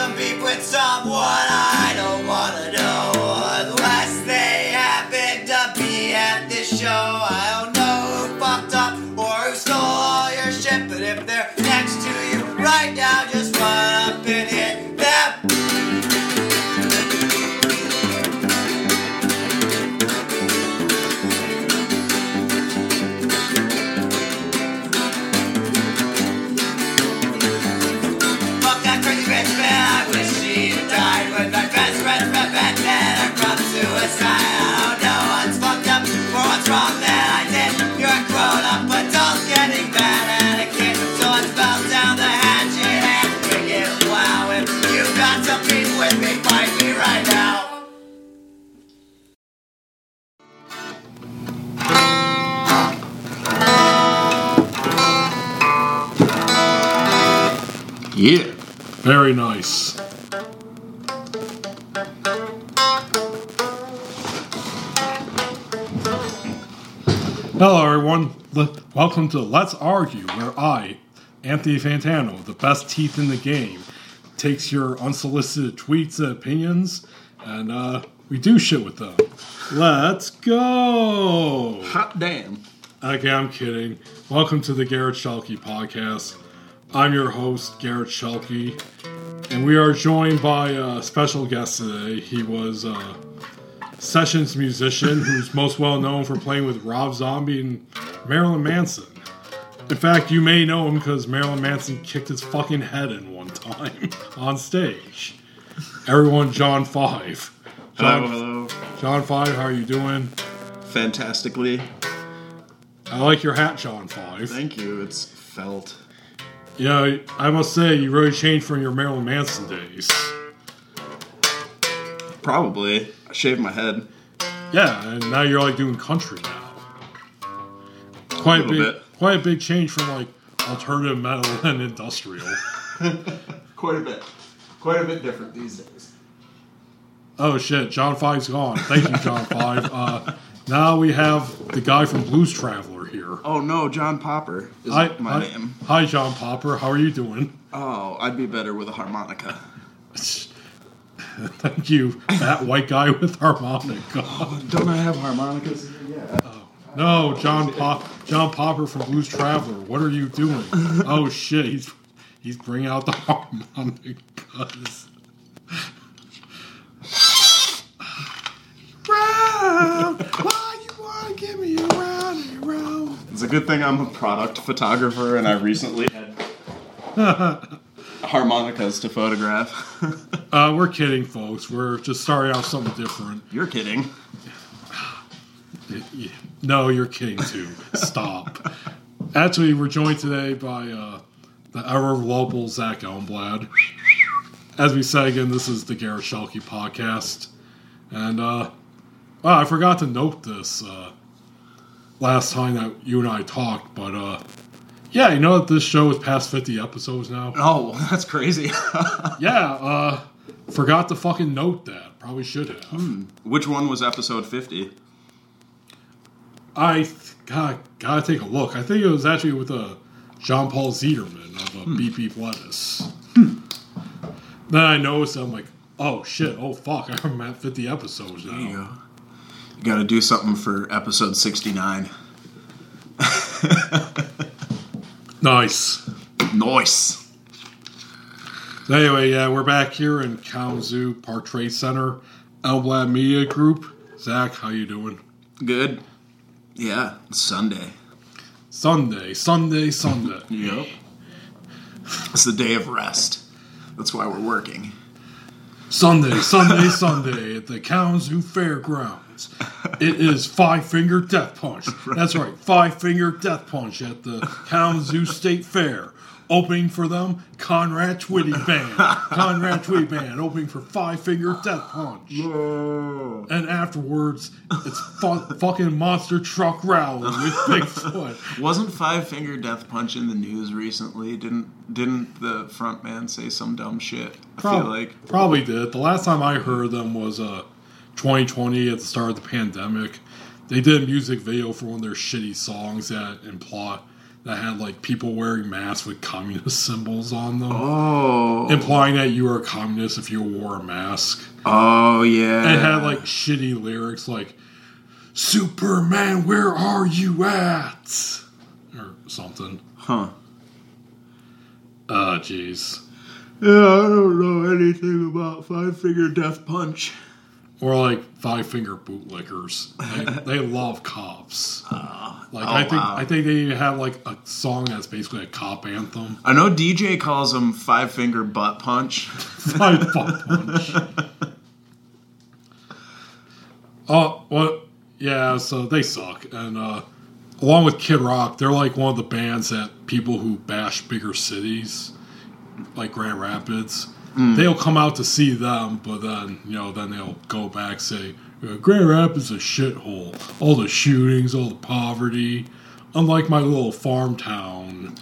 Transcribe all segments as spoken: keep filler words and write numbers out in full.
some beef with someone I don't wanna know, unless they happen to be at this show. I don't know who fucked up or who stole all your shit, but if they're next to you right now, just run up and hit them. With my best friends, my best friend, I crossed suicide. I don't know what's fucked up or what's wrong that I did. You're a grown up adult getting mad at a kid. Someone fell down the hatchet and bring it. Wow, if you got some beef with me, fight me right now. Yeah, very nice. Hello everyone, welcome to Let's Argue, where I, Anthony Fantano, the best teeth in the game, takes your unsolicited tweets and opinions, and uh, we do shit with them. Let's go! Hot damn. Okay, I'm kidding. Welcome to the Garrett Schalke podcast. I'm your host, Garrett Schalke, and we are joined by a special guest today. He was... Uh, Sessions musician who's most well known for playing with Rob Zombie and Marilyn Manson. In fact, you may know him because Marilyn Manson kicked his fucking head in one time on stage. Everyone, John Five. John, hello, hello. John Five, how are you doing? Fantastically. I like your hat, John Five. Thank you. It's felt. Yeah, I must say, you really changed from your Marilyn Manson days. Probably. I shaved my head. Yeah, and now you're like doing country now. Quite a, a big, bit. Quite a big change from like alternative metal and industrial. Quite a bit. Quite a bit different these days. Oh shit, John Five's gone. Thank you, John Five. Uh, now we have the guy from Blues Traveler here. Oh no, John Popper is hi, my hi, name. Hi, John Popper. How are you doing? Oh, I'd be better with a harmonica. Thank you, that white guy with harmonica. Oh, don't I have harmonicas? Yeah. Oh. No, John Pop, John Popper from Blues Traveler. What are you doing? Oh shit, he's he's bringing out the harmonicas. Round, why you wanna give me a round and round? It's a good thing I'm a product photographer, and I recently had. harmonicas to photograph. uh, we're kidding, folks. We're just starting out something different. You're kidding. No, you're kidding too. Stop. Actually, we're joined today by uh, the ever-lovable Zach Elmblad. As we said again, this is the Garrett Schalke podcast. And uh, wow, I forgot to note this uh, last time that you and I talked, but uh, yeah, you know that this show is past fifty episodes now? Oh, that's crazy. Yeah, uh, forgot to fucking note that. Probably should have. Hmm. Which one was episode fifty? I th- gotta, gotta take a look. I think it was actually with uh, Jean Paul Ziederman of uh, hmm. B P Blattis. Hmm. Then I noticed, I'm like, oh shit, oh fuck, I'm at fifty episodes now. There you go. You gotta do something for episode sixty-nine. Nice. Nice. So anyway, yeah, we're back here in Kalzoo Partrade Center, Elmblad Media Group. Zach, how you doing? Good. Yeah, it's Sunday. Sunday, Sunday, Sunday. Yep. It's the day of rest. That's why we're working. Sunday, Sunday, Sunday at the Kalzoo Fairgrounds. It is Five Finger Death Punch. That's right, Five Finger Death Punch at the Kalamazoo State Fair. Opening for them, Conrad Twitty Band. Conrad Twitty Band opening for Five Finger Death Punch. Whoa. And afterwards, it's fu- fucking Monster Truck Rally with Bigfoot. Wasn't Five Finger Death Punch in the news recently? Didn't didn't the front man say some dumb shit? I probably, feel like probably did. The last time I heard them was uh. twenty twenty, at the start of the pandemic. They did a music video for one of their shitty songs that imply that had like people wearing masks with communist symbols on them. Oh. Implying that you were a communist if you wore a mask. Oh, yeah. And it had like shitty lyrics like, Superman, where are you at? Or something. Huh. Ah, uh, jeez. Yeah, I don't know anything about Five Finger Death Punch. Or like Five Finger Bootlickers. They, they love cops. Uh, like oh, I think wow. I think they even have like a song that's basically a cop anthem. I know D J calls them Five Finger Butt Punch. Five Butt Punch. Oh, well, yeah. So they suck, and uh, along with Kid Rock, they're like one of the bands that people who bash bigger cities, like Grand Rapids. Mm. They'll come out to see them, but then, you know, then they'll go back and say, Grand Rapids is a shithole. All the shootings, all the poverty. Unlike my little farm town.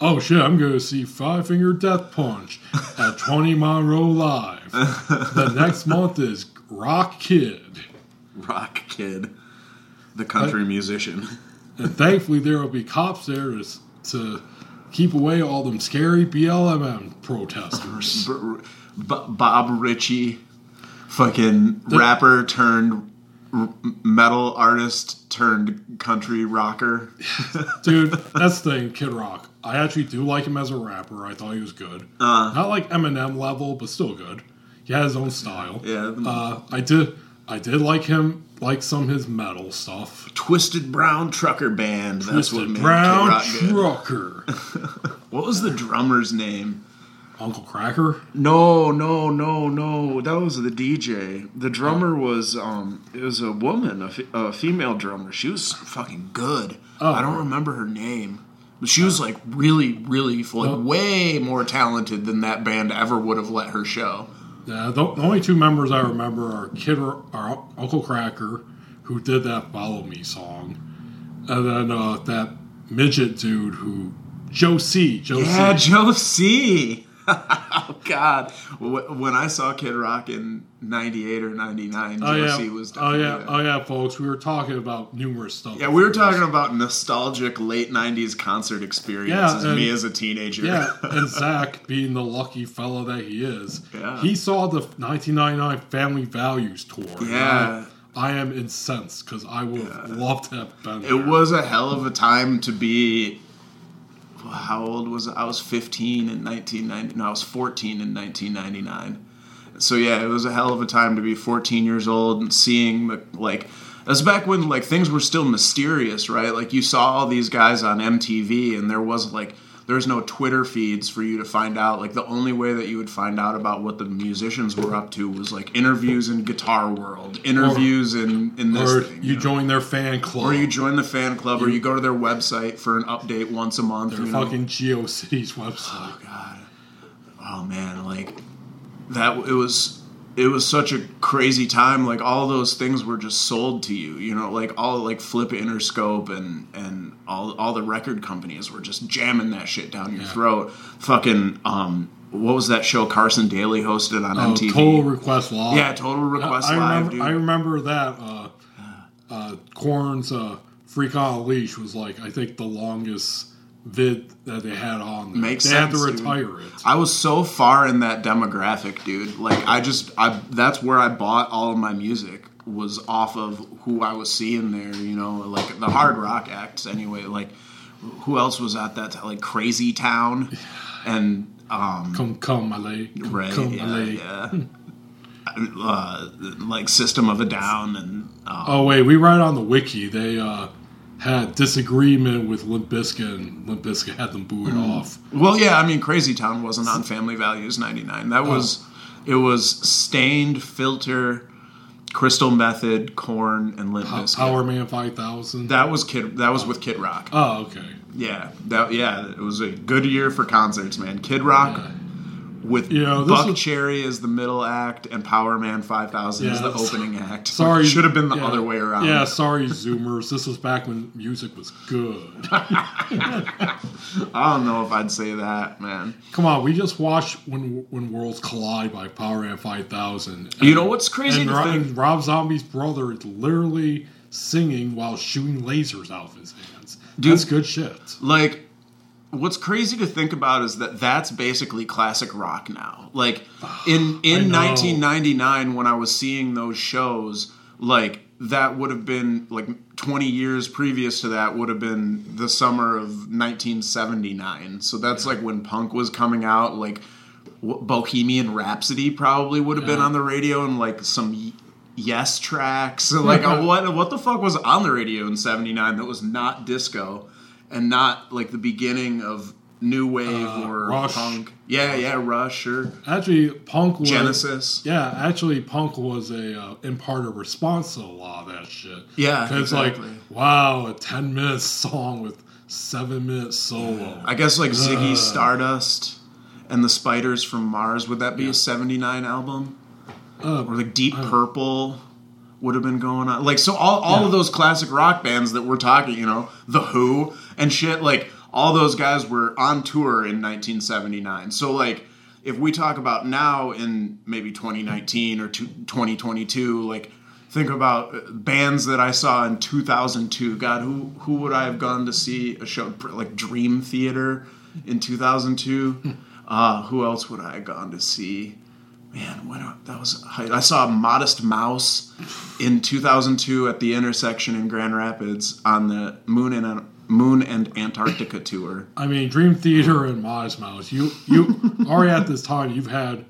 Oh, shit, I'm going to see Five Finger Death Punch at twenty Monroe Live. The next month is Rock Kid. Rock Kid. The country I, musician. And thankfully there will be cops there to... to keep away all them scary B L M protesters. B- Bob Ritchie, fucking the, rapper turned r- metal artist turned country rocker. Dude, that's the thing, Kid Rock. I actually do like him as a rapper. I thought he was good. Uh, Not like Eminem level, but still good. He had his own style. Yeah. Uh, I did. I did like him, like some of his metal stuff. Twisted Brown Trucker Band. That's Twisted what made Brown Kid Rock Trucker. What was the drummer's name? Uncle Cracker? No, no, no, no. That was the D J. The drummer was um, it was a woman, a, f- a female drummer. She was fucking good. Oh. I don't remember her name. But she was like really, really, like oh. way more talented than that band ever would have let her show. Yeah, the only two members I remember are Kid, or Uncle Cracker, who did that "Follow Me" song, and then uh, that midget dude who Joe C. Joe yeah, C. Joe C. Oh God! When I saw Kid Rock in ninety-eight or ninety-nine, oh, Joe yeah. C was. Oh yeah, there. oh yeah, folks. We were talking about numerous stuff. Yeah, we were talking this. about nostalgic late nineties concert experiences. Yeah, and, me as a teenager. Yeah, and Zach, being the lucky fellow that he is, yeah. he saw the nineteen ninety-nine Family Values tour. Yeah. I am incensed because I would yeah. have loved to have been there. It was a hell of a time to be. How old was I? I was fifteen in nineteen ninety. No, I was fourteen in nineteen ninety-nine. So yeah, it was a hell of a time to be fourteen years old and seeing like that's back when like things were still mysterious, right? Like you saw all these guys on M T V, and there was like there was no Twitter feeds for you to find out. Like the only way that you would find out about what the musicians were up to was like interviews in Guitar World, interviews or, in in this. Or thing, you, you know? join their fan club, or you join the fan club, you, or you go to their website for an update once a month. Their you know? fucking GeoCities website. Oh God. Oh man, like that. It was it was such a crazy time. Like all those things were just sold to you. You know, like all like Flip Interscope and and. All, all the record companies were just jamming that shit down your yeah. throat. Fucking, um, what was that show Carson Daly hosted on oh, M T V? Total Request Live. Yeah, Total Request I, I Live, remember, dude. I remember that. Uh, uh, Korn's uh, Freak on a Leash was, like, I think the longest vid that they had on there. Makes they sense, had to retire dude. it. I was so far in that demographic, dude. Like, I just, I that's where I bought all of my music. Was off of who I was seeing there, you know, like the hard rock acts anyway. Like, who else was at that time? Like Crazy Town and um, come, come, my lady, come, right? Come, yeah, my yeah. uh, like System of a Down and um, oh wait, we read on the wiki they uh, had disagreement with Limp Bizkit, and Limp Bizkit had them booed mm. off. Well, yeah, I mean, Crazy Town wasn't on Family Values ninety-nine. That was oh. it was Stained, Filter, Crystal Method, Korn, and Limp Bizkit. Power Man five thousand. That was Kid. That was with Kid Rock. Oh, okay. Yeah, that yeah. It was a good year for concerts, man. Kid Rock yeah. with you know, Buck was, Cherry as the middle act, and Power Man five thousand yeah, as the opening act. Sorry, should have been the yeah, other way around. Yeah, sorry, Zoomers. This was back when music was good. I don't know if I'd say that, man. Come on, we just watched When When Worlds Collide by Power Man five thousand. And, you know what's crazy? And, Ro- and Rob Zombie's brother is literally singing while shooting lasers out of his hands. Dude, that's good shit. Like, what's crazy to think about is that that's basically classic rock now. Like, in in nineteen ninety-nine, when I was seeing those shows, like, that would have been, like, twenty years previous to that would have been the summer of nineteen seventy-nine. So that's, yeah. like, when punk was coming out. Like, Bohemian Rhapsody probably would have yeah. been on the radio, and, like, some Yes tracks. Like, a, what what the fuck was on the radio in seventy-nine that was not disco and not, like, the beginning of new wave uh, or Rush. Punk? Yeah, yeah, Rush, sure. Actually, punk was... Genesis. Yeah, actually, punk was a, uh, in part, a response to a lot of that shit. Yeah, exactly. It's like, wow, a ten-minute song with seven-minute solo. Yeah. I guess, like, uh, Ziggy Stardust and the Spiders from Mars, would that be yeah. a seventy-nine album? Uh, or, like, Deep uh, Purple would have been going on. Like, so all, all yeah. of those classic rock bands that we're talking, you know, The Who and shit, like... all those guys were on tour in nineteen seventy-nine. So, like, if we talk about now in maybe twenty nineteen or twenty twenty-two, like, think about bands that I saw in two thousand two. God, who who would I have gone to see a show? Like, Dream Theater in two thousand two. Uh, who else would I have gone to see? Man, when I, that was... I saw Modest Mouse in two thousand two at the Intersection in Grand Rapids on the Moon and... Moon and Antarctica tour. I mean, Dream Theater and Modest Mouse. You, you already at this time, you've had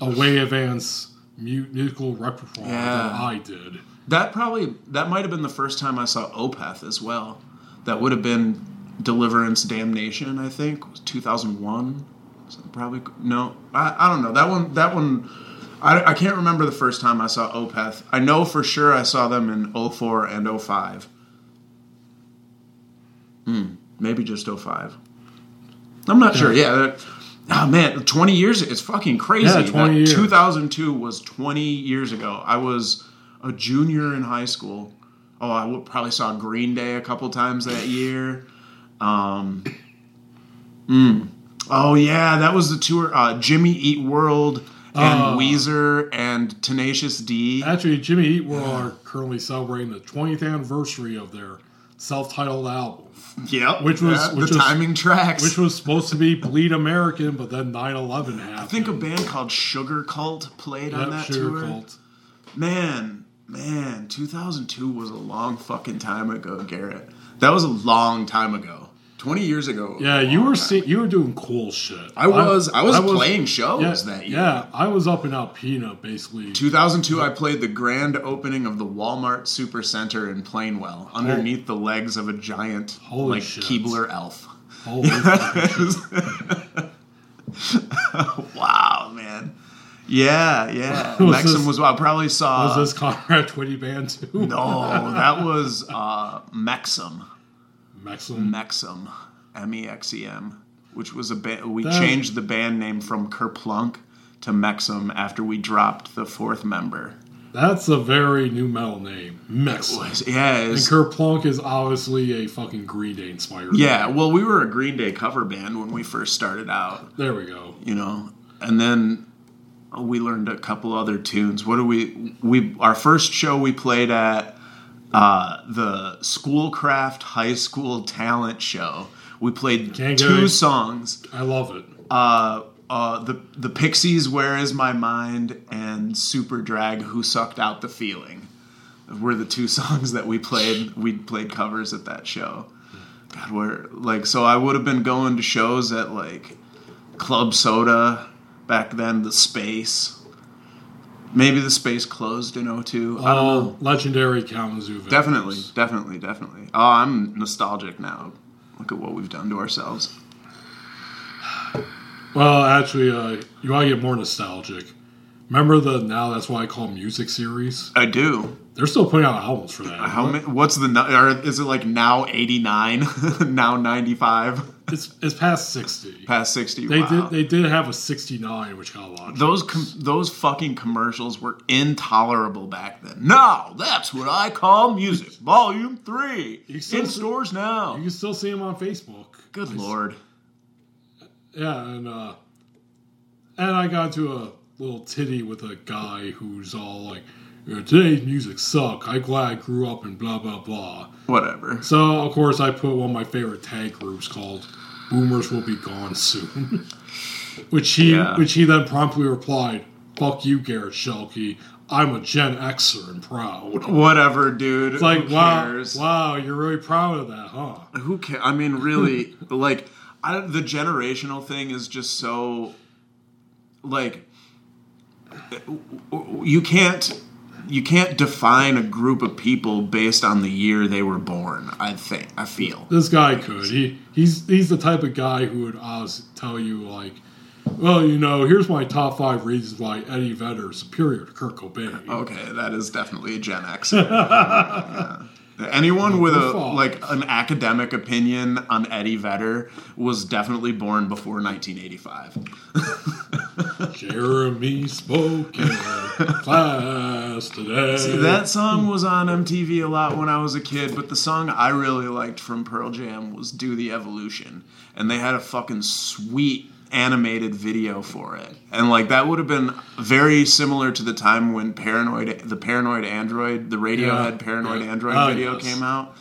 a way advanced musical repertoire yeah. that I did. That probably, that might have been the first time I saw Opeth as well. That would have been Deliverance, Damnation, I think, two thousand one. So probably, no, I, I don't know. That one, that one, I, I can't remember the first time I saw Opeth. I know for sure I saw them in oh four and oh five. Mm, maybe just oh five. I'm not yeah. sure. Yeah. Oh, man. twenty years. It's fucking crazy. Yeah, twenty years. two thousand two was twenty years ago. I was a junior in high school. Oh, I probably saw Green Day a couple times that year. Um, mm. Oh, yeah. That was the tour. Uh, Jimmy Eat World and uh, Weezer and Tenacious D. Actually, Jimmy Eat World yeah. are currently celebrating the twentieth anniversary of their self-titled album. Yep. Which was yeah, which the was, timing tracks. Which was supposed to be Bleed American, but then nine eleven happened. I think a band called Sugar Cult played yep, on that Sugar tour. Sugar Cult. Man, man, two thousand two was a long fucking time ago, Garrett. That was a long time ago. twenty years ago. Yeah, you were see, you were doing cool shit. I was I, I, was, I was playing shows yeah, that year. Yeah, I was up in Alpena basically. two thousand two I played the grand opening of the Walmart Supercenter in Plainwell underneath oh. the legs of a giant Holy like shit. Keebler elf. Holy shit. Wow, man. Yeah, yeah. Was Mexum this, was, I probably saw. Was this Conrad Twitty Band too? No, that was uh, Mexum. Mexum, Mexum, M E X E M, which was a band. We that, changed the band name from Kerplunk to Mexum after we dropped the fourth member. That's a very new metal name, Mexum. It was, yeah, it was, and Kerplunk is obviously a fucking Green Day inspired. Yeah, band. Well, we were a Green Day cover band when we first started out. There we go. You know, and then oh, we learned a couple other tunes. What do we? We our first show we played at. Uh, the Schoolcraft High School Talent Show. We played Can't two go. songs. I love it. Uh, uh, the the Pixies, Where Is My Mind, and Super Drag, Who Sucked Out the Feeling, were the two songs that we played. We played covers at that show. God, we're like so. I would have been going to shows at like Club Soda back then. The Space. Maybe the Space closed in oh two. I don't know. Legendary Kalamazoo. Videos. Definitely, definitely, definitely. Oh, I'm nostalgic now. Look at what we've done to ourselves. Well, actually, uh, you ought to get more nostalgic. Remember the Now That's What I Call Music series? I do. They're still putting out albums for that. How many, what's the or is it like Now eighty-nine, Now ninety-five? It's it's past sixty. Past sixty. They wow. did they did have a sixty-nine, which got a lot. Those com- those fucking commercials were intolerable back then. Now that's what I call music, Volume Three. You can in see, stores now. You can still see them on Facebook. Good I lord. See, yeah, and uh, and I got into a little titty with a guy who's all like, you know, today's music suck. I'm glad I grew up and blah, blah, blah. Whatever. So, of course, I put one of my favorite tag groups called Boomers Will Be Gone Soon. which he yeah. Which he then promptly replied, fuck you, Garrett Schalke. I'm a Gen Xer and proud. Whatever, dude. It's like, who cares? Wow, wow, you're really proud of that, huh? Who cares? I mean, really, like, I, the generational thing is just so, like, you can't, you can't define a group of people based on the year they were born, I think, I feel. This guy could. He he's he's the type of guy who would always tell you, like, well, you know, here's my top five reasons why Eddie Vedder is superior to Kurt Cobain. Okay, that is definitely a Gen X. yeah. Anyone with a like an academic opinion on Eddie Vedder was definitely born before nineteen eighty-five. Jeremy spoke in class today. See, that song was on M T V a lot when I was a kid, but the song I really liked from Pearl Jam was Do the Evolution, and they had a fucking sweet animated video for it, and like that would have been very similar to the time when Paranoid, the Paranoid Android, the Radiohead yeah, Paranoid yeah. Android oh, video yes. came out.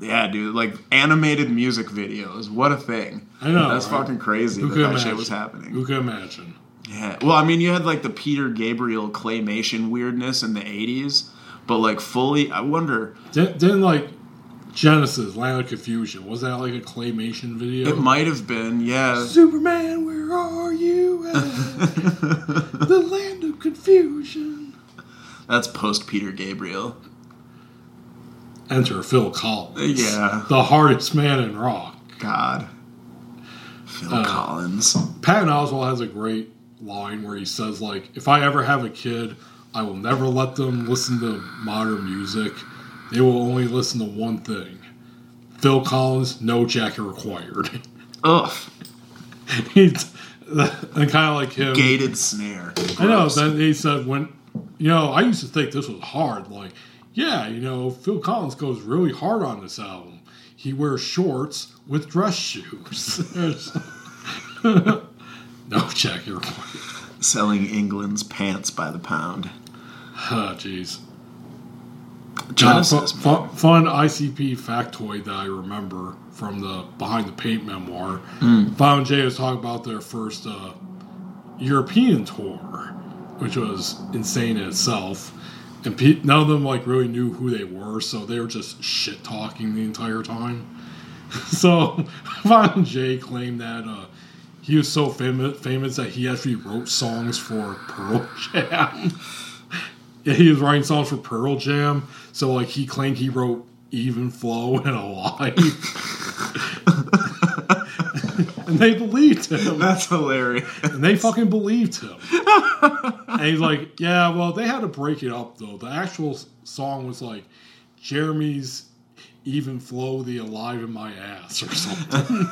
Yeah, dude, like animated music videos, what a thing! I know that's right? fucking crazy. Who that, that imagine? Shit was happening. Who could imagine? Yeah, well, I mean, you had like the Peter Gabriel claymation weirdness in the eighties, but like fully, I wonder. Did, didn't like. Genesis, Land of Confusion. Was that like a claymation video? It might have been, yeah. Superman, where are you at? The Land of Confusion. That's post-Peter Gabriel. Enter Phil Collins. Yeah. The hardest man in rock. God. Phil uh, Collins. Patton Oswalt has a great line where he says, like, if I ever have a kid, I will never let them listen to modern music. They will only listen to one thing. Phil Collins, no jacket required. Ugh. He's and kind of like him. Gated snare. Gross. I know. Then he said, when, you know, I used to think this was hard. Like, yeah, you know, Phil Collins goes really hard on this album. He wears shorts with dress shoes. No jacket required. Selling England's pants by the pound. Oh, jeez. Genesis, fun, fun, fun I C P factoid that I remember from the Behind the Paint memoir. Mm. Found Jay was talking about their first uh, European tour, which was insane in itself. And pe- none of them like really knew who they were, so they were just shit talking the entire time. So Found Jay claimed that uh, he was so fam- famous that he actually wrote songs for Pearl Jam. Yeah, he was writing songs for Pearl Jam, so like he claimed he wrote Even Flow and Alive. And they believed him. That's hilarious. And they fucking believed him. And he's like, yeah, well, they had to break it up though. The actual song was like Jeremy's Even Flow, the Alive in My Ass or something.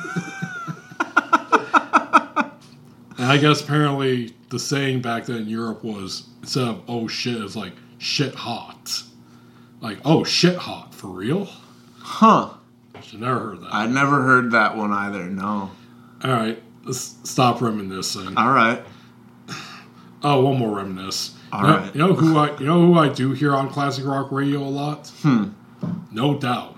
And I guess apparently the saying back then in Europe was, instead of oh shit, it was like shit hot. Like, oh shit hot, for real? Huh. I never heard that. I never heard that one either, no. Alright, let's stop reminiscing. Alright. Oh, one more reminisce. Alright. You know, you know who I you know who I do hear on classic rock radio a lot? Hmm. No Doubt.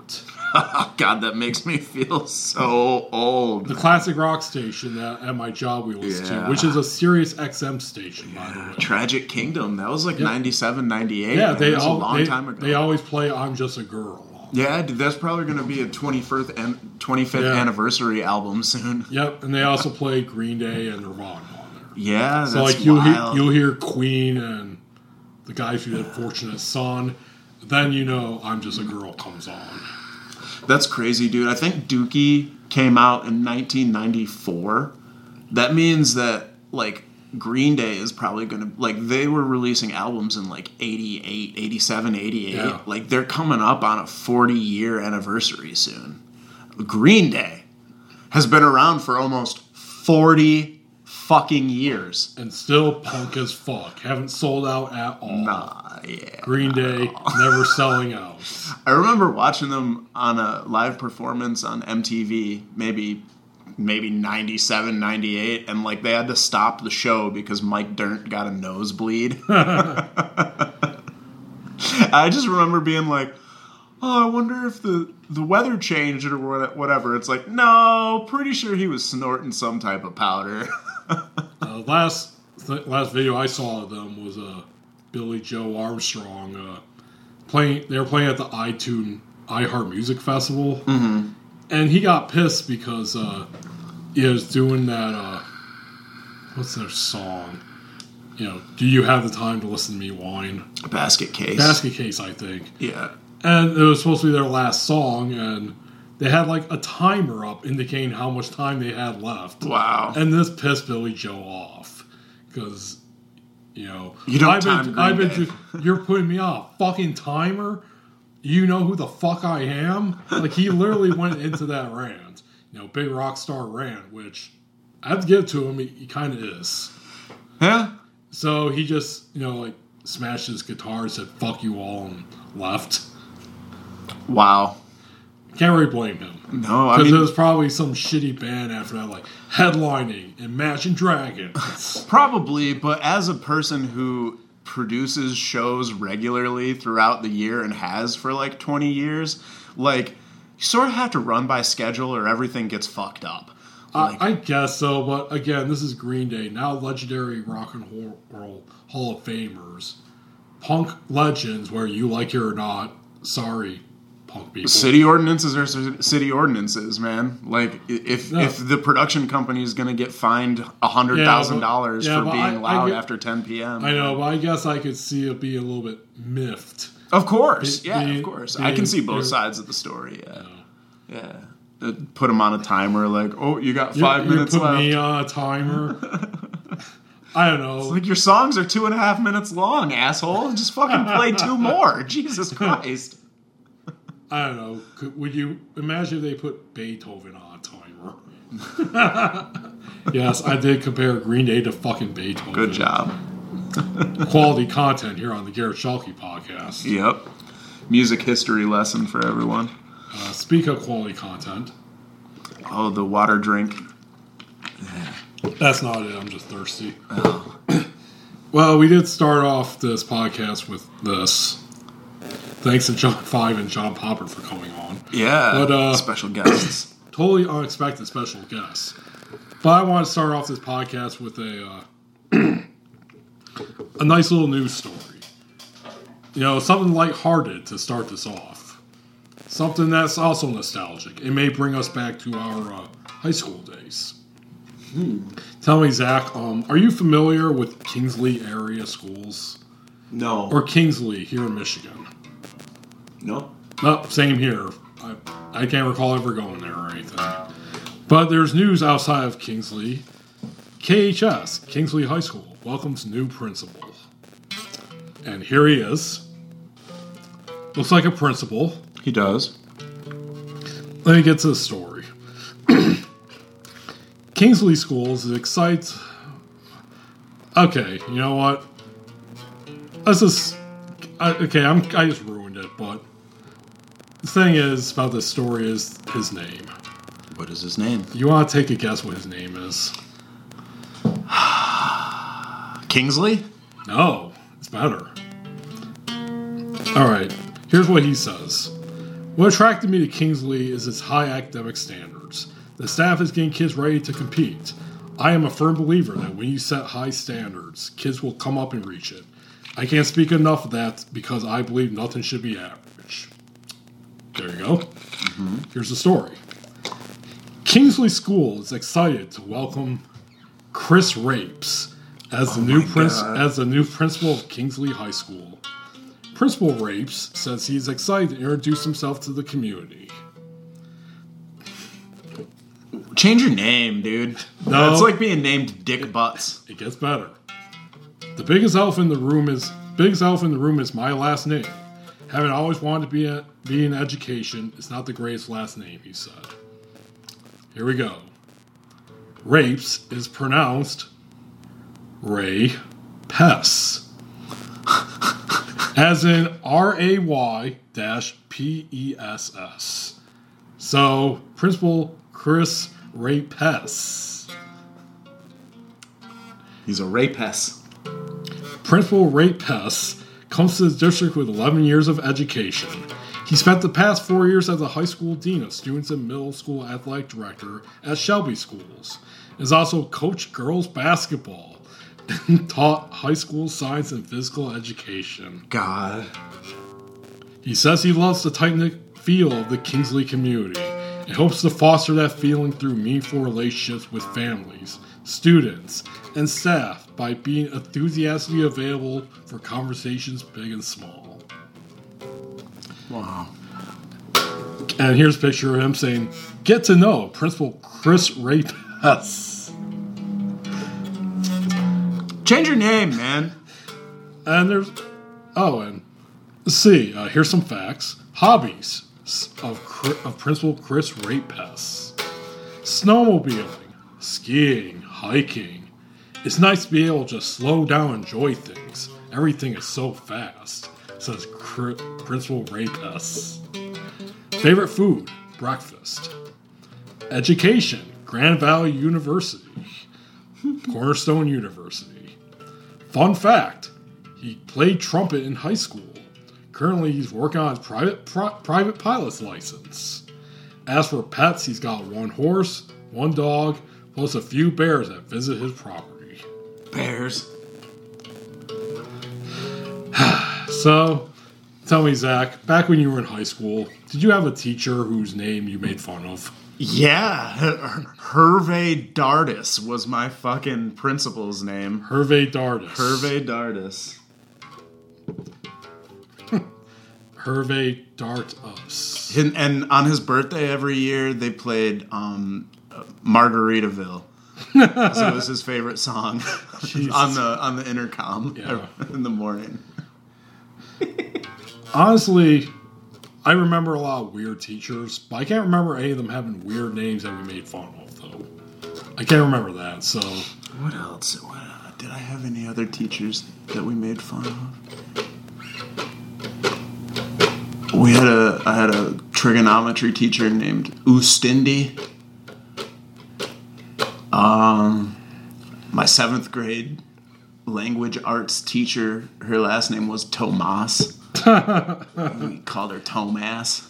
God, that makes me feel so old. The classic rock station that at my job we listen yeah. to, which is a Sirius X M station, yeah. by the way. Tragic Kingdom. That was like yeah. ninety-seven, ninety-eight. Yeah, man. They all, a long they, time ago. They always play I'm Just a Girl. Yeah, dude, that's probably going to be a twenty-first, twenty-fifth yeah. anniversary album soon. Yep, and they also play Green Day and Nirvana on there. Yeah, so that's like you'll wild. Hear, you'll hear Queen and the guys who did Fortunate Son. Then you know I'm Just a Girl comes on. That's crazy, dude. I think Dookie came out in nineteen ninety-four. That means that, like, Green Day is probably going to... Like, they were releasing albums in, like, eighty-eight, eighty-seven, eighty-eight. Yeah. Like, they're coming up on a forty-year anniversary soon. Green Day has been around for almost forty fucking years. And still punk as fuck. Haven't sold out at all. Nah, yeah. Green Day, never selling out. I remember watching them on a live performance on M T V, maybe maybe ninety-seven, ninety-eight, and like they had to stop the show because Mike Dirnt got a nosebleed. I just remember being like, oh, I wonder if the, the weather changed or whatever. It's like, no, pretty sure he was snorting some type of powder. uh, last th- last video I saw of them was uh, Billy Joe Armstrong uh, playing. They were playing at the iTunes iHeart Music Festival, mm-hmm. and he got pissed because uh, he was doing that. Uh, what's their song? You know, do you have the time to listen to me whine? Basket Case. Basket Case, I think. Yeah. And it was supposed to be their last song, and they had, like, a timer up indicating how much time they had left. Wow. And this pissed Billy Joe off. Because, you know... You don't I've time been, I've been just, You're putting me off. Fucking timer? You know who the fuck I am? Like, he literally went into that rant. You know, big rock star rant, which... I have to give it to him. He, he kind of is. Yeah. So he just, you know, like, smashed his guitar, said, fuck you all, and left. Wow. Can't really blame him. No, I mean... Because it was probably some shitty band after that, like, headlining and Imagine Dragons. Probably, but as a person who produces shows regularly throughout the year and has for, like, twenty years, like, you sort of have to run by schedule or everything gets fucked up. Like, I, I guess so, but again, this is Green Day, now legendary rock and roll Hall of Famers. Punk legends, where you like it or not, sorry, punk people. City ordinances are city ordinances, man. Like, if no. if the production company is going to get fined one hundred thousand dollars yeah, yeah, for being I, loud I get, after ten p.m. I know, but I guess I could see it being a little bit miffed. Of course, the, yeah, the, of course. The, I can see both sides of the story, yeah. Yeah. yeah. Put them on a timer, like, oh, you got five you're, minutes you're left. Put me on a timer. I don't know. It's like, your songs are two and a half minutes long, asshole. Just fucking play two more. Jesus Christ. I don't know. Could, would you imagine if they put Beethoven on a timer? Yes, I did compare Green Day to fucking Beethoven. Good job. Quality content here on the Garrett Schalke podcast. Yep. Music history lesson for everyone. Uh, speak of quality content. Oh, the water drink. That's not it. I'm just thirsty. Oh. Well, we did start off this podcast with this. Thanks to John Five and John Popper for coming on. Yeah, but, uh, special guests. Totally unexpected special guests. But I want to start off this podcast with a uh, a nice little news story. You know, something lighthearted to start this off. Something that's also nostalgic. It may bring us back to our uh, high school days. Hmm. Tell me, Zach, um, are you familiar with Kingsley area schools? No. Or Kingsley here in Michigan? No. No, same here. I, I can't recall ever going there or anything. But there's news outside of Kingsley. K H S, Kingsley High School, welcomes new principal. And here he is. Looks like a principal. He does. Let me get to the story. Kingsley Schools excites... Okay, you know what? This is... I, okay, I'm, I just ruined it, but... The thing is about this story is his name. What is his name? You want to take a guess what his name is? Kingsley? No, it's better. All right, here's what he says. What attracted me to Kingsley is its high academic standards. The staff is getting kids ready to compete. I am a firm believer that when you set high standards, kids will come up and reach it. I can't speak enough of that because I believe nothing should be average. There you go. Mm-hmm. Here's the story. Kingsley School is excited to welcome Chris Rapes as, oh the, new princ- as the new principal of Kingsley High School. Principal Rapes says he is excited to introduce himself to the community. Change your name, dude. No. It's like being named Dick Butts. It gets better. The biggest elephant in the room is biggest elephant in the room is my last name. Having always wanted to be a, be in education, it's not the greatest last name, he said. Here we go. Rapes is pronounced Ray Pess. As in R A Y P E S S. So, Principal Chris Rapess. He's a rapess. Principal Rapess comes to the district with eleven years of education. He spent the past four years as a high school dean of students and middle school athletic director at Shelby Schools. He has also coached girls basketball and taught high school science and physical education. God. He says he loves the tight-knit feel of the Kingsley community and hopes to foster that feeling through meaningful relationships with families, students, and staff by being enthusiastically available for conversations big and small. Wow. And here's a picture of him saying, "Get to know Principal Chris Rapace." Change your name, man. And there's... Oh, and... Let's see, uh, here's some facts. Hobbies of, of Principal Chris Rapace. Snowmobiling, skiing, hiking. It's nice to be able to just slow down and enjoy things. Everything is so fast, says Cri- Principal Rapace. Favorite food, breakfast. Education, Grand Valley University. Cornerstone University. Fun fact, he played trumpet in high school. Currently, he's working on his private pri- private pilot's license. As for pets, he's got one horse, one dog, plus a few bears that visit his property. Bears. So, tell me, Zach, back when you were in high school, did you have a teacher whose name you made fun of? Yeah, Hervé Dardis was my fucking principal's name. Hervé Dardis. Hervé Dardis. Hervé Dardis. And, and on his birthday every year, they played um, Margaritaville. So it was his favorite song on the on the intercom yeah. in the morning. Honestly, I remember a lot of weird teachers, but I can't remember any of them having weird names that we made fun of, though. I can't remember that, so... What else? What, uh, did I have any other teachers that we made fun of? We had a, I had a trigonometry teacher named Ustindi. Um, my seventh grade language arts teacher, her last name was Tomas. We called her Tomas.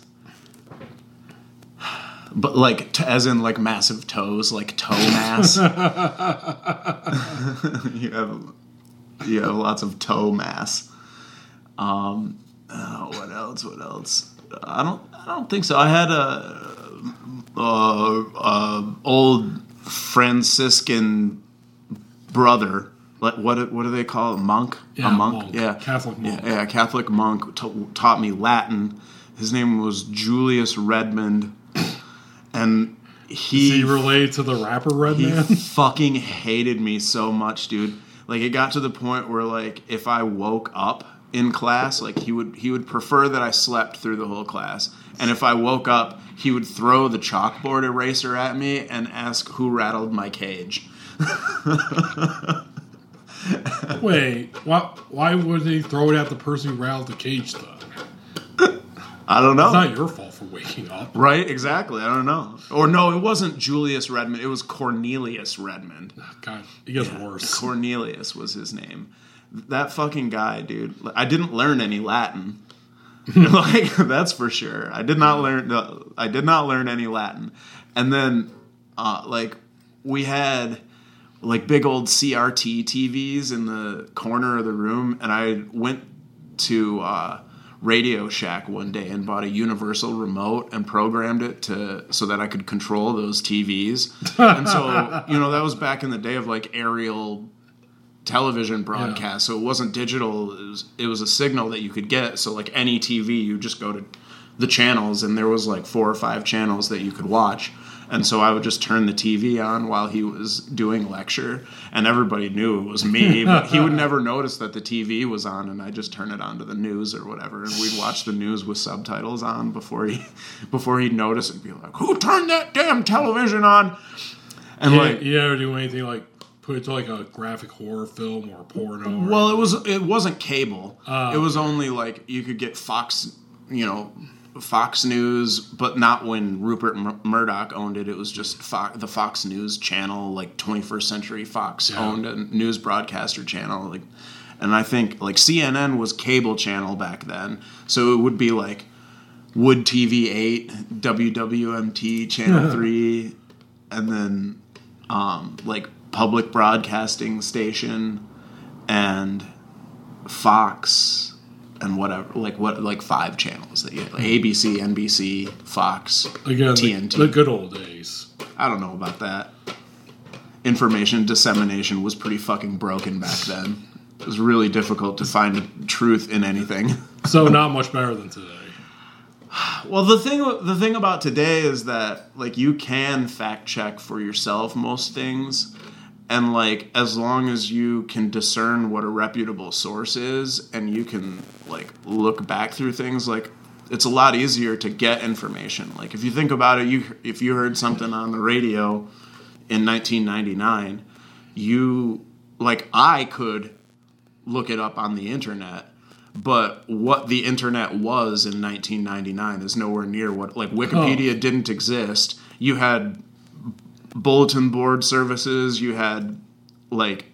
But like, t- as in like massive toes, like Tomas. you have, you have lots of toe mass. Um... Oh, what else? What else? I don't. I don't think so. I had a, a, a old Franciscan brother. Like what? What do they call it? Monk? Yeah, a monk? monk. Yeah, Catholic monk. Yeah, yeah Catholic monk t- taught me Latin. His name was Julius Redmond, and he Is he related to the rapper Redman? He fucking hated me so much, dude. Like it got to the point where like if I woke up in class, like he would he would prefer that I slept through the whole class. And if I woke up, he would throw the chalkboard eraser at me and ask who rattled my cage. Wait, why why would he throw it at the person who rattled the cage though? I don't know. It's not your fault for waking up. Right, exactly. I don't know. Or no, it wasn't Julius Redmond, it was Cornelius Redmond. God, it gets yeah, worse. Cornelius was his name. That fucking guy, dude. I didn't learn any Latin. Like that's for sure. I did not learn. No, I did not learn any Latin. And then, uh, like, we had like big old C R T T Vs in the corner of the room, and I went to uh, Radio Shack one day and bought a universal remote and programmed it to so that I could control those T Vs. And so, you know, that was back in the day of like aerial television broadcast, yeah. So it wasn't digital, it was, it was a signal that you could get, so like any T V, you just go to the channels, and there was like four or five channels that you could watch, and so I would just turn the T V on while he was doing lecture, and everybody knew it was me, but he would never notice that the T V was on, and I just turn it on to the news or whatever, and we'd watch the news with subtitles on before he, before he'd notice, and be like, who turned that damn television on? And yeah, like, you ever do anything like put it to like a graphic horror film or a porno? Or well, it was it wasn't cable. Uh, it was only like you could get Fox, you know, Fox News, but not when Rupert Mur- Murdoch owned it. It was just Fox, the Fox News channel, like twenty-first Century Fox yeah. owned a news broadcaster channel, like And I think, like, C N N was cable channel back then. So it would be, like, Wood T V eight, W W M T Channel yeah. three, and then, um, like, Public Broadcasting Station and Fox and whatever. Like, what, like five channels. That you had, like A B C, N B C, Fox, Again, T N T. The, the good old days. I don't know about that. Information dissemination was pretty fucking broken back then. It was really difficult to find truth in anything. So not much better than today. Well, the thing the thing about today is that, like, you can fact check for yourself most things, and, like, as long as you can discern what a reputable source is, and you can, like, look back through things, like, it's a lot easier to get information. Like, if you think about it, you if you heard something on the radio in nineteen ninety-nine, you, like, I could look it up on the internet, but what the internet was in nineteen ninety-nine is nowhere near what, like, Wikipedia oh. didn't exist. You had bulletin board services. You had, like,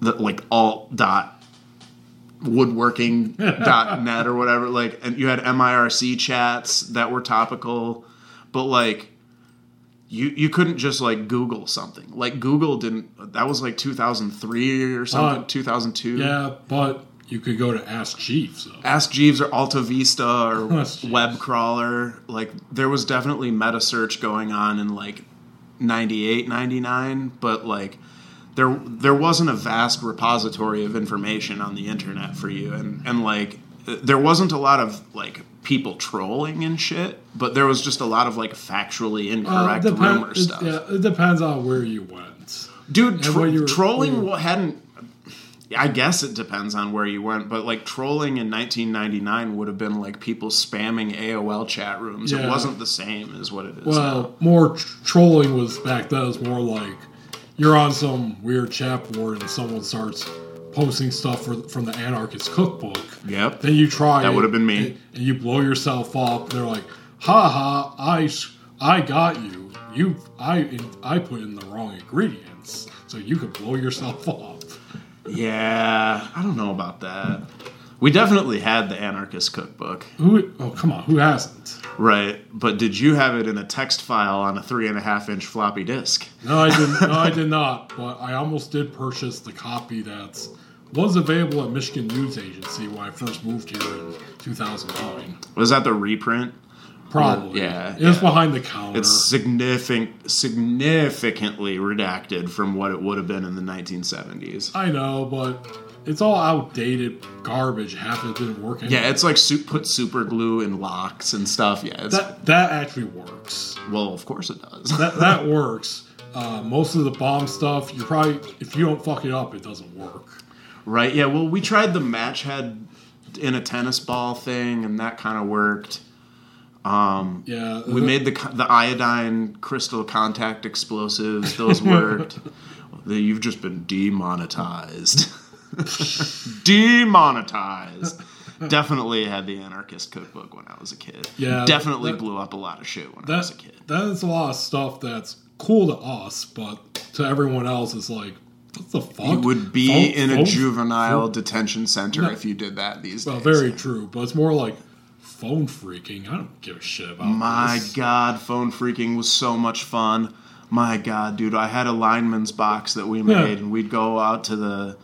the, like, alt dot woodworking dot net or whatever. Like, and you had M I R C chats that were topical, but, like, You you couldn't just, like, Google something. Like, Google didn't... That was, like, two thousand three or something, uh, two thousand two. Yeah, but you could go to Ask Jeeves. Though. Ask Jeeves or Alta Vista or Webcrawler. Like, there was definitely meta-search going on in, like, ninety-eight, ninety-nine. But, like, there there wasn't a vast repository of information on the internet for you. And, and like, there wasn't a lot of, like... people trolling and shit, but there was just a lot of, like, factually incorrect uh, depend- rumor it, stuff. Yeah, it depends on where you went. Dude, tro- you were, trolling you were... hadn't... I guess it depends on where you went, but, like, trolling in nineteen ninety-nine would have been, like, people spamming A O L chat rooms. Yeah. It wasn't the same as what it is well, now. More tr- trolling was back then. It was more like you're on some weird chat board and someone starts... posting stuff for, from the Anarchist Cookbook. Yep. Then you try that would have been me. And, and you blow yourself up. They're like, "Ha ha! I I got you. You I I put in the wrong ingredients, so you could blow yourself up." Yeah, I don't know about that. We definitely had the Anarchist Cookbook. Who? Oh, come on, who hasn't? Right, but did you have it in a text file on a three and a half inch floppy disk? No, I didn't. No, I did not. But I almost did purchase the copy that's. Was available at Michigan News Agency when I first moved here in two thousand nine. Was that the reprint? Probably. Or, yeah. It yeah. was behind the counter. It's significant, significantly redacted from what it would have been in the nineteen seventies. I know, but it's all outdated garbage. Half of it didn't work anymore. Yeah, it's like soup, put super glue in locks and stuff. Yeah, it's, that, that actually works. Well, of course it does. That, that works. Uh, most of the bomb stuff, you probably, if you don't fuck it up, it doesn't work. Right, yeah, well, we tried the match head in a tennis ball thing, and that kind of worked. Um, yeah. We made the the iodine crystal contact explosives. Those worked. You've just been demonetized. Demonetized. Definitely had the Anarchist Cookbook when I was a kid. Yeah. Definitely that, blew up a lot of shit when that, I was a kid. That's a lot of stuff that's cool to us, but to everyone else it's like, what the fuck? You would be folk, in a folk, juvenile folk. detention center no. if you did that these well, days. Well, very true, but it's more like phone freaking. I don't give a shit about My this. My God, phone freaking was so much fun. My God, dude, I had a lineman's box that we made, yeah. and we'd go out to the...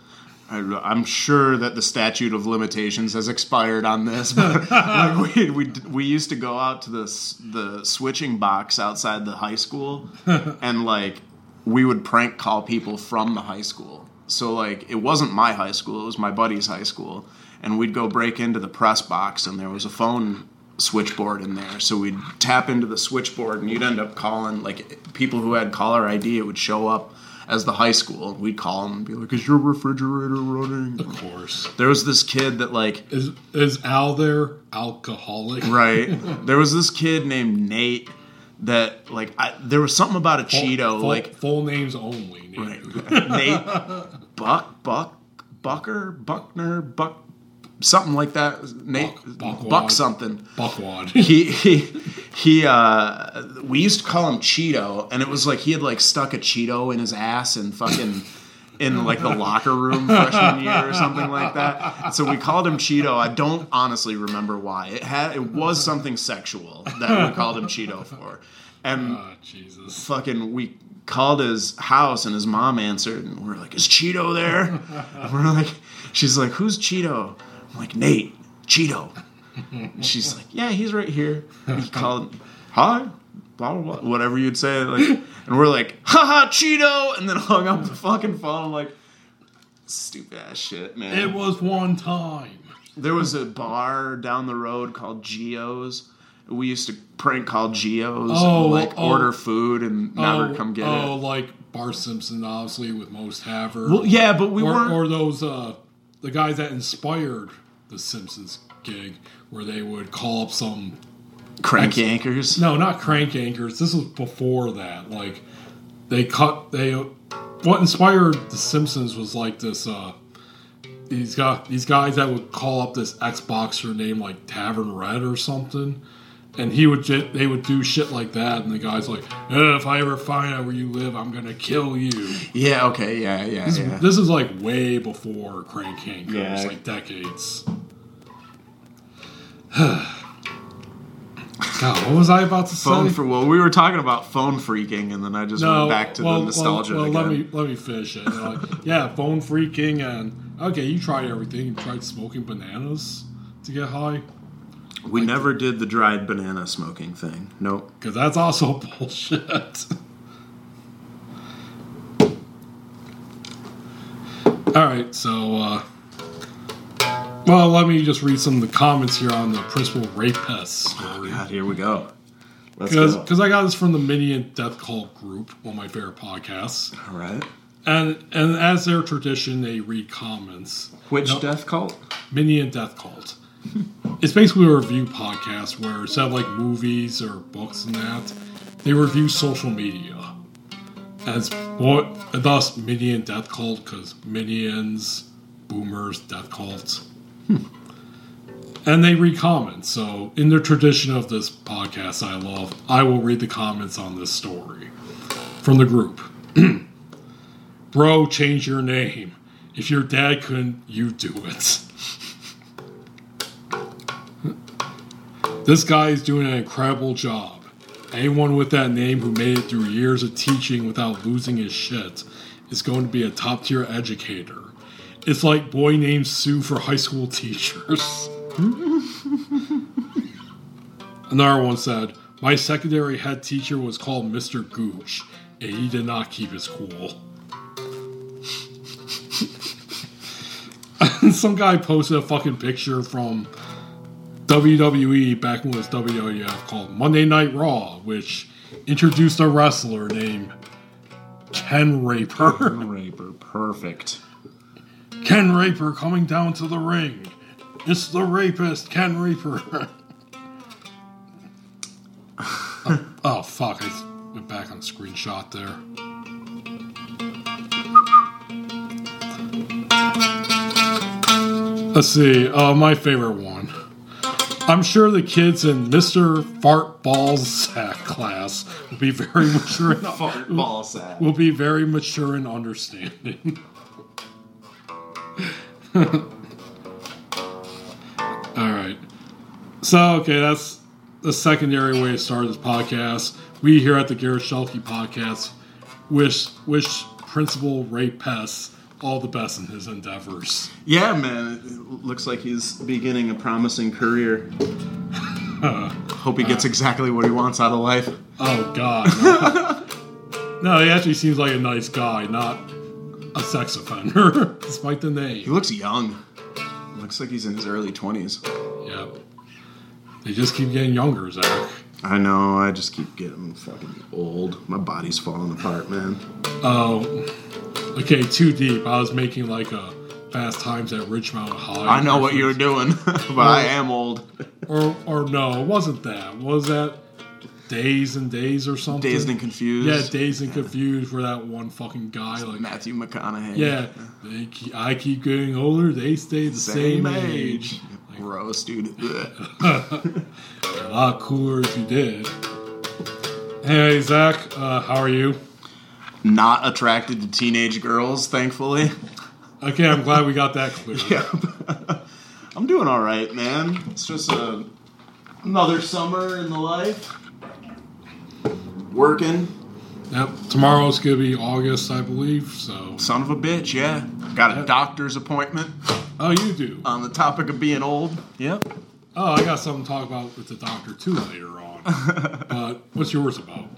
I, I'm sure that the statute of limitations has expired on this, but like we, we we used to go out to the the switching box outside the high school, and like... we would prank call people from the high school. So, like, it wasn't my high school. It was my buddy's high school. And we'd go break into the press box, and there was a phone switchboard in there. So we'd tap into the switchboard, and you'd end up calling, like, people who had caller I D. It would show up as the high school. We'd call them and be like, is your refrigerator running? Of course. There was this kid that, like... Is, is Al there? Alcoholic? Right. There was this kid named Nate... that, like, I, there was something about a full, Cheeto, full, like... Full names only, Nate. Right. Nate, Buck, Buck, Bucker, Buckner, Buck... Something like that. Nate, Buck, Buck something. Buckwad. He, he, he, uh... We used to call him Cheeto, and it was like he had, like, stuck a Cheeto in his ass and fucking... in like the locker room freshman year or something like that. And so we called him Cheeto. I don't honestly remember why. It had it was something sexual that we called him Cheeto for. And oh, Jesus. fucking we called his house and his mom answered and we're like, is Cheeto there? And we're like, she's like, who's Cheeto? I'm like, Nate, Cheeto. And she's like, yeah, he's right here. And he called, hi, blah, blah, blah, whatever you'd say. Like, and we're like, haha, Cheeto. And then hung up the fucking phone. I'm like, stupid ass shit, man. It was one time. There was a bar down the road called Geo's. We used to prank call Geo's oh, and like oh, order food and never oh, come get oh, it. Oh, like Bart Simpson, obviously, with Most Haver. Well, yeah, but we or, weren't. Or those, uh, the guys that inspired the Simpsons gig where they would call up some. Crank ex- anchors? No, not crank anchors. This was before that. Like, they cut. They. What inspired the Simpsons was like this, uh, these, guy, these guys that would call up this Xboxer named like Tavern Red or something. And he would, just, they would do shit like that, and the guy's like, eh, "If I ever find out where you live, I'm gonna kill you." Yeah. Okay. Yeah. Yeah. This, yeah. this is like way before Crank Hank. Yeah. It was like decades. God, what was I about to phone say? For, well, we were talking about phone freaking, and then I just no, went back to well, the nostalgia. Well, well again. let me let me finish it. Like, yeah, phone freaking, and okay, you tried everything. You tried smoking bananas to get high. We like, never did the dried banana smoking thing. Nope. Because that's also bullshit. All right, so, uh, well, let me just read some of the comments here on the principal rapist story. Oh, God, here we go. Let's Cause, go. Because I got this from the Minion Death Cult group, one of my favorite podcasts. All right. And and as their tradition, they read comments. Which no, Death Cult? Minion Death Cult. It's basically a review podcast where instead of like movies or books and that, they review social media. As what, and thus Minion Death Cult, because Minions, Boomers, Death Cult. Hmm. And they read comments. So in the tradition of this podcast I love, I will read the comments on this story from the group. Bro, change your name. If your dad couldn't, you do it. This guy is doing an incredible job. Anyone with that name who made it through years of teaching without losing his shit is going to be a top-tier educator. It's like boy named Sue for high school teachers. Another one said, my secondary head teacher was called Mister Gooch, and he did not keep his cool. Some guy posted a fucking picture from W W E back when it was W W F called Monday Night Raw, which introduced a wrestler named Ken Raper. Ken Raper, perfect. Ken Raper coming down to the ring. It's the rapist, Ken Raper. oh, oh, fuck. I went back on the screenshot there. Let's see. Uh, my favorite one. I'm sure the kids in Mister Fart Ball Sack class will be very mature and Fart Ball Sack will be very mature and understanding. All right. So, okay, that's the secondary way to start this podcast. We here at the Garrett Schelke podcast wish wish Principal Ray Pess all the best in his endeavors. Yeah, man. It looks like he's beginning a promising career. Uh, Hope he gets uh, exactly what he wants out of life. Oh, God. No. No, he actually seems like a nice guy, not a sex offender, despite the name. He looks young. Looks like he's in his early twenties. Yep. They just keep getting younger, Zach. I know. I just keep getting fucking old. My body's falling apart, man. Oh... Okay, too deep. I was making like a Fast Times at Ridgemont High. I know what you were doing, but or, I am old. Or, or no, it wasn't that. Was that Days and Days or something? Dazed and Confused. Yeah, Dazed and yeah. Confused for that one fucking guy, it's like Matthew McConaughey. Yeah, they keep, I keep getting older. They stay the same, same age. age. Like, gross, dude. A lot cooler if you did. Hey, Zach, uh, how are you? not attracted to teenage girls, thankfully. Okay, I'm glad we got that clear. Yeah. I'm doing all right, man. It's just a, another summer in the life. Working. Yep. Tomorrow's going to be August, I believe, so... Son of a bitch, yeah. Got a yep. doctor's appointment. Oh, you do? On the topic of being old. Yep. Oh, I got something to talk about with the doctor, too, later on. But what's yours about?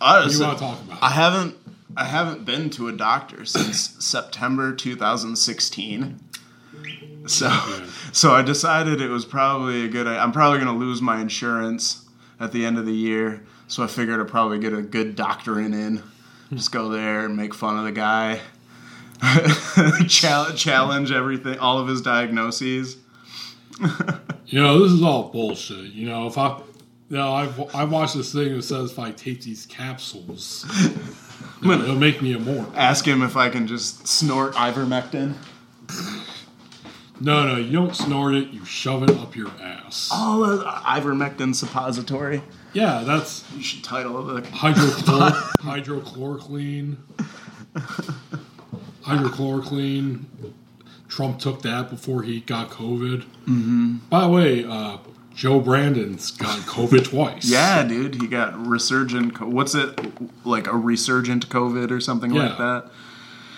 Honestly, what do you want to talk about? I haven't... I haven't been to a doctor since September twenty sixteen, so okay. so I decided it was probably a good. I'm probably going to lose my insurance at the end of the year, so I figured I'd probably get a good doctoring in, just go there and make fun of the guy, challenge everything, all of his diagnoses. You know, this is all bullshit. You know, if I, you know, I've I watched this thing that says if I take these capsules. I'm gonna It'll make me a moron. Ask him if I can just snort ivermectin. No, no, you don't snort it. You shove it up your ass. Oh, uh, ivermectin suppository. Yeah, that's... You should title it. Hydrochlor- hydrochloroquine. Hydrochloroquine. Trump took that before he got COVID. Mm-hmm. By the way, uh... Joe Brandon's got COVID twice. Yeah, dude. He got resurgent... Co- what's it? Like a resurgent COVID or something yeah. like that?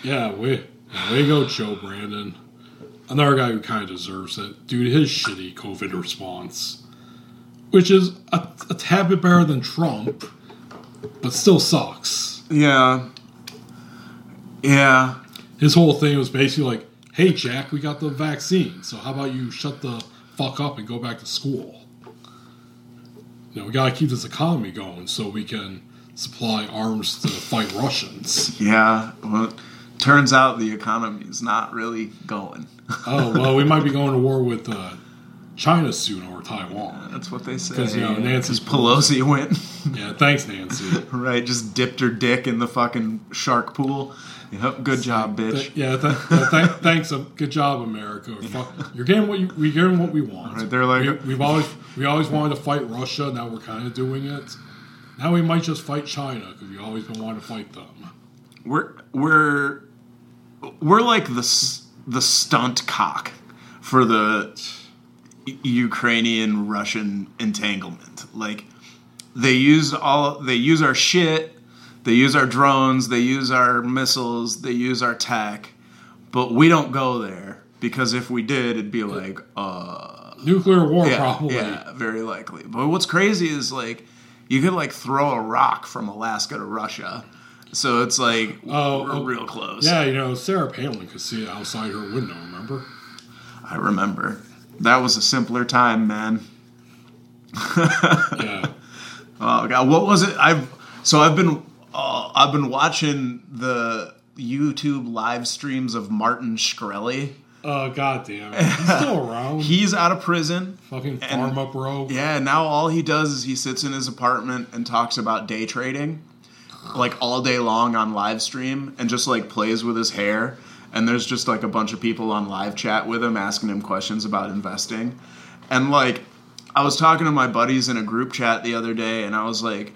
Yeah, way, way to go, Joe Brandon. Another guy who kind of deserves it. Dude, his shitty COVID response, which is a, a tad bit better than Trump, but still sucks. Yeah. Yeah. His whole thing was basically like, hey, Jack, we got the vaccine, so how about you shut the... fuck up and go back to school. You know, we gotta keep this economy going so we can supply arms to fight Russians. Yeah, well, turns out the economy is not really going. Oh, well, we might be going to war with uh, China soon or Taiwan. Yeah, that's what they say. Because, you know, Nancy Pelosi went. Yeah, thanks, Nancy. Right, just dipped her dick in the fucking shark pool. Yep, good job, bitch. Yeah, th- th- th- thanks. Um, good job, America. Fuck, you're getting what you, we're getting what we want. Right, they're like we, we've always we always wanted to fight Russia. Now we're kind of doing it. Now we might just fight China because we've always been wanting to fight them. We're we're we're like the the stunt cock for the Ukrainian Russian entanglement. Like they use all they use our shit. They use our drones, they use our missiles, they use our tech, but we don't go there because if we did, it'd be like uh, nuclear war, yeah, probably. Yeah, very likely. But what's crazy is like you could like throw a rock from Alaska to Russia, so it's like oh, we're oh, real close. Yeah, you know Sarah Palin could see it outside her window. Remember? I remember. That was a simpler time, man. Yeah. Oh God, what was it? I've so I've been. Uh, I've been watching the YouTube live streams of Martin Shkreli. Oh, goddamn. He's still around. He's out of prison. Fucking farm up rogue. Yeah, now all he does is he sits in his apartment and talks about day trading, like all day long on live stream, and just like plays with his hair. And there's just like a bunch of people on live chat with him asking him questions about investing. And like, I was talking to my buddies in a group chat the other day, and I was like,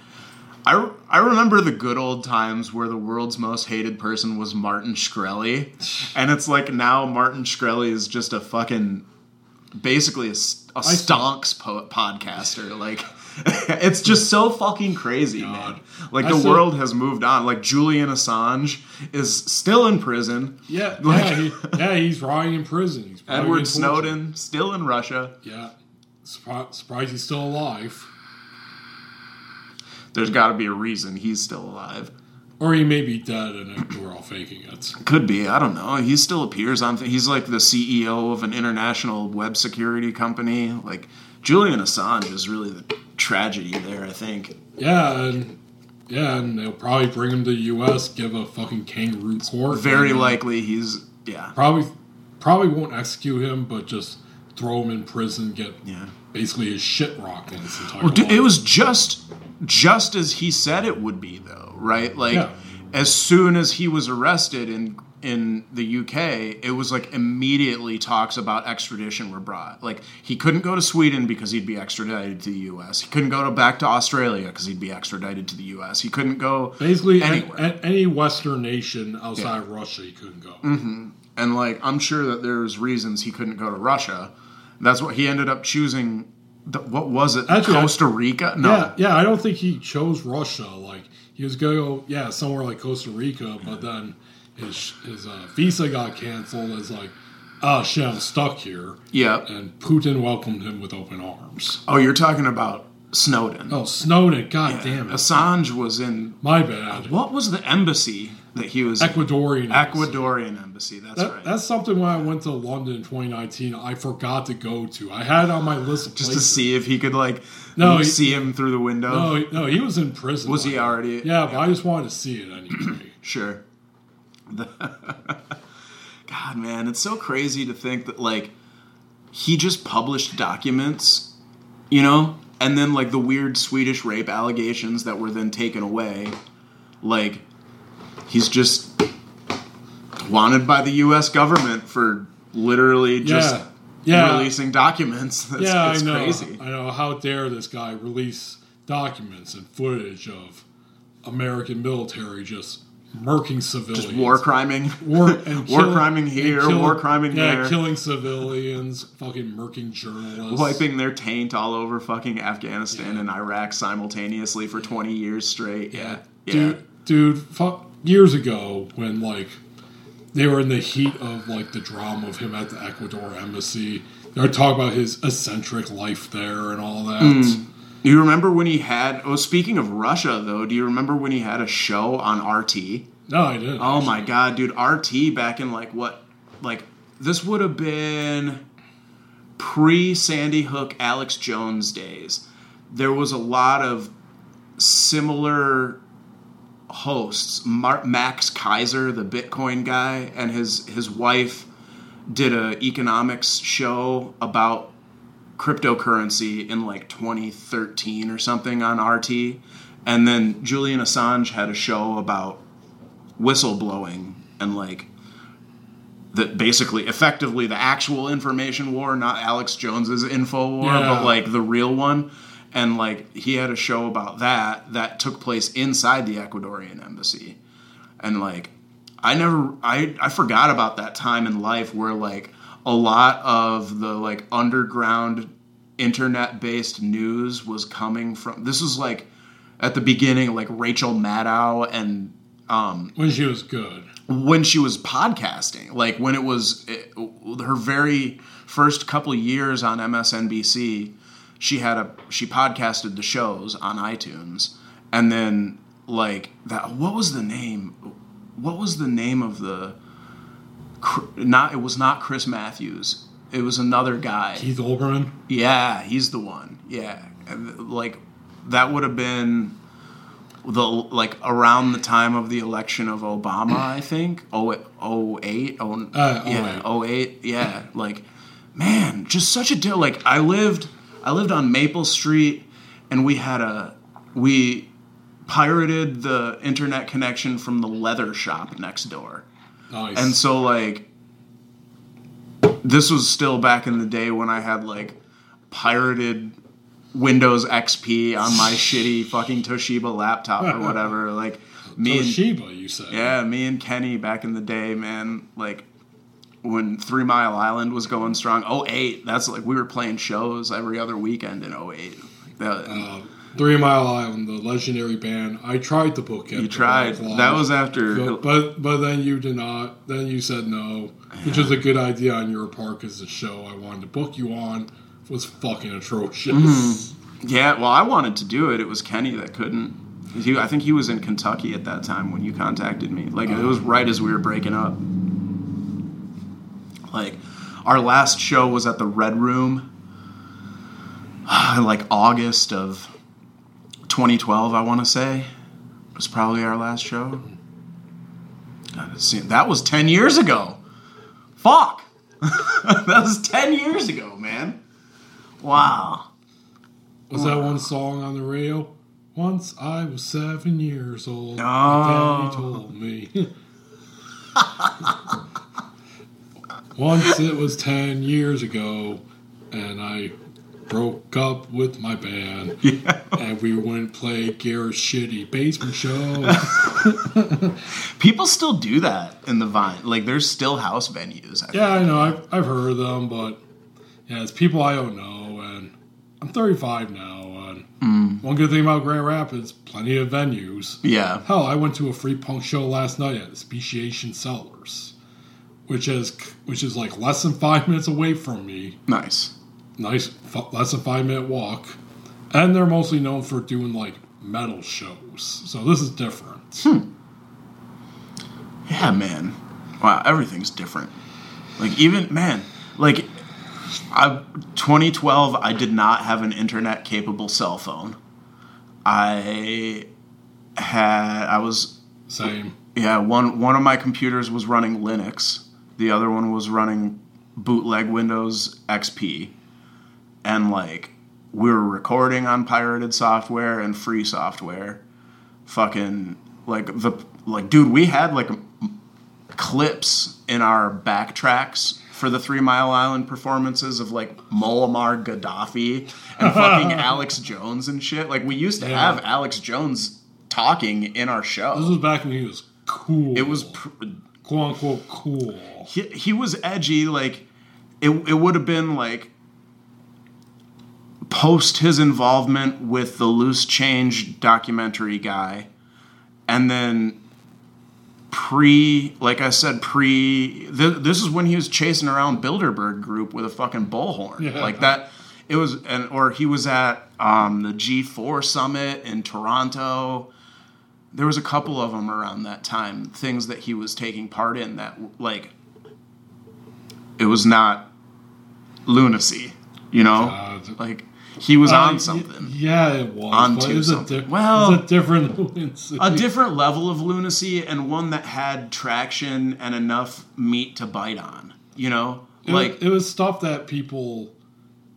I, I remember the good old times where the world's most hated person was Martin Shkreli. And it's like now Martin Shkreli is just a fucking, basically a, a stonks po- podcaster. Like, it's just so fucking crazy, God. Man. Like, I the still, world has moved on. Like, Julian Assange is still in prison. Yeah, like, yeah, he, yeah, he's rotting in prison. He's Edward Snowden, still in Russia. Yeah. Surpri- surprised he's still alive. There's got to be a reason he's still alive. Or he may be dead and we're all faking it. Could be. I don't know. He still appears on... Th- he's like the C E O of an international web security company. Like, Julian Assange is really the tragedy there, I think. Yeah, and, yeah, and they'll probably bring him to the U S, give a fucking kangaroo court. Very likely he's... Yeah. Probably probably won't execute him, but just throw him in prison, get yeah. basically his shit rocked in his entire well, life. It was just... Just as he said it would be, though, right? Like, yeah. as soon as he was arrested and in the U K, it was like immediately talks about extradition were brought. Like, he couldn't go to Sweden because he'd be extradited to the U S. He couldn't go to, back to Australia because he'd be extradited to the U S. He couldn't go basically anywhere. Any, any Western nation outside yeah. of Russia, he couldn't go. Mm-hmm. And like, I'm sure that there's reasons he couldn't go to Russia. That's what he ended up choosing. The, what was it? Actually, Costa Rica? No. Yeah, yeah, I don't think he chose Russia. Like, he was going to go, yeah, somewhere like Costa Rica, but then his his uh, visa got canceled. It's like, oh, shit, I'm stuck here. Yeah. And Putin welcomed him with open arms. Oh, you're talking about Snowden. Oh, Snowden. God yeah. damn it. Assange was in... My bad. Uh, what was the embassy that he was... Ecuadorian. Ecuadorian embassy. embassy. That's that, right. That's something when I went to London in twenty nineteen, I forgot to go to. I had it on my list of Just places. to see if he could, like, no, he, see him through the window? No, no, he was in prison. Was like, he already... Yeah, yeah, but I just wanted to see it anyway. Sure. God, man, it's so crazy to think that, like, he just published documents, you know? And then, like, the weird Swedish rape allegations that were then taken away. Like, he's just wanted by the U S government for literally just yeah. Yeah. releasing documents. That's, yeah, that's I know. crazy. I know. How dare this guy release documents and footage of American military just murking civilians. Just war criming. War, and war killing, criming here, killing, war criming yeah, there. Yeah, killing civilians, fucking murking journalists. Wiping their taint all over fucking Afghanistan yeah. and Iraq simultaneously for twenty years straight. Yeah. yeah. Dude, dude fuck, years ago when, like, they were in the heat of, like, the drama of him at the Ecuador embassy, they were talking about his eccentric life there and all that. Mm. Do you remember when he had... Oh, speaking of Russia, though, do you remember when he had a show on R T? No, I didn't. Oh, actually. My God, dude. R T back in, like, what... Like, this would have been pre-Sandy Hook, Alex Jones days. There was a lot of similar hosts. Mar- Max Kaiser, the Bitcoin guy, and his, his wife did a economics show about cryptocurrency in like twenty thirteen or something on R T. And then Julian Assange had a show about whistleblowing and like that basically effectively the actual information war, not Alex Jones's info war, yeah. but like the real one. And like he had a show about that that took place inside the Ecuadorian embassy. And like I never I, I forgot about that time in life where like a lot of the, like, underground internet-based news was coming from... This was, like, at the beginning, like, Rachel Maddow and... Um, when she was good. When she was podcasting. Like, when it was... It, her very first couple years on M S N B C, she had a... She podcasted the shows on iTunes. And then, like, that... What was the name? What was the name of the... Not it was not Chris Matthews. It was another guy. Keith Olbermann? Yeah, he's the one. Yeah, and like that would have been the like around the time of the election of Obama, I think. Oh, oh eight, oh uh, yeah, oh eight, yeah. Like, man, just such a deal. Like I lived, I lived on Maple Street, and we had a we pirated the internet connection from the leather shop next door. Nice. And so, like, this was still back in the day when I had, like, pirated Windows X P on my shitty fucking Toshiba laptop or whatever. Like, me Toshiba, and, you said. Yeah, me and Kenny back in the day, man, like, when Three Mile Island was going strong. oh eight, that's, like, we were playing shows every other weekend in oh eight. That, uh, Three Mile Island, the legendary band. I tried to book it. You tried. That was after. So, but but then you did not. Then you said no, yeah. which was a good idea on your part because the show I wanted to book you on was fucking atrocious. Mm-hmm. Yeah, well, I wanted to do it. It was Kenny that couldn't. He, I think he was in Kentucky at that time when you contacted me. Like, um, it was right as we were breaking up. Like, our last show was at the Red Room in, like, August of... twenty twelve, I want to say, was probably our last show. God, that was ten years ago. Fuck. That was ten years ago, man. Wow. Was wow. that one song on the radio? Once I was seven years old, oh. my daddy told me. Once it was ten years ago, and I broke up with my band, yeah. and we went and played Garrett's shitty basement show. People still do that in the Vine. Like, there's still house venues. I yeah, think. I know. I've, I've heard of them, but yeah, it's people I don't know, and I'm thirty-five now, and mm. one good thing about Grand Rapids, plenty of venues. Yeah. Hell, I went to a free punk show last night at Speciation Cellars, which is which is like less than five minutes away from me. Nice. Nice, f- less than five minute walk. And they're mostly known for doing like metal shows. So this is different. Hmm. Yeah, man. Wow, everything's different. Like even, man, like I, twenty twelve, I did not have an internet capable cell phone. I had, I was. Same. Yeah, one, one of my computers was running Linux. The other one was running bootleg Windows X P. And, like, we were recording on pirated software and free software. Fucking, like, the like, dude, we had, like, clips in our backtracks for the Three Mile Island performances of, like, Muammar Gaddafi and fucking Alex Jones and shit. Like, we used to yeah. have Alex Jones talking in our show. This was back when he was cool. It was... Pr- quote, unquote, cool. He, he was edgy. Like, it, it would have been, like... post his involvement with the Loose Change documentary guy, and then pre, like I said, pre, th- this is when he was chasing around Bilderberg Group with a fucking bullhorn. Yeah. Like that, it was, and or he was at um, the G four summit in Toronto. There was a couple of them around that time, things that he was taking part in that, like, it was not lunacy, you know? God. Like, he was uh, on something. Yeah, it was. On to it was something. A diff- well, it was a different lunacy. A different level of lunacy, and one that had traction and enough meat to bite on. You know, it like was, it was stuff that people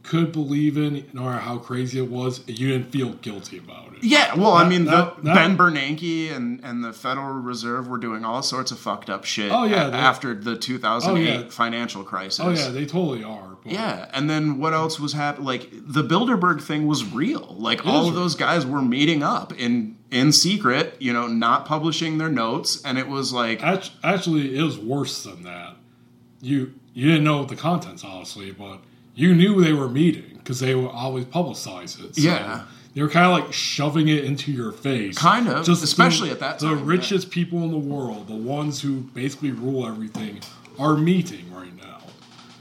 could believe in, no matter how crazy it was. And you didn't feel guilty about it. Yeah, well, that, I mean, that, the, that, Ben Bernanke and, and the Federal Reserve were doing all sorts of fucked up shit. Oh, yeah, a, they, after the two thousand eight oh, yeah. financial crisis. Oh yeah, they totally are. But. Yeah, and then what else was happening? Like the Bilderberg thing was real. Like it all of those guys were meeting up in in secret, you know, not publishing their notes, and it was like actually it was worse than that. You you didn't know the contents, obviously, but. You knew they were meeting because they would always publicize it. So yeah. They were kind of like shoving it into your face. Kind of. Just especially the, at that time. The richest yeah. people in the world, the ones who basically rule everything, are meeting right now.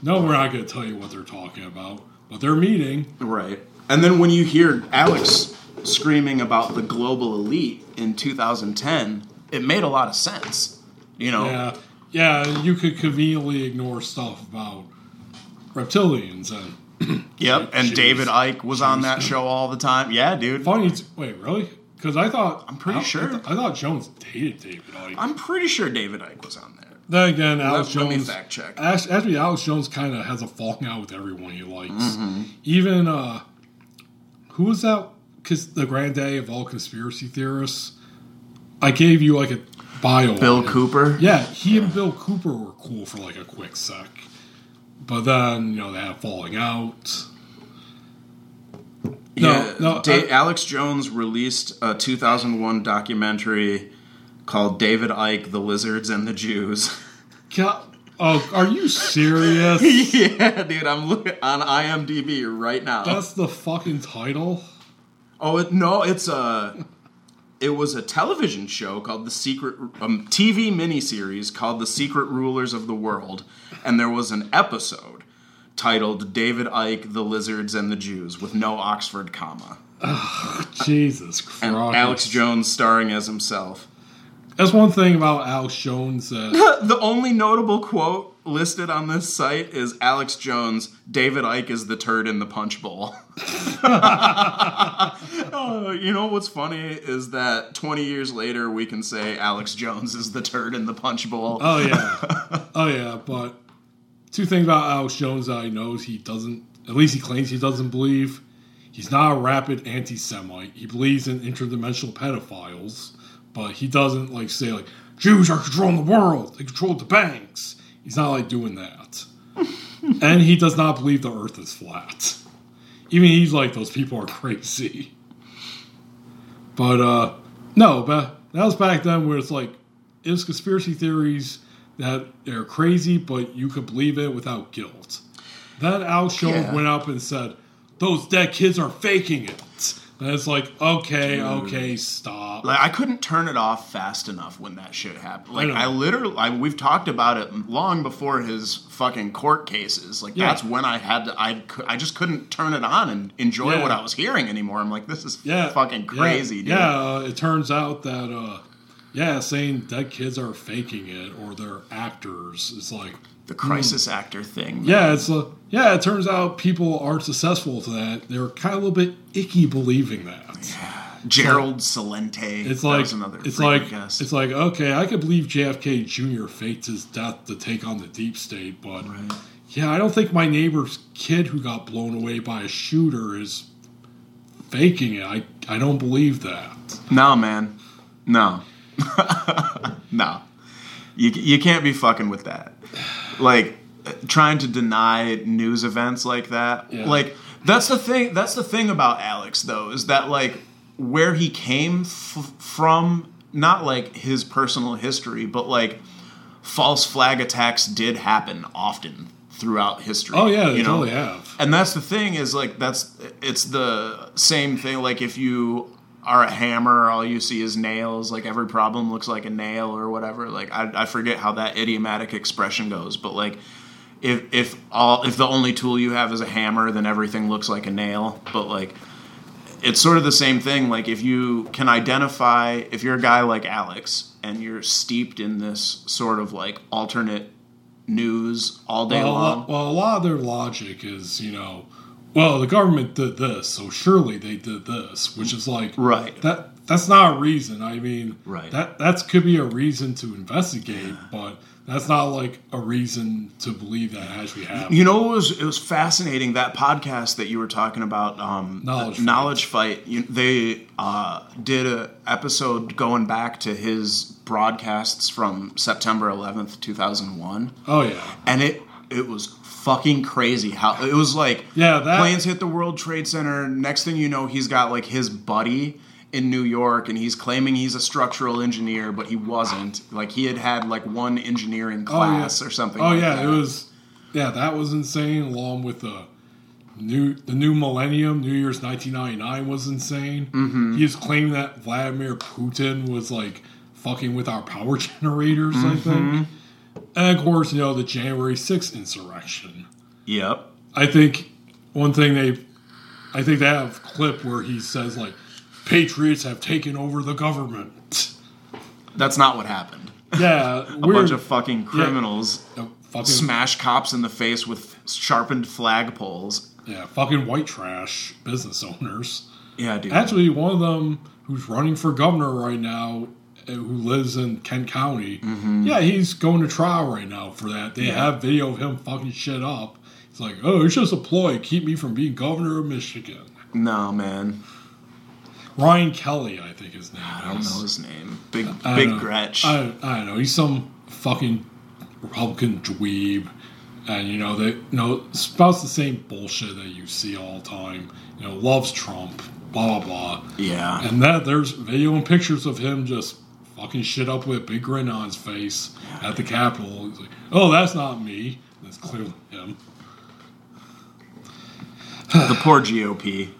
No, right. We're not going to tell you what they're talking about, but they're meeting. Right. And then when you hear Alex screaming about the global elite in two thousand ten, it made a lot of sense. You know? Yeah. Yeah, you could conveniently ignore stuff about reptilians and yep and shoes. David Icke was shoes. On that show all the time. Yeah, dude. Funny. T- wait, really? Because I thought I'm pretty I, sure I, th- I thought Jones dated David Icke. I'm pretty sure David Icke was on there. Then again, Alex let, Jones. Let me fact check. Actually, Alex Jones kind of has a falling out with everyone he likes. Mm-hmm. Even uh, who was that? Because the grand day of all conspiracy theorists. I gave you like a bio. Bill on Cooper. Him. Yeah, he yeah. and Bill Cooper were cool for like a quick sec. But then, you know, they have falling out. No, yeah, no, da- I, Alex Jones released a two thousand one documentary called David Icke, the Lizards, and the Jews. God, oh, are you serious? Yeah, dude, I'm looking on IMDb right now. That's the fucking title? Oh, it, no, it's a... It was a television show called The Secret... Um, T V miniseries called The Secret Rulers of the World. And there was an episode titled David Icke, the Lizards, and the Jews with no Oxford comma. Oh, Jesus Christ. And Alex Jones starring as himself. That's one thing about Alex Jones. That the only notable quote listed on this site is Alex Jones, David Icke is the turd in the punch bowl. uh, you know what's funny is that twenty years later we can say Alex Jones is the turd in the punch bowl. Oh, yeah. Oh, yeah, but two things about Alex Jones that I know is he doesn't, at least he claims he doesn't believe. He's not a rabid anti-Semite. He believes in interdimensional pedophiles. But he doesn't, like, say, like, Jews are controlling the world. They control the banks. He's not like doing that. And he does not believe the earth is flat. Even he's like, those people are crazy. But, uh, no, but that was back then where it's like, it's conspiracy theories that they're crazy, but you could believe it without guilt. Then Al Sho yeah. went up and said, those dead kids are faking it. And it's like, okay, Dude. okay, stop. Like, I couldn't turn it off fast enough when that shit happened. Like, I, I literally, I, we've talked about it long before his fucking court cases. Like, yeah. that's when I had to, I, I just couldn't turn it on and enjoy yeah. what I was hearing anymore. I'm like, this is yeah. fucking crazy, yeah. dude. Yeah, uh, it turns out that, uh, yeah, saying dead kids are faking it or they're actors is like... The crisis mm. actor thing. Man. Yeah, it's a, yeah. It turns out people are successful to that. They're kind of a little bit icky believing that. Yeah. Gerald Celente. It's like that was another it's like guess. It's like okay, I could believe J F K Junior faked his death to take on the deep state, but right. yeah, I don't think my neighbor's kid who got blown away by a shooter is faking it. I I don't believe that. No, man. No. no. You you can't be fucking with that. Like, trying to deny news events like that. Yeah. Like, that's the thing That's the thing about Alex, though, is that, like, where he came f- from, not, like, his personal history, but, like, false flag attacks did happen often throughout history. Oh, yeah, they totally have. And that's the thing is, like, that's it's the same thing. Like, if you are a hammer, all you see is nails, like every problem looks like a nail or whatever. Like, I, I forget how that idiomatic expression goes, but like if if all if the only tool you have is a hammer, then everything looks like a nail. But like it's sort of the same thing. Like if you can identify, if you're a guy like Alex and you're steeped in this sort of like alternate news all day well, long. Well, a lot of their logic is, you know, well, the government did this, so surely they did this, which is like right. that. That's not a reason. I mean, right. that that could be a reason to investigate, yeah. but that's not like a reason to believe that actually happened. You know, it was it was fascinating that podcast that you were talking about, um, Knowledge Fight. Knowledge Fight. You, they uh, did an episode going back to his broadcasts from September eleventh, two thousand one. Oh yeah, and it it was. Fucking crazy how it was like yeah, that, planes hit the World Trade Center. Next thing you know, he's got like his buddy in New York and he's claiming he's a structural engineer, but he wasn't. Like he had had like one engineering class oh, yeah. or something. Oh like yeah, that. It was yeah, that was insane. Along with the new the new millennium, New Year's nineteen ninety-nine was insane. Mm-hmm. He was claiming that Vladimir Putin was like fucking with our power generators. Mm-hmm. I think. And, of course, you know, the January sixth insurrection. Yep. I think one thing they... I think they have a clip where he says, like, patriots have taken over the government. That's not what happened. Yeah. a bunch of fucking criminals yeah, fucking, smash cops in the face with sharpened flagpoles. Yeah, fucking white trash business owners. Yeah, dude. Actually, one of them who's running for governor right now... who lives in Kent County. Mm-hmm. Yeah, he's going to trial right now for that. They yeah. have video of him fucking shit up. It's like, oh, it's just a ploy. Keep me from being governor of Michigan. No, man. Ryan Kelly, I think his name I is. I don't know his name. Big I Big Gretsch. I, I don't know. He's some fucking Republican dweeb. And, you know, they you know, spouts the same bullshit that you see all the time. You know, loves Trump, blah, blah, blah. Yeah. And that there's video and pictures of him just... fucking shit up with a big grin on his face at the Capitol. He's like, oh, that's not me. That's clearly him. The poor G O P.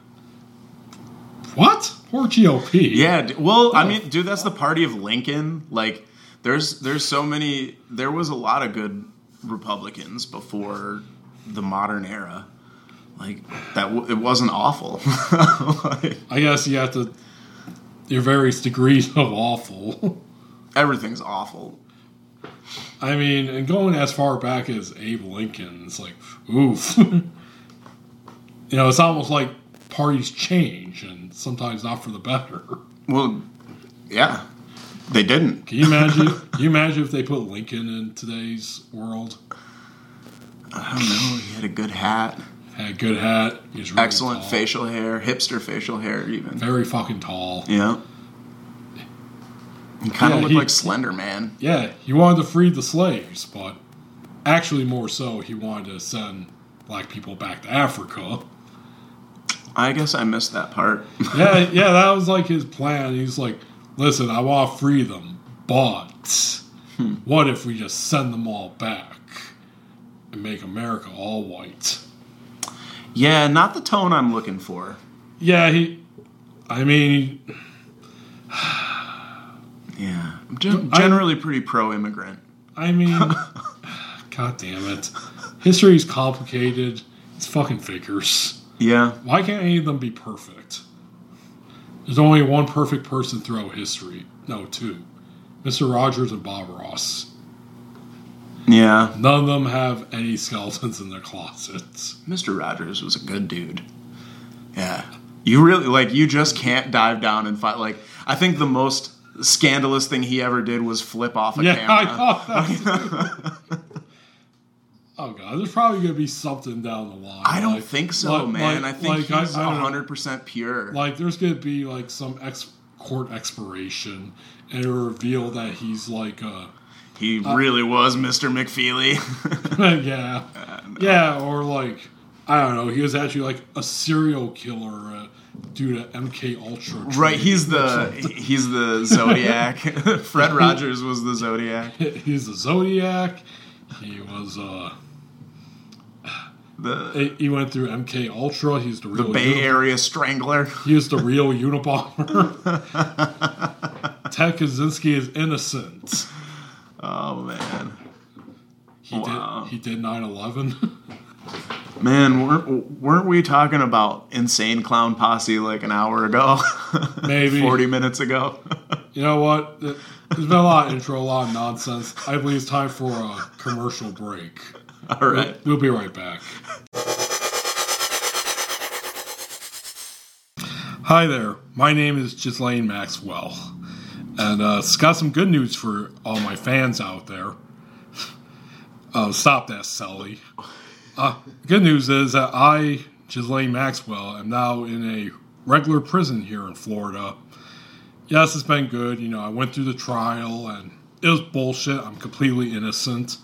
What? Poor G O P? Yeah, well, I mean, dude, that's the party of Lincoln. Like, there's there's so many... There was a lot of good Republicans before the modern era. Like, that w- it wasn't awful. like, I guess you have to... Your various degrees of awful. Everything's awful. I mean, and going as far back as Abe Lincoln, it's like, oof. you know, it's almost like parties change, and sometimes not for the better. Well, yeah, they didn't. Can you imagine? can you imagine if they put Lincoln in today's world? I don't know. He had a good hat. Had a good hat. He was really excellent tall. Facial hair, hipster facial hair, even. Very fucking tall. Yeah. He kind of yeah, looked he, like Slender Man. Yeah, he wanted to free the slaves, but actually more so he wanted to send black people back to Africa. I guess I missed that part. yeah, yeah, that was like his plan. He's like, listen, I want to free them, but hmm. what if we just send them all back and make America all white? Yeah, not the tone I'm looking for. Yeah, he... I mean... yeah. I'm gen- generally I, pretty pro-immigrant. I mean... God damn it. History's complicated. It's fucking figures. Yeah. Why can't any of them be perfect? There's only one perfect person throughout history. No, two. Mister Rogers and Bob Ross. Yeah. None of them have any skeletons in their closets. Mister Rogers was a good dude. Yeah. You really, like, you just can't dive down and fight. Like, I think the most scandalous thing he ever did was flip off a yeah, camera. I know. Oh, God. There's probably going to be something down the line. I don't like, think so, like, man. Like, I think like, he's I, I one hundred percent pure. Like, there's going to be, like, some ex- court expiration and it'll reveal that he's, like, a... He really uh, was Mister McFeely. yeah. Uh, no. Yeah, or like, I don't know, he was actually like a serial killer uh, due to M K Ultra. Right, he's the he's the Zodiac. Fred Rogers was the Zodiac. He's the Zodiac. He was, uh... The, he went through M K Ultra. He's the real... The Bay Unib- Area Strangler. He was the real Unabomber. Ted Kaczynski is innocent. Oh, man. He wow. did He did nine eleven. Man, weren't, weren't we talking about Insane Clown Posse like an hour ago? Maybe. forty minutes ago. You know what? There's been a lot of intro, a lot of nonsense. I believe it's time for a commercial break. All right. We'll, we'll be right back. Hi there. My name is Ghislaine Maxwell. And uh, it's got some good news for all my fans out there. Uh, stop that, Sally. Uh, good news is that I, Ghislaine Maxwell, am now in a regular prison here in Florida. Yes, it's been good. You know, I went through the trial, and it was bullshit. I'm completely innocent.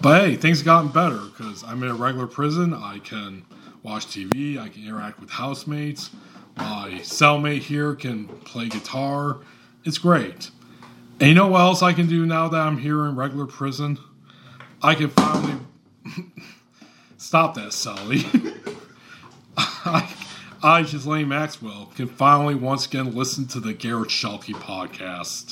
But, hey, things have gotten better because I'm in a regular prison. I can watch T V. I can interact with housemates. My cellmate here can play guitar. It's great. And you know what else I can do now that I'm here in regular prison? I can finally... Stop that, Sally. I, I, Ghislaine Maxwell, can finally once again listen to the Garrett Schalke podcast.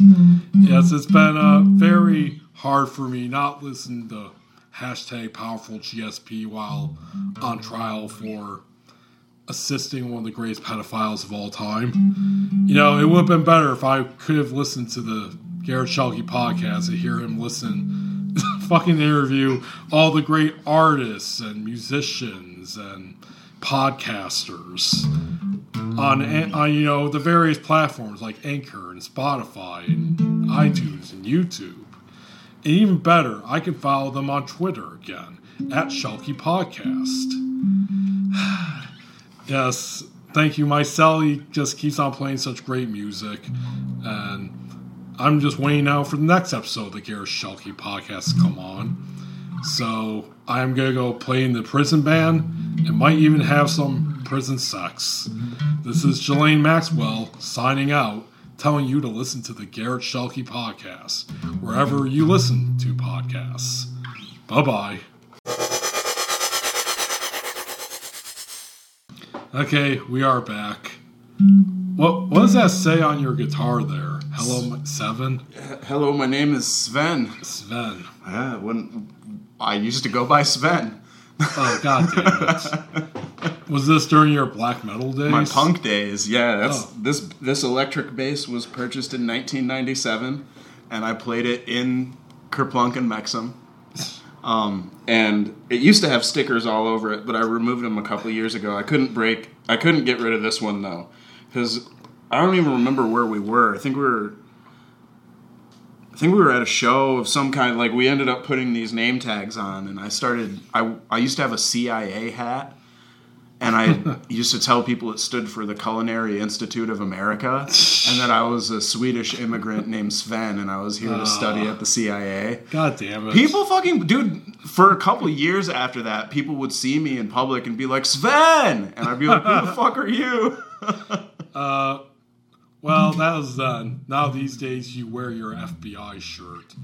Yes, it's been uh, very hard for me not listening to hashtag Powerful G S P while on trial for... assisting one of the greatest pedophiles of all time. You know, it would have been better if I could have listened to the Garrett Schalke podcast and hear him listen, fucking interview all the great artists and musicians and podcasters on, on, you know, the various platforms like Anchor and Spotify and iTunes and YouTube. And even better, I can follow them on Twitter again, at Schalke Podcast. Yes, thank you. My Sally just keeps on playing such great music. And I'm just waiting now for the next episode of the Garrett Schalke podcast to come on. So I'm going to go play in the prison band and might even have some prison sex. This is Ghislaine Maxwell signing out, telling you to listen to the Garrett Schalke podcast, wherever you listen to podcasts. Bye-bye. Okay, we are back. What what does that say on your guitar there? Hello, my, Seven? Hello, my name is Sven. Sven. Yeah, when I used to go by Sven. Oh, God damn it. Was this during your black metal days? My punk days, yeah. That's oh. This this electric bass was purchased in nineteen ninety-seven, and I played it in Kerplunk and Mexum. Um, and it used to have stickers all over it, but I removed them a couple of years ago. I couldn't break, I couldn't get rid of this one though, because I don't even remember where we were. I think we were, I think we were at a show of some kind. Like, we ended up putting these name tags on, and I started, I, I used to have a C I A hat, And I used to tell people it stood for the Culinary Institute of America, and that I was a Swedish immigrant named Sven, and I was here uh, to study at the C I A. God damn it. People fucking... Dude, for a couple of years after that, people would see me in public and be like, Sven! And I'd be like, who the fuck are you? uh, well, that was done. Now these days you wear your F B I shirt,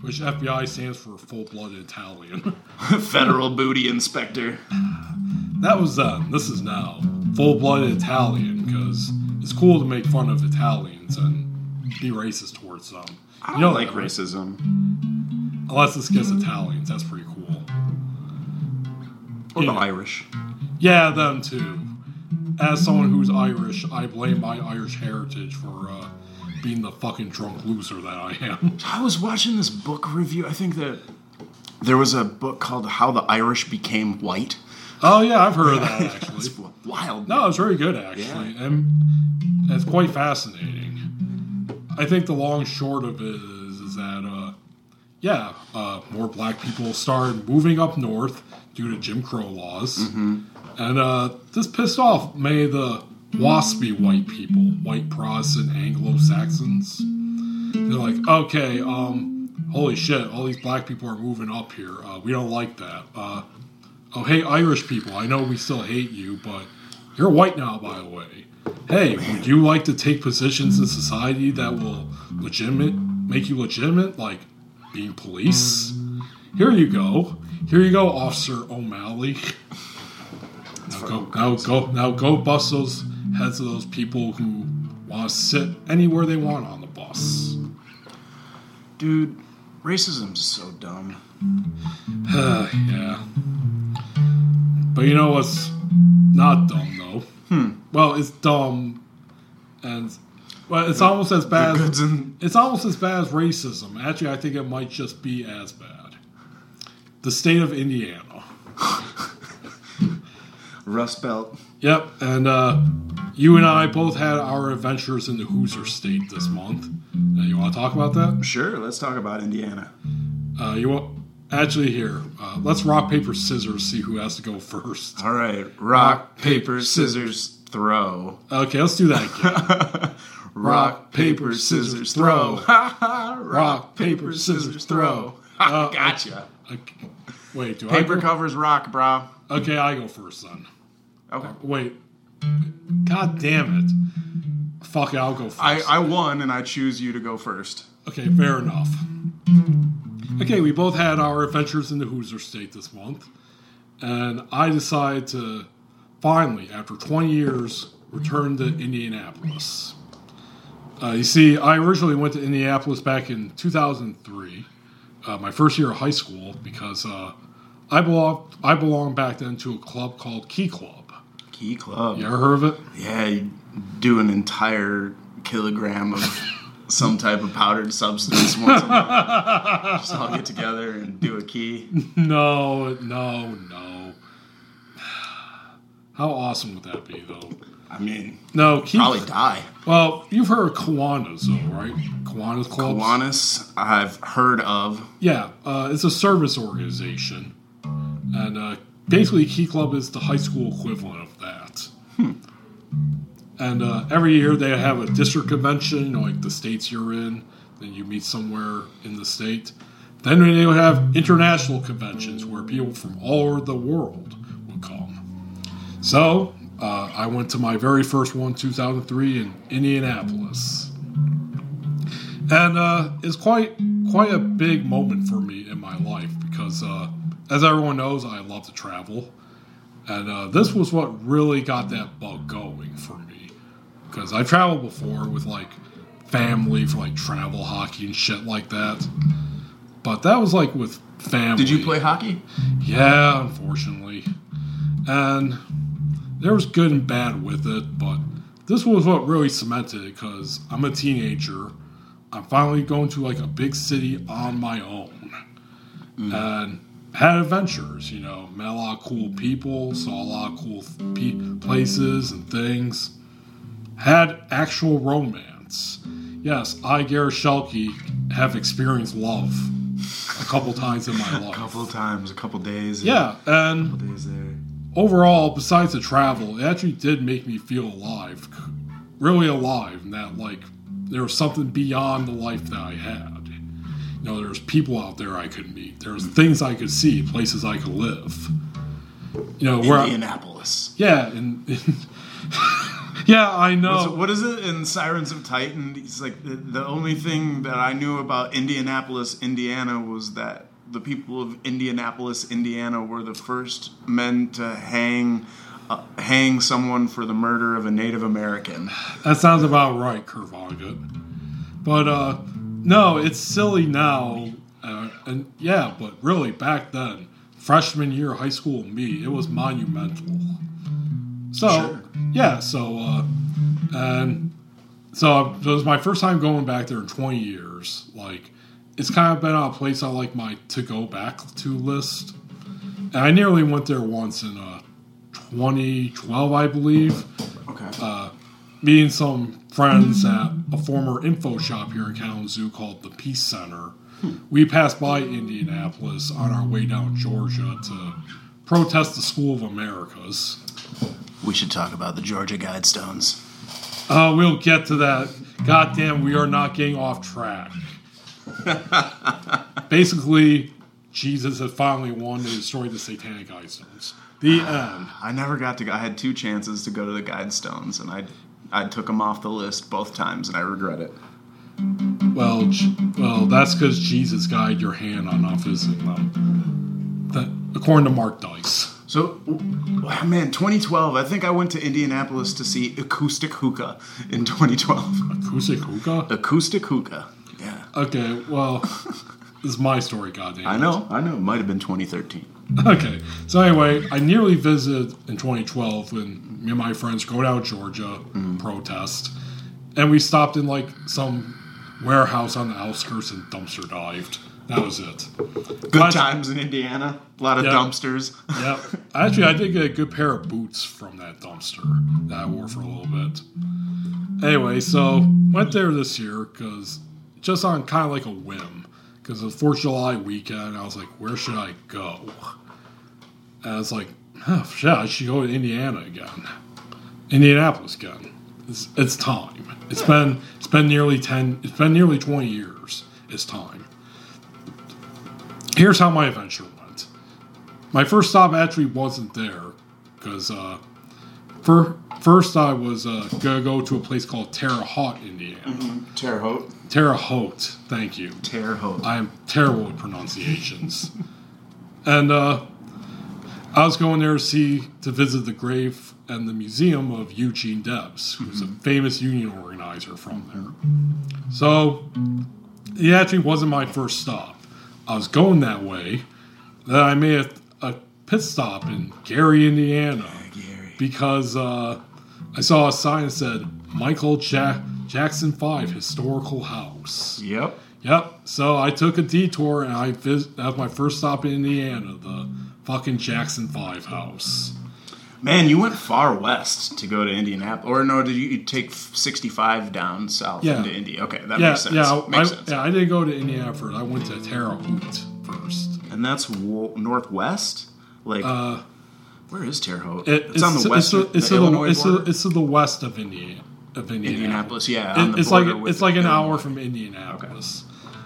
which F B I stands for Full-Blooded Italian. Federal Booty Inspector. That was then. This is now. Full-blooded Italian, because it's cool to make fun of Italians and be racist towards them. I don't you know like that, racism. Right? Unless this gets Italians. That's pretty cool. Or yeah. The Irish. Yeah, them too. As someone who's Irish, I blame my Irish heritage for uh, being the fucking drunk loser that I am. I was watching this book review. I think that there was a book called How the Irish Became White. Oh, yeah, I've heard of that, actually. It's wild. No, it's very good, actually. Yeah. And it's quite fascinating. I think the long and short of it is, is that, uh, yeah, uh, more black people started moving up north due to Jim Crow laws. Mm-hmm. And uh, this pissed off many of the waspy white people, white Protestant Anglo-Saxons. They're like, okay, um, holy shit, all these black people are moving up here. Uh, we don't like that. Uh Oh, hey, Irish people, I know we still hate you, but you're white now, by the way. Hey, would you like to take positions in society that will legitimate, make you legitimate, like being police? Here you go. Here you go, Officer O'Malley. Now go, now go, now go bust those heads of those people who want to sit anywhere they want on the bus. Dude, racism's so dumb. Yeah. But you know what's not dumb, though? Hmm. Well, it's dumb, and well, it's the, almost as bad. As, in- it's almost as bad as racism. Actually, I think it might just be as bad. The state of Indiana, Rust Belt. Yep, and uh, you and I both had our adventures in the Hoosier State this month. Now, you want to talk about that? Sure, let's talk about Indiana. Uh, you want? Actually, here, uh, let's rock, paper, scissors, see who has to go first. All right, rock, rock paper, scissors, scissors, throw. Okay, let's do that again. rock, rock, paper, scissors, throw. rock, paper, scissors, throw. uh, gotcha. Okay. Wait, do paper I Paper covers rock, bro. Okay, I go first, then. Okay. Wait. God damn it. Fuck it, I'll go first. I, I won, and I choose you to go first. Okay, fair enough. Okay, we both had our adventures in the Hoosier State this month, and I decided to finally, after twenty years, return to Indianapolis. Uh, you see, I originally went to Indianapolis back in two thousand three, uh, my first year of high school, because uh, I belonged I belonged back then to a club called Key Club. Key Club. You ever heard of it? Yeah, you do an entire kilogram of... some type of powdered substance once a month. Just all get together and do a key. No, no, no. How awesome would that be, though? I mean, no, key probably f- die. Well, you've heard of Kiwanis, though, right? Kiwanis clubs? Kiwanis, I've heard of. Yeah, uh, it's a service organization. And uh, basically, Key Club is the high school equivalent of that. Hmm. And uh, every year they have a district convention, you know, like the states you're in. Then you meet somewhere in the state. Then they would have international conventions where people from all over the world would come. So uh, I went to my very first one, two thousand three, in Indianapolis. And uh, it's quite quite a big moment for me in my life because, uh, as everyone knows, I love to travel. And uh, this was what really got that bug going for me. Because I've traveled before with, like, family for, like, travel hockey and shit like that. But that was, like, with family. Did you play hockey? Yeah, unfortunately. And there was good and bad with it, but this was what really cemented it, because I'm a teenager. I'm finally going to, like, a big city on my own. Mm. And had adventures, you know. Met a lot of cool people, saw a lot of cool th- places and things. Had actual romance. Yes, I, Gareth Schelke, have experienced love a couple times in my life. A couple times, a couple days. Yeah, and a couple days there. overall, besides the travel, it actually did make me feel alive. Really alive, and that, like, there was something beyond the life that I had. You know, there's people out there I could meet. There's things I could see, places I could live. You know, where Indianapolis. I, yeah, and... and yeah, I know. What is it in Sirens of Titan? He's like, the, the only thing that I knew about Indianapolis, Indiana was that the people of Indianapolis, Indiana were the first men to hang uh, hang someone for the murder of a Native American. That sounds about right, Kerplunk. But, uh, no, it's silly now. Uh, and yeah, but really, back then, freshman year of high school me, it was monumental. So... Sure. Yeah, so, uh, and so, so it was my first time going back there in twenty years. Like, it's kind of been a place I like my to go back to list. And I nearly went there once in uh, twenty twelve, I believe. Okay. Uh, meeting some friends at a former info shop here in Kalamazoo called the Peace Center. Hmm. We passed by Indianapolis on our way down Georgia to protest the School of Americas. We should talk about the Georgia Guidestones. Uh, we'll get to that. Goddamn, we are not getting off track. Basically, Jesus had finally won and destroyed the Satanic Guidestones. The uh, end. I never got to go. I had two chances to go to the Guidestones, and I I took them off the list both times, and I regret it. Well, well, that's because Jesus guided your hand on not visiting them. That, according to Mark Dice. So, oh man, twenty twelve, I think I went to Indianapolis to see Acoustic Hookah in twenty twelve. Acoustic Hookah? Acoustic Hookah, yeah. Okay, well, this is my story, goddamn. I know, I know. It might have been twenty thirteen. Okay, so anyway, I nearly visited in twenty twelve when me and my friends go down to Georgia, mm. protest, and we stopped in, like, some warehouse on the outskirts and dumpster dived. That was it. Good I, times in Indiana. A lot of yeah, dumpsters. Yep. Actually, I did get a good pair of boots from that dumpster that I wore for a little bit. Anyway, so went there this year because just on kind of like a whim. Because it was fourth of July weekend, I was like, where should I go? And I was like, oh, shit, I should go to Indiana again. Indianapolis again. It's, it's time. It's been it's been nearly ten. It's been nearly twenty years. It's time. Here's how my adventure went. My first stop actually wasn't there, because uh, for, first I was uh, going to go to a place called Terre Haute, Indiana. Mm-hmm. Terre Haute? Terre Haute, thank you. Terre Haute. I am terrible at pronunciations. And uh, I was going there to see, to visit the grave and the museum of Eugene Debs, who's mm-hmm. a famous union organizer from there. So, it actually wasn't my first stop. I was going that way, then I made a, a pit stop in Gary, Indiana, yeah, Gary. because uh, I saw a sign that said Michael ja- Jackson Five Historical House. Yep. Yep. So I took a detour and I vis- that was my first stop in Indiana, the fucking Jackson Five house. Man, you went far west to go to Indianapolis. Or no, did you, you take sixty-five down south yeah. into India? Okay, that yeah, makes sense. Yeah, makes I, sense. Yeah, I didn't go to Indiana first. I went to Terre Haute first. And that's w- northwest? Like, uh, where is Terre Haute? It, it's, it's on the west of It's, the, the, it's, the, it's to the west of, Indiana, of Indianapolis. Indianapolis, yeah. On it, the it's like, it's like an hour from Indianapolis. Okay.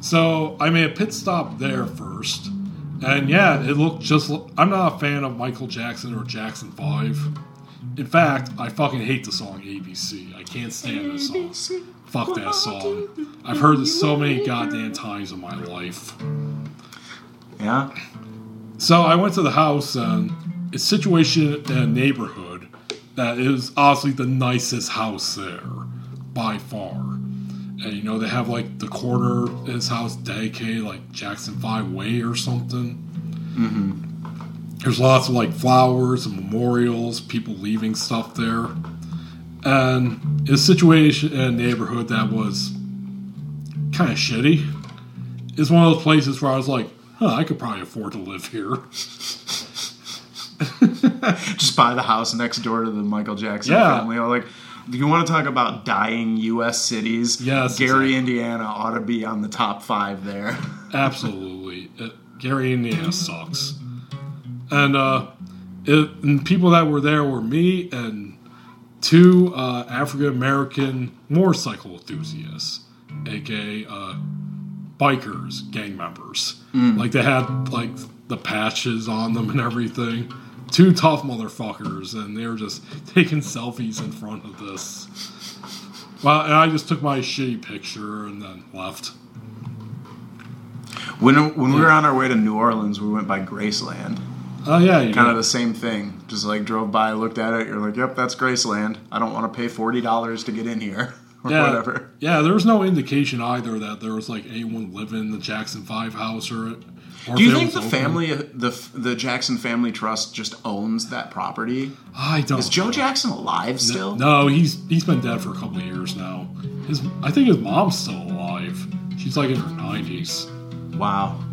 So I made a pit stop there first. And yeah, it looked just... I'm not a fan of Michael Jackson or Jackson five. In fact, I fucking hate the song A B C. I can't stand this song. Fuck that song. I've heard this so many goddamn times in my life. Yeah? So I went to the house, and it's situated in a neighborhood that is obviously the nicest house there, by far. And, you know, they have, like, the corner in his house dedicated, like, Jackson five Way or something. Mm-hmm. There's lots of, like, flowers and memorials, people leaving stuff there. And it's situated in a neighborhood that was kind of shitty. It's one of those places where I was like, huh, I could probably afford to live here. Just buy the house next door to the Michael Jackson yeah. family. All like... Do you want to talk about dying U S cities? Yes. Gary, exactly. Indiana ought to be on the top five there. Absolutely. Uh, Gary, Indiana sucks. And uh, it, and the people that were there were me and two uh, African American motorcycle enthusiasts, aka uh, bikers, gang members. Mm. Like they had like the patches on them and everything. Two tough motherfuckers, and they were just taking selfies in front of this. Well, and I just took my shitty picture and then left. When when yeah. we were on our way to New Orleans, we went by Graceland. Oh, yeah. You kind did. Of the same thing. Just, like, drove by, looked at it, you're like, yep, that's Graceland. I don't want to pay forty dollars to get in here, or yeah. whatever. Yeah, there was no indication either that there was, like, anyone living in the Jackson Five house or... or Do you think the open. family, the the Jackson Family Trust just owns that property? I don't Is Joe know. Jackson alive no, still? No, he's he's been dead for a couple of years now. His I think his mom's still alive. She's, like, in her nineties. Wow.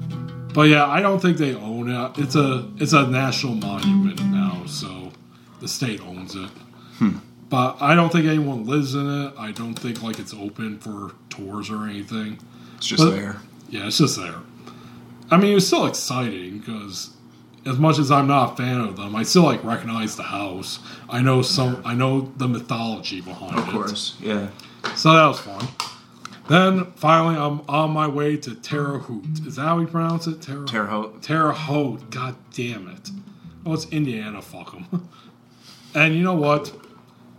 But yeah, I don't think they own it. It's a it's a national monument now, so the state owns it. Hmm. But I don't think anyone lives in it. I don't think like it's open for tours or anything. It's just but, there. Yeah, it's just there. I mean, it was still exciting because as much as I'm not a fan of them, I still like recognize the house. I know some. I know the mythology behind it. Of course, it. yeah. So that was fun. Then, finally, I'm on my way to Terre Haute. Is that how we pronounce it? Terre, Terre Haute. Terre Haute. God damn it. Oh, it's Indiana. Fuck them. And you know what?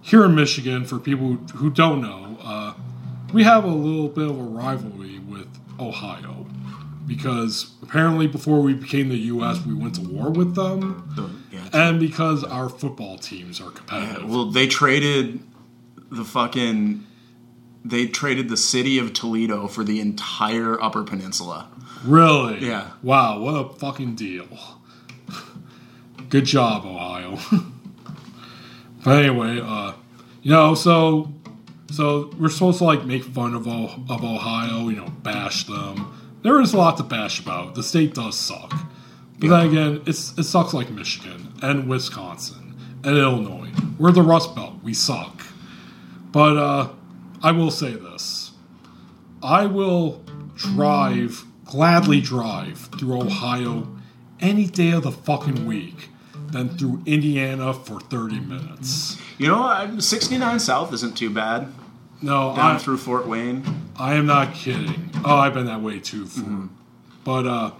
Here in Michigan, for people who don't know, uh, we have a little bit of a rivalry with Ohio. Because apparently before we became the U S, we went to war with them. So, yeah, and because our football teams are competitive. Yeah, well, they traded the fucking... They traded the city of Toledo for the entire Upper Peninsula. Really? Yeah. Wow, what a fucking deal. Good job, Ohio. But anyway, uh, you know, so so we're supposed to, like, make fun of, o- of Ohio, you know, bash them. There is a lot to bash about. The state does suck. But yeah. then again, it's, it sucks like Michigan and Wisconsin and Illinois. We're the Rust Belt. We suck. But, uh... I will say this. I will drive, gladly drive, through Ohio any day of the fucking week than through Indiana for thirty minutes. You know, sixty-nine South isn't too bad. No. Down I, through Fort Wayne. I am not kidding. Oh, I've been that way too far. Mm-hmm. But, uh,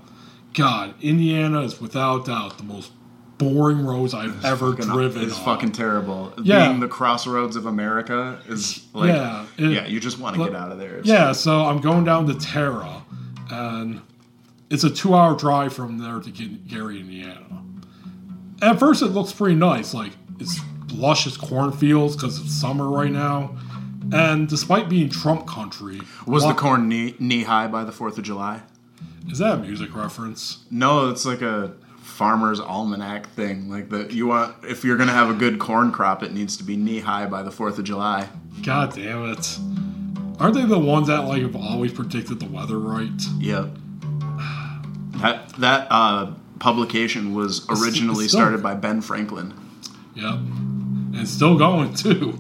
God, Indiana is without doubt the most boring roads I've it's ever fucking, driven It's on. fucking terrible. Yeah. Being the crossroads of America is like... Yeah, it, yeah you just want to get out of there. It's yeah, like, so I'm going down to Terra, and it's a two-hour drive from there to Gary, Indiana. At first, it looks pretty nice. Like, it's lush as cornfields because it's summer right now. And despite being Trump country... Was walk- the corn knee- knee-high by the fourth of July? Is that a music reference? No, it's like a... Farmer's Almanac thing, like that. You want if you're gonna have a good corn crop, it needs to be knee high by the Fourth of July. God damn it! Aren't they the ones that like have always predicted the weather right? Yeah. That that uh, publication was originally still, started by Ben Franklin. Yep, and it's still going too.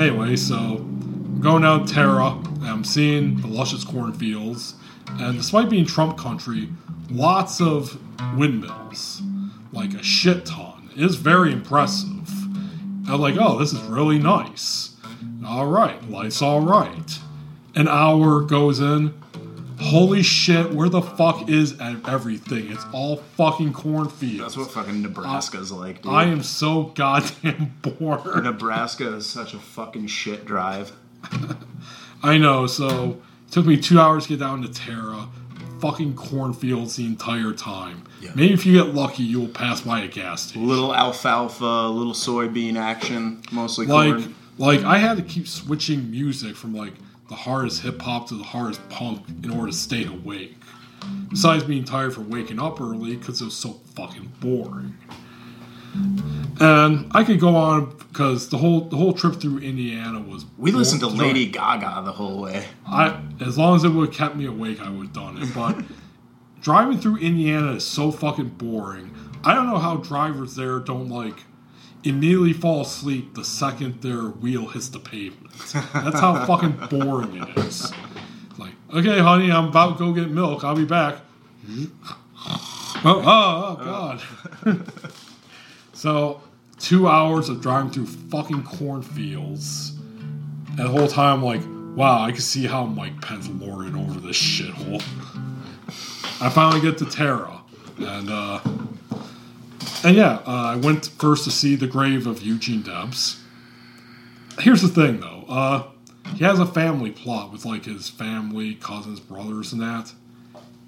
Anyway, so I'm going down Terra, and I'm seeing the luscious cornfields, and despite being Trump country. Lots of windmills, like a shit ton. It is very impressive. I'm like, oh, this is really nice. All right, life's all right. An hour goes in. Holy shit, where the fuck is everything? It's all fucking cornfields. That's what fucking Nebraska's uh, like, dude. I am so goddamn bored. Nebraska is such a fucking shit drive. I know, so it took me two hours to get down to Terra. Fucking cornfields the entire time. Yeah. Maybe if you get lucky, you'll pass by a gas station. Little alfalfa, little soybean action, mostly like, corn. Like, I had to keep switching music from, like, the hardest hip-hop to the hardest punk in order to stay awake. Besides being tired from waking up early because it was so fucking boring. And I could go on because the whole the whole trip through Indiana was... We listened to Lady Gaga the whole way. I As long as it would have kept me awake, I would have done it. But driving through Indiana is so fucking boring. I don't know how drivers there don't, like, immediately fall asleep the second their wheel hits the pavement. That's how fucking boring it is. It's like, okay, honey, I'm about to go get milk. I'll be back. Oh, oh, oh God. Oh. So, two hours of driving through fucking cornfields. And the whole time, like, wow, I can see how Mike Pence lorded over this shithole. I finally get to Terra. And, uh... And yeah, uh, I went first to see the grave of Eugene Debs. Here's the thing, though. Uh, he has a family plot with, like, his family, cousins, brothers, and that.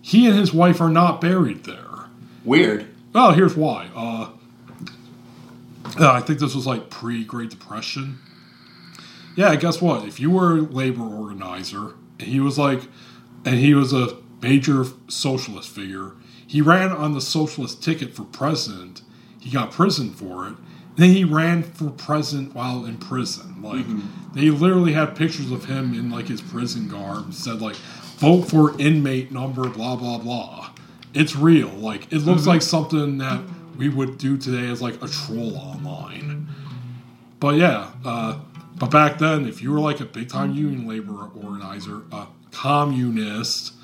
He and his wife are not buried there. Weird. Oh, here's why. Uh, I think this was, like, pre-Great Depression. Yeah, guess what? If you were a labor organizer, and he was, like, and he was a major socialist figure... He ran on the socialist ticket for president. He got prison for it. And then he ran for president while in prison. Like, mm-hmm. They literally had pictures of him in, like, his prison garb and said, like, vote for inmate number, blah, blah, blah. It's real. Like, it looks mm-hmm. like something that we would do today as, like, a troll online. But, yeah. Uh, but back then, if you were, like, a big-time union labor organizer, uh, communist,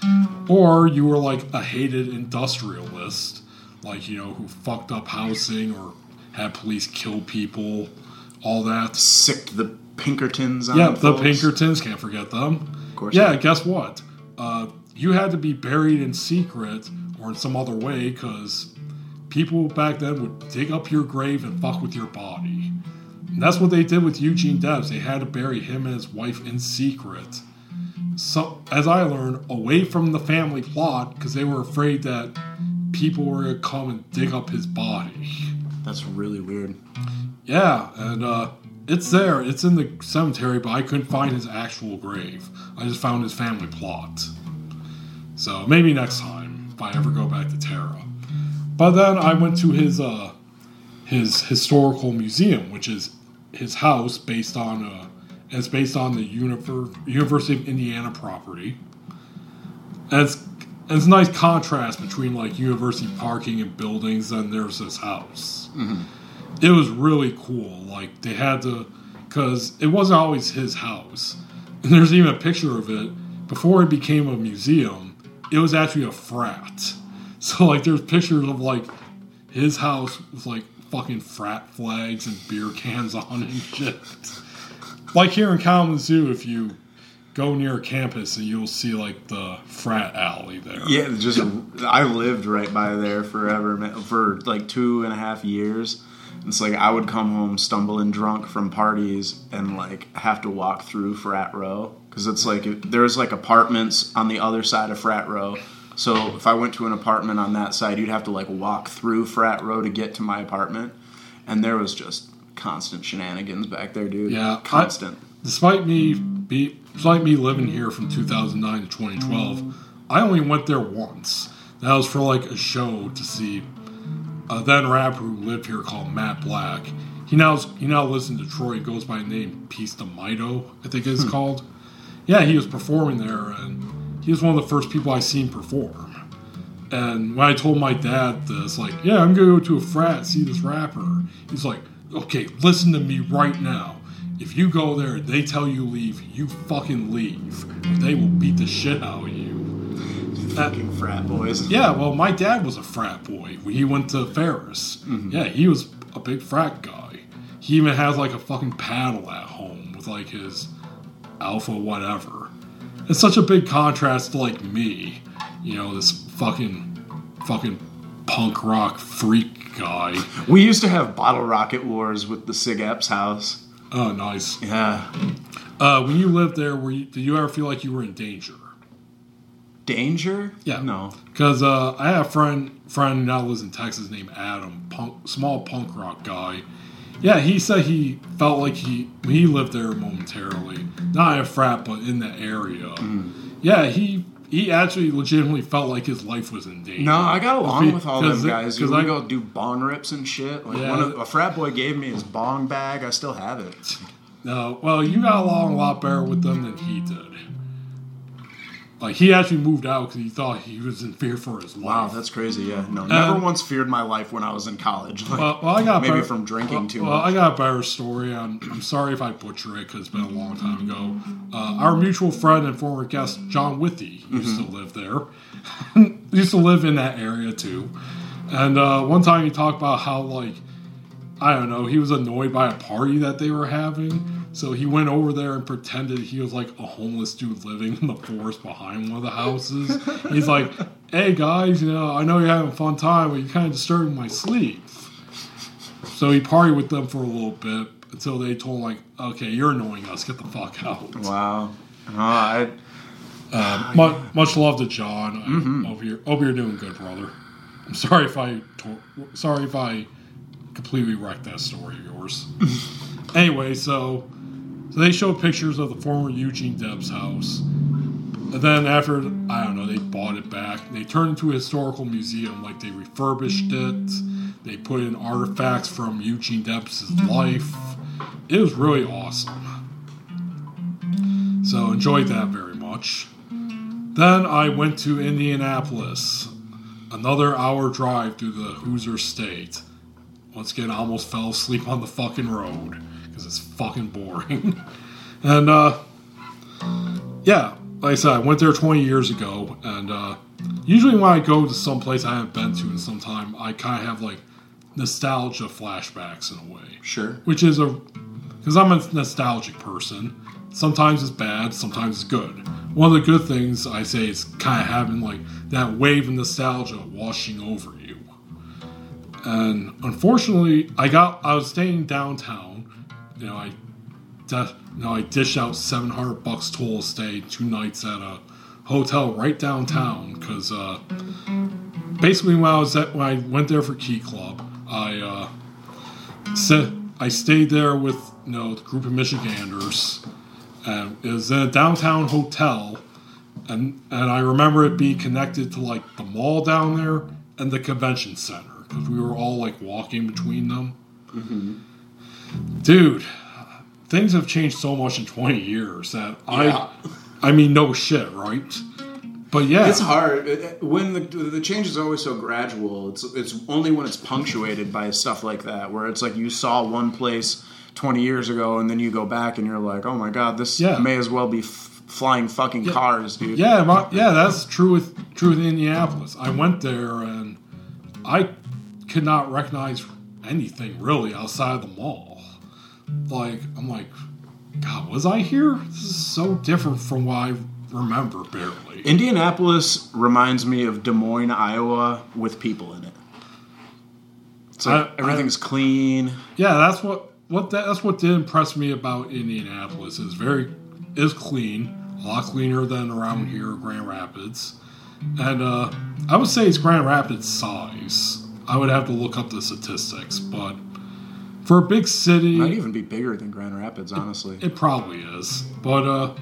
or you were like a hated industrialist, like, you know, who fucked up housing or had police kill people, all that. Sicked the Pinkertons on. Yeah, the folks. Pinkertons, can't forget them. Of course. Yeah, not. Guess what? Uh, you had to be buried in secret or in some other way because people back then would dig up your grave and fuck with your body. And that's what they did with Eugene Debs. They had to bury him and his wife in secret. So, as I learned, away from the family plot because they were afraid that people were going to come and dig up his body. That's really weird. Yeah, and uh, it's there. It's in the cemetery, but I couldn't find his actual grave. I just found his family plot. So maybe next time, if I ever go back to Terra. But then I went to his uh, his historical museum, which is his house based on... Uh, And it's based on the University of Indiana property. And it's, and it's a nice contrast between, like, university parking and buildings, and there's this house. Mm-hmm. It was really cool. Like, they had to... Because it wasn't always his house. And there's even a picture of it. Before it became a museum, it was actually a frat. So, like, there's pictures of, like, his house with, like, fucking frat flags and beer cans on it and shit. Like here in Kalamazoo, if you go near a campus and you'll see, like, the frat alley there. Yeah, just I lived right by there forever, for like two and a half years. It's like I would come home stumbling drunk from parties and, like, have to walk through frat row. Because it's like there's, like, apartments on the other side of frat row. So if I went to an apartment on that side, you'd have to, like, walk through frat row to get to my apartment. And there was just... constant shenanigans back there, dude. Yeah, constant. I, despite me be, despite me living here from two thousand nine to twenty twelve, I only went there once. That was for, like, a show to see a then rapper who lived here called Matt Black. He now he now lives in Detroit. Goes by the name Pista Mito, I think it's hmm. called. Yeah, he was performing there, and he was one of the first people I seen perform. And when I told my dad this, like, yeah, I'm gonna go to a frat see this rapper. He's like, okay, listen to me right now. If you go there, they tell you leave, you fucking leave. They will beat the shit out of you. You fucking frat boys. Yeah, well, my dad was a frat boy. He went to Ferris. Mm-hmm. Yeah, he was a big frat guy. He even has, like, a fucking paddle at home with, like, his alpha whatever. It's such a big contrast to, like, me. You know, this fucking, fucking punk rock freak guy. We used to have bottle rocket wars with the Sig Epps house. Oh, nice. Yeah. Uh, when you lived there, were you, did you ever feel like you were in danger? Danger? Yeah. No. Because uh, I had a friend, friend who now lives in Texas named Adam, punk, small punk rock guy. Yeah, he said he felt like he he lived there momentarily. Not in a frat, but in the area. Mm. Yeah, he... He actually legitimately felt like his life was in danger. No, I got along with all them guys. Because I go do bong rips and shit. Like, yeah. one of, a frat boy gave me his bong bag. I still have it. No, well, you got along a lot better with them than he did. Like, he actually moved out because he thought he was in fear for his life. Wow, that's crazy. Yeah, no, never and, once feared my life when I was in college. Like, well, well, I got maybe better, from drinking well, too well, much. Well, I got a better story. I'm, I'm sorry if I butcher it because it's been a long time ago. Uh, our mutual friend and former guest John Withey used mm-hmm. to live there. Used to live in that area too. And uh, one time he talked about how, like, I don't know, he was annoyed by a party that they were having. So he went over there and pretended he was, like, a homeless dude living in the forest behind one of the houses. He's like, hey, guys, you know, I know you're having a fun time, but you're kind of disturbing my sleep. So he partied with them for a little bit until they told him, like, okay, you're annoying us. Get the fuck out. Wow. Uh, I... Uh, oh, much, yeah. much love to John. Mm-hmm. I hope you're, hope you're doing good, brother. I'm sorry if I tor- sorry if I completely wrecked that story of yours. Anyway, so, so they showed pictures of the former Eugene Debs house. And then after, I don't know, they bought it back. They turned it into a historical museum. Like, they refurbished it. They put in artifacts from Eugene Debs' life. It was really awesome. So enjoyed that very much. Then I went to Indianapolis. Another hour drive through the Hoosier State. Once again, I almost fell asleep on the fucking road. Because it's fucking boring. And, uh... yeah. Like I said, I went there twenty years ago. And, uh... usually when I go to some place I haven't been to in some time, I kind of have, like, nostalgia flashbacks in a way. Sure. Which is a... because I'm a nostalgic person. Sometimes it's bad, sometimes it's good. One of the good things, I say, is kind of having, like, that wave of nostalgia washing over you. And unfortunately, I got, I was staying downtown. You know, I, de- you know, I dished out seven hundred bucks total stay two nights at a hotel right downtown. Because, uh, basically when I was at, when I went there for Key Club, I, uh, sit, I stayed there with, you know, the group of Michiganders. And it was in a downtown hotel, and and I remember it being connected to, like, the mall down there and the convention center, because we were all, like, walking between them. Mm-hmm. Dude, things have changed so much in twenty years that yeah. I, I mean, no shit, right? But yeah, it's hard when the the change is always so gradual. It's it's only when it's punctuated by stuff like that, where it's like you saw one place twenty years ago, and then you go back and you're like, oh my god, this yeah. may as well be f- flying fucking yeah. cars, dude. Yeah, my, yeah, that's true with, true with Indianapolis. I went there, and I could not recognize anything, really, outside of the mall. Like, I'm like, god, was I here? This is so different from what I remember, barely. Indianapolis reminds me of Des Moines, Iowa, with people in it. It's like, I, everything's I, clean. Yeah, that's what... What that, that's what did impress me about Indianapolis. It's very, is clean, a lot cleaner than around here, Grand Rapids, and uh, I would say it's Grand Rapids size. I would have to look up the statistics, but for a big city, it might even be bigger than Grand Rapids. Honestly, it, it probably is. But uh,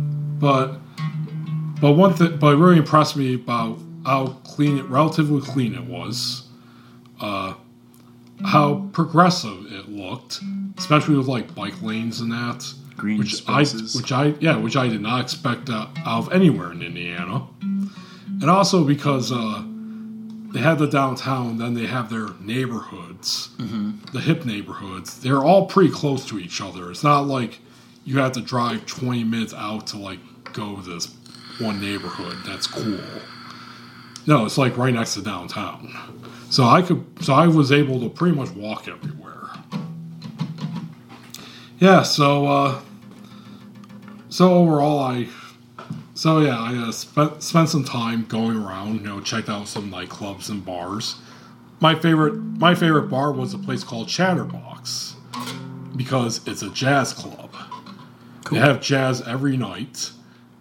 but but one thing, but it really impressed me about how clean it, relatively clean it was. Uh, how progressive it looked, especially with, like, bike lanes and that. Green which spaces. I, which I, yeah, which I did not expect out of anywhere in Indiana. And also because uh, they have the downtown, then they have their neighborhoods, mm-hmm. the hip neighborhoods. They're all pretty close to each other. It's not like you have to drive twenty minutes out to, like, go to this one neighborhood. That's cool. No, it's, like, right next to downtown. So I could, so I was able to pretty much walk everywhere. Yeah, so, uh, so overall, I, so yeah, I uh, spent, spent some time going around, you know, checked out some nightclubs and bars. My favorite, my favorite bar was a place called Chatterbox, because it's a jazz club. Cool. They have jazz every night,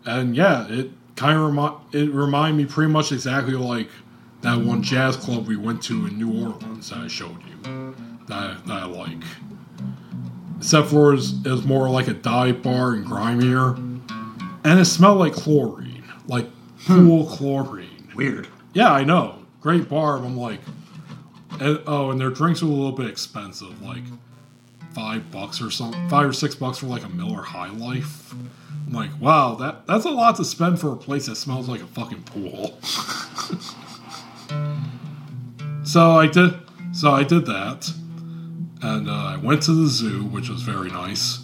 and yeah, it kind of remind, it reminded me pretty much exactly like that one jazz club we went to in New Orleans that I showed you, that, that I like. Except for it was, it was more like a dive bar and grimier. And it smelled like chlorine. Like, cool hmm. chlorine. Weird. Yeah, I know. Great bar. I'm like, and, oh, and their drinks were a little bit expensive. Like, five bucks or something. Five or six bucks for, like, a Miller High Life. I'm like, wow, that that's a lot to spend for a place that smells like a fucking pool. So I did, so I did that, and uh, I went to the zoo, which was very nice.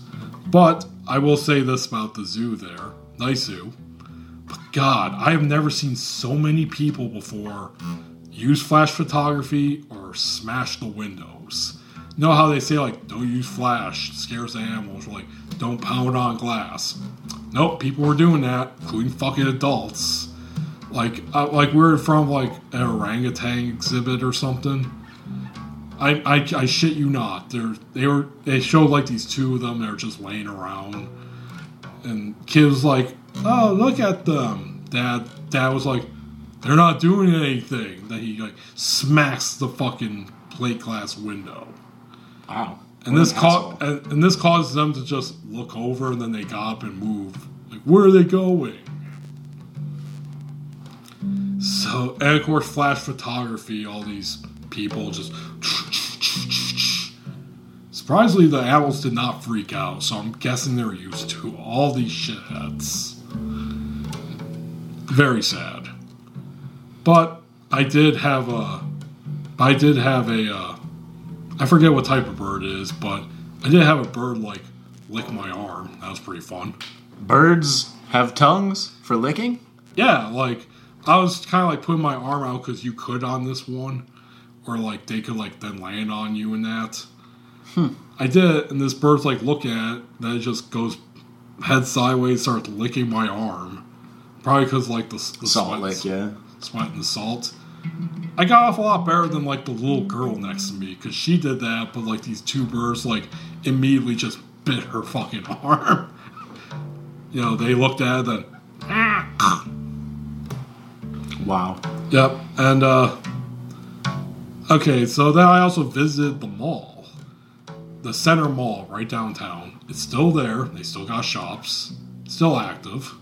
But I will say this about the zoo there, nice zoo. But God, I have never seen so many people before use flash photography or smash the windows. You know how they say, like, don't use flash, it scares the animals, or like, don't pound on glass. Nope, people were doing that, including fucking adults. Like, uh, like we were in front of, like, an orangutan exhibit or something. I, I, I shit you not. They're, they were they showed, like, these two of them that were just laying around. And kid was like, oh, look at them. Dad, Dad was like, they're not doing anything. Then he, like, smacks the fucking plate glass window. Wow. And this, ca- and, and this caused them to just look over, and then they got up and move. Like, where are they going? So, and of course, flash photography, all these people just... Surprisingly, the animals did not freak out, so I'm guessing they're used to all these shitheads. Very sad. But I did have a... I did have a... Uh, I forget what type of bird it is, but I did have a bird, like, lick my arm. That was pretty fun. Birds have tongues for licking? Yeah, like... I was kind of like putting my arm out because you could on this one, or like they could like then land on you and that. Hmm. I did it, and this bird's like looking at it, then it just goes head sideways, starts licking my arm. Probably because like the, the salt sweat, lick, yeah, sweat and the salt. I got off a lot better than like the little girl next to me because she did that, but like these two birds like immediately just bit her fucking arm. You know, they looked at it, then. Ah, wow. Yep. And, uh... okay, so then I also visited the mall. The Center Mall, right downtown. It's still there. They still got shops. Still active.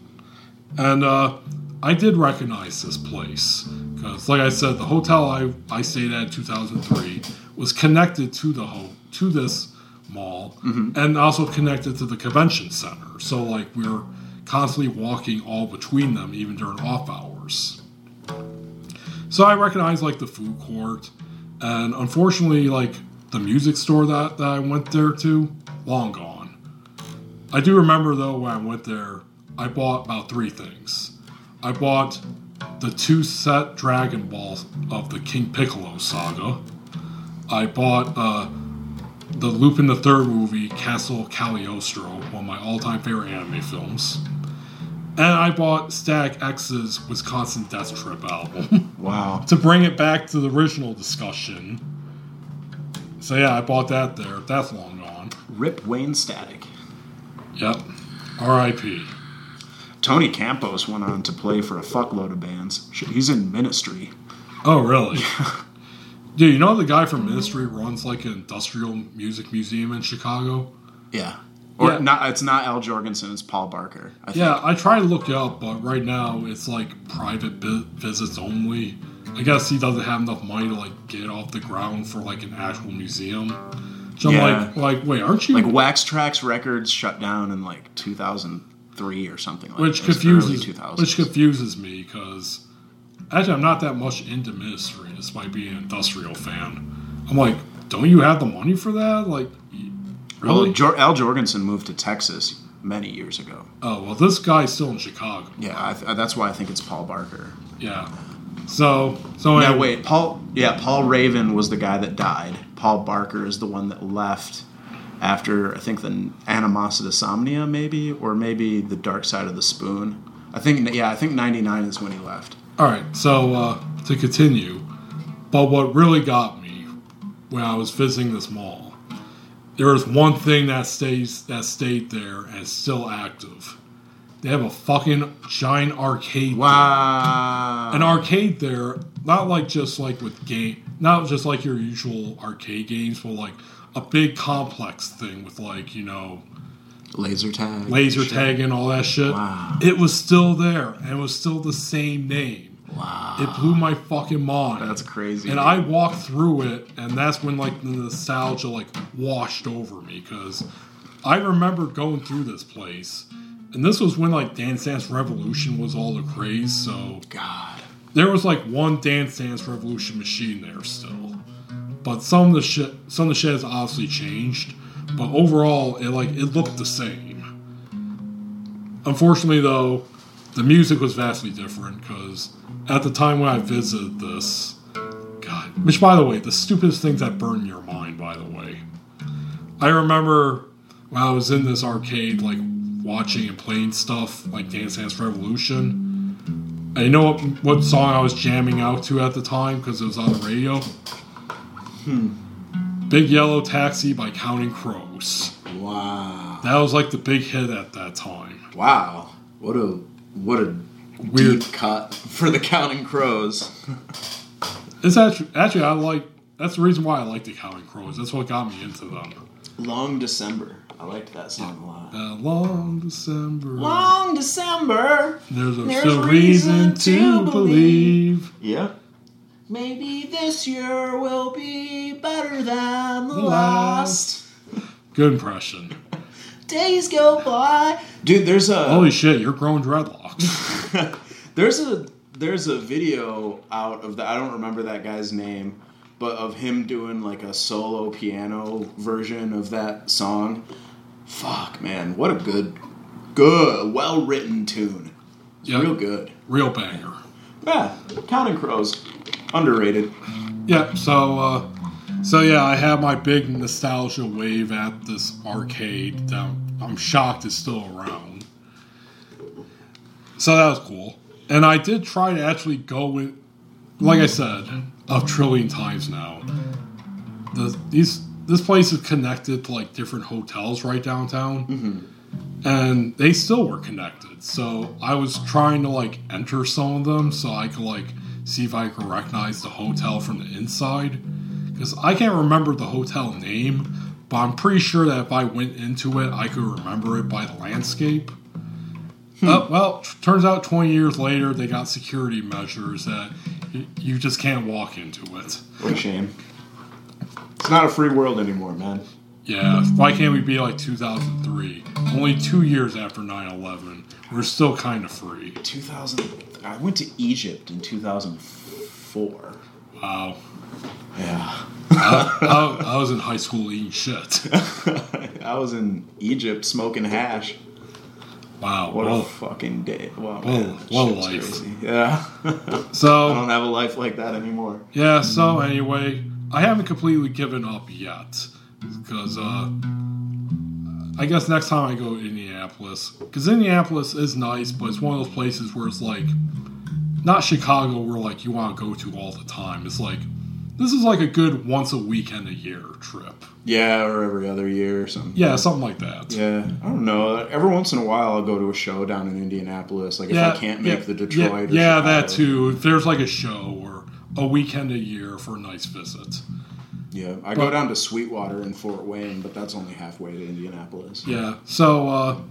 And, uh... I did recognize this place. Because, like I said, the hotel I, I stayed at in two thousand three was connected to the ho- to this mall. Mm-hmm. And also connected to the convention center. So, like, we were constantly walking all between them, even during off hours. So I recognized, like, the food court. And unfortunately, like, the music store that, that I went there to, long gone. I do remember, though, when I went there, I bought about three things. I bought the two-set Dragon Ball of the King Piccolo saga. I bought uh, the Lupin the Third movie, Castle Cagliostro, one of my all-time favorite anime films. And I bought Static X's Wisconsin Death Trip album. Wow. To bring it back to the original discussion. So yeah, I bought that there. That's long gone. Rip Wayne Static. Yep. R I P. Tony Campos went on to play for a fuckload of bands. Shit, he's in Ministry. Oh, really? Yeah. Dude, you know the guy from Ministry runs like an industrial music museum in Chicago? Yeah. Or yeah. not, it's not Al Jorgensen, it's Paul Barker. I yeah, think. I try to look it up, but right now it's like private visits only. I guess he doesn't have enough money to like get it off the ground for like an actual museum. So yeah. I'm like, like, wait, aren't you... Like Wax Trax Records shut down in like two thousand three or something like which that. Confuses, which confuses me because actually I'm not that much into Ministry despite being an industrial fan. I'm like, don't you have the money for that? Like... Really? Well, Al Jorgensen moved to Texas many years ago. Oh, well, this guy's still in Chicago. Yeah, I th- that's why I think it's Paul Barker. Yeah. So... so now, anyway. wait. Paul... Yeah, Paul Raven was the guy that died. Paul Barker is the one that left after, I think, the Animosity Somnia, maybe? Or maybe the Dark Side of the Spoon. I think... Yeah, I think ninety-nine is when he left. All right, so uh, to continue. But what really got me when I was visiting this mall... There is one thing that stays that stayed there and is still active. They have a fucking giant arcade. Wow. There. An arcade there, not like just like with game, not just like your usual arcade games, but like a big complex thing with like, you know, laser tag, laser shit. tag and all that shit. Wow. It was still there and it was still the same name. Wow. It blew my fucking mind. That's crazy. And man. I walked through it, and that's when, like, the nostalgia, like, washed over me. Because I remember going through this place, and this was when, like, Dance Dance Revolution was all the craze, so... God. There was, like, one Dance Dance Revolution machine there still. But some of the shit, some of the shit has obviously changed. But overall, it, like, it looked the same. Unfortunately, though... The music was vastly different because at the time when I visited this, Which, by the way, the stupidest things that burn your mind, by the way. I remember when I was in this arcade, like, watching and playing stuff, like Dance Dance Revolution. And you know what, what song I was jamming out to at the time, because it was on the radio? Hmm. Big Yellow Taxi by Counting Crows. Wow. That was, like, the big hit at that time. Wow. What a, what a weird deep cut for the Counting Crows. It's actually, actually, I like, that's the reason why I like the Counting Crows. That's what got me into them. Long December. I liked that song a lot. Uh, long December. Long December. There's a, There's a reason, reason to, to believe. believe. Yeah. Maybe this year will be better than the last. Good impression. Days go by. Dude, there's a... Holy shit, you're growing dreadlocks. there's a there's a video out of the... I don't remember that guy's name, but of him doing like a solo piano version of that song. Fuck, man. What a good, good, well-written tune. It's yep. real good. Real banger. Yeah. Counting Crows. Underrated. Yeah, so... Uh, So yeah, I had my big nostalgia wave at this arcade that I'm shocked is still around. So that was cool. And I did try to actually go with, like I said, a trillion times now. The, these This place is connected to like different hotels right downtown. Mm-hmm. And they still were connected. So I was trying to like enter some of them so I could like see if I could recognize the hotel from the inside. Because I can't remember the hotel name, but I'm pretty sure that if I went into it, I could remember it by the landscape. Hmm. Uh, well, t- turns out twenty years later, they got security measures that y- you just can't walk into it. What a shame. It's not a free world anymore, man. Yeah, why can't we be like two thousand three? Only two years after nine eleven, we're still kind of free. two thousand I went to Egypt in two thousand four. Wow. Yeah. I, I, I was in high school eating shit. I was in Egypt smoking hash. Wow. What well, a fucking day. Wow, well, man, what a life. Crazy. Yeah. So I don't have a life like that anymore. Yeah, so anyway, I haven't completely given up yet. Because uh, I guess next time I go to Indianapolis. Because Indianapolis is nice, but it's one of those places where it's like, not Chicago where like you want to go to all the time. It's like, this is like a good once a weekend a year trip. Yeah, or every other year or something. Yeah, something like that. Yeah, I don't know. Every once in a while I'll go to a show down in Indianapolis. Like yeah, if I can't make yeah, the Detroit yeah, or Yeah, Chicago. That too. If there's like a show or a weekend a year for a nice visit. Yeah, I but, go down to Sweetwater in Fort Wayne, but that's only halfway to Indianapolis. Yeah, so, uh,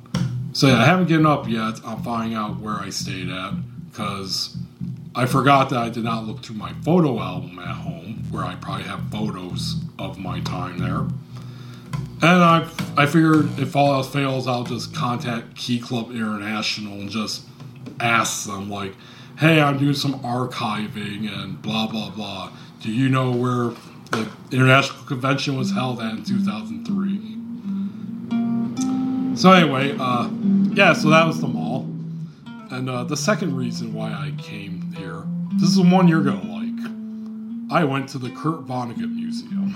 so yeah, I haven't given up yet. I'm finding out where I stayed at because... I forgot that I did not look through my photo album at home, where I probably have photos of my time there. And I I figured if all else fails, I'll just contact Key Club International and just ask them, like, hey, I'm doing some archiving and blah, blah, blah. Do you know where the International Convention was held at in two thousand three? So anyway, uh, yeah, so that was the mall. And uh, the second reason why I came here, this is one you're going to like. I went to the Kurt Vonnegut Museum.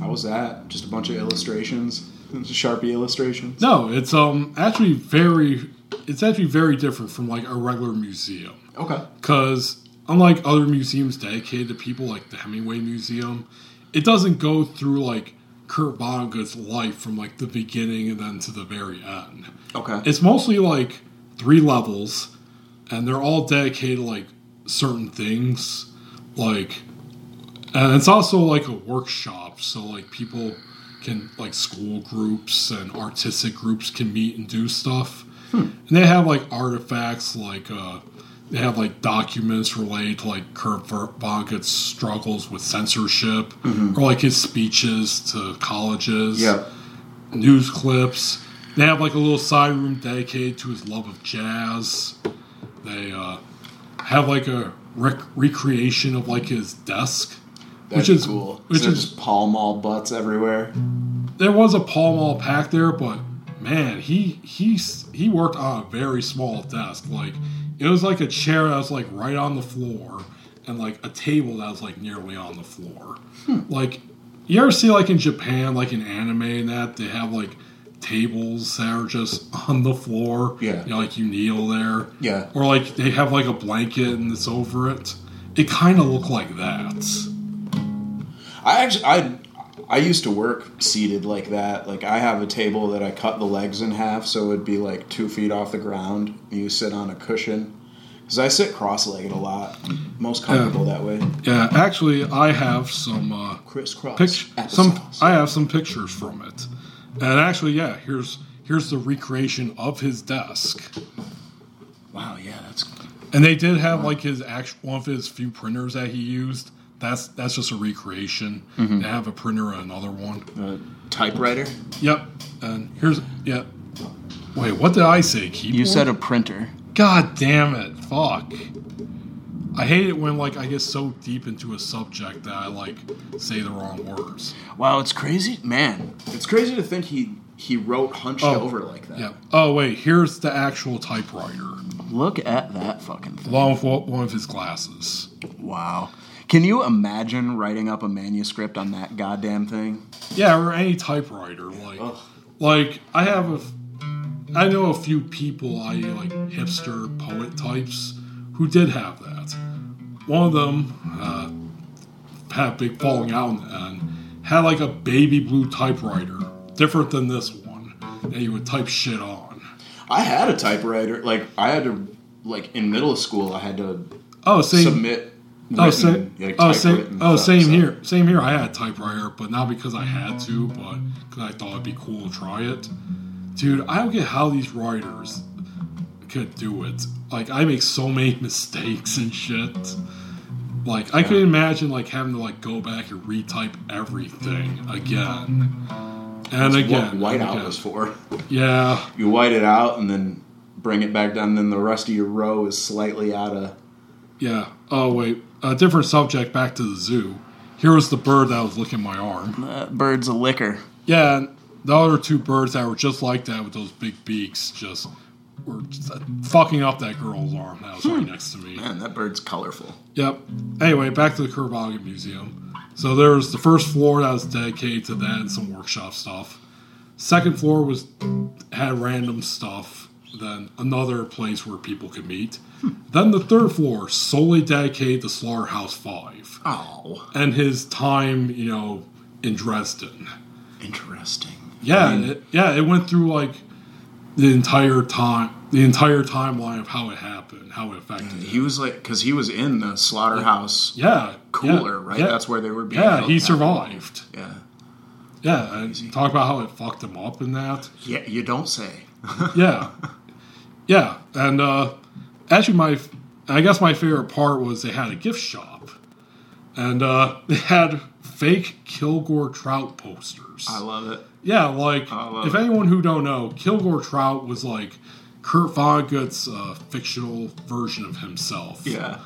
How was that? Just a bunch of illustrations? Sharpie illustrations? No, it's um actually very, it's actually very different from like a regular museum. Okay. Because unlike other museums dedicated to people like the Hemingway Museum, it doesn't go through like Kurt Vonnegut's life from like the beginning and then to the very end. Okay. It's mostly like three levels, and they're all dedicated to like certain things, like, and it's also like a workshop, so like people can, like, school groups and artistic groups can meet and do stuff. Hmm. And they have like artifacts, like uh they have like documents related to like Kurt Vonnegut's struggles with censorship, mm-hmm. or like his speeches to colleges, yeah, news clips. They have like a little side room dedicated to his love of jazz. They uh, have like a rec- recreation of like his desk, That's which is cool. Which so is just Pall Mall butts everywhere. There was a Pall Mall pack there, but man, he he he worked on a very small desk. Like it was like a chair that was like right on the floor, and like a table that was like nearly on the floor. Hmm. Like, you ever see like in Japan, like in anime and that, they have like tables that are just on the floor. Yeah. You know, like you kneel there. Yeah. Or like they have like a blanket and it's over it. It kind of looked like that. I actually, I, I used to work seated like that. Like, I have a table that I cut the legs in half, so it'd be like two feet off the ground. You sit on a cushion. Because I sit cross-legged a lot. I'm most comfortable yeah. that way. Yeah, actually, I have some uh, crisscross. Pic- some I have some pictures from it, and actually, yeah, here's here's the recreation of his desk. Wow, yeah, that's. And they did have wow. like his actual one of his few printers that he used. That's that's just a recreation. Mm-hmm. They have a printer and another one. A typewriter. Yep, and here's yeah. Wait, what did I say? Keyboard? You said a printer. God damn it, fuck. I hate it when, like, I get so deep into a subject that I, like, say the wrong words. Wow, it's crazy. Man, it's crazy to think he, he wrote hunched oh, over like that. Yeah. Oh, wait, here's the actual typewriter. Look at that fucking thing. Along with one of his glasses. Wow. Can you imagine writing up a manuscript on that goddamn thing? Yeah, or any typewriter. Like, Ugh. like I have a... I know a few people, that is like hipster poet types, who did have that. One of them uh, had a big falling out and had like a baby blue typewriter, different than this one, and you would type shit on. I had a typewriter. Like, I had to, like, in middle school, I had to oh, same, submit written, oh, same, like, oh, same, oh, stuff, same so. here. Same here. I had a typewriter, but not because I had to, but because I thought it'd be cool to try it. Dude, I don't get how these writers could do it. Like, I make so many mistakes and shit. Like, I yeah. could imagine, like, having to, like, go back and retype everything again. And That's again. what whiteout was for. Yeah. You white it out and then bring it back down, and then the rest of your row is slightly out of... Yeah. Oh, wait. A different subject, back to the zoo. Here was the bird that was licking my arm. That bird's a licker. Yeah, the other two birds that were just like that with those big beaks just were just fucking up that girl's arm that was hmm. right next to me. Man, that bird's colorful. Yep. Anyway, back to the Kerplunk Museum. So there's the first floor that was dedicated to that and some workshop stuff. Second floor was had random stuff. Then another place where people could meet. Hmm. Then the third floor solely dedicated to Slaughterhouse Five. Oh. And his time, you know, in Dresden. Interesting. Yeah, I mean, it, yeah, it went through like the entire time, the entire timeline of how it happened, how it affected. Yeah, he it. was like, because he was in the slaughterhouse, like, yeah, cooler, yeah, right? Yeah. That's where they were being. Yeah, he survived. Yeah, yeah, and talk about how it fucked him up in that. Yeah, you don't say. yeah, yeah, and uh, actually, my, I guess my favorite part was they had a gift shop, and uh, they had fake Kilgore Trout posters. I love it. Yeah, like, if anyone who don't know, Kilgore Trout was, like, Kurt Vonnegut's uh, fictional version of himself. Yeah.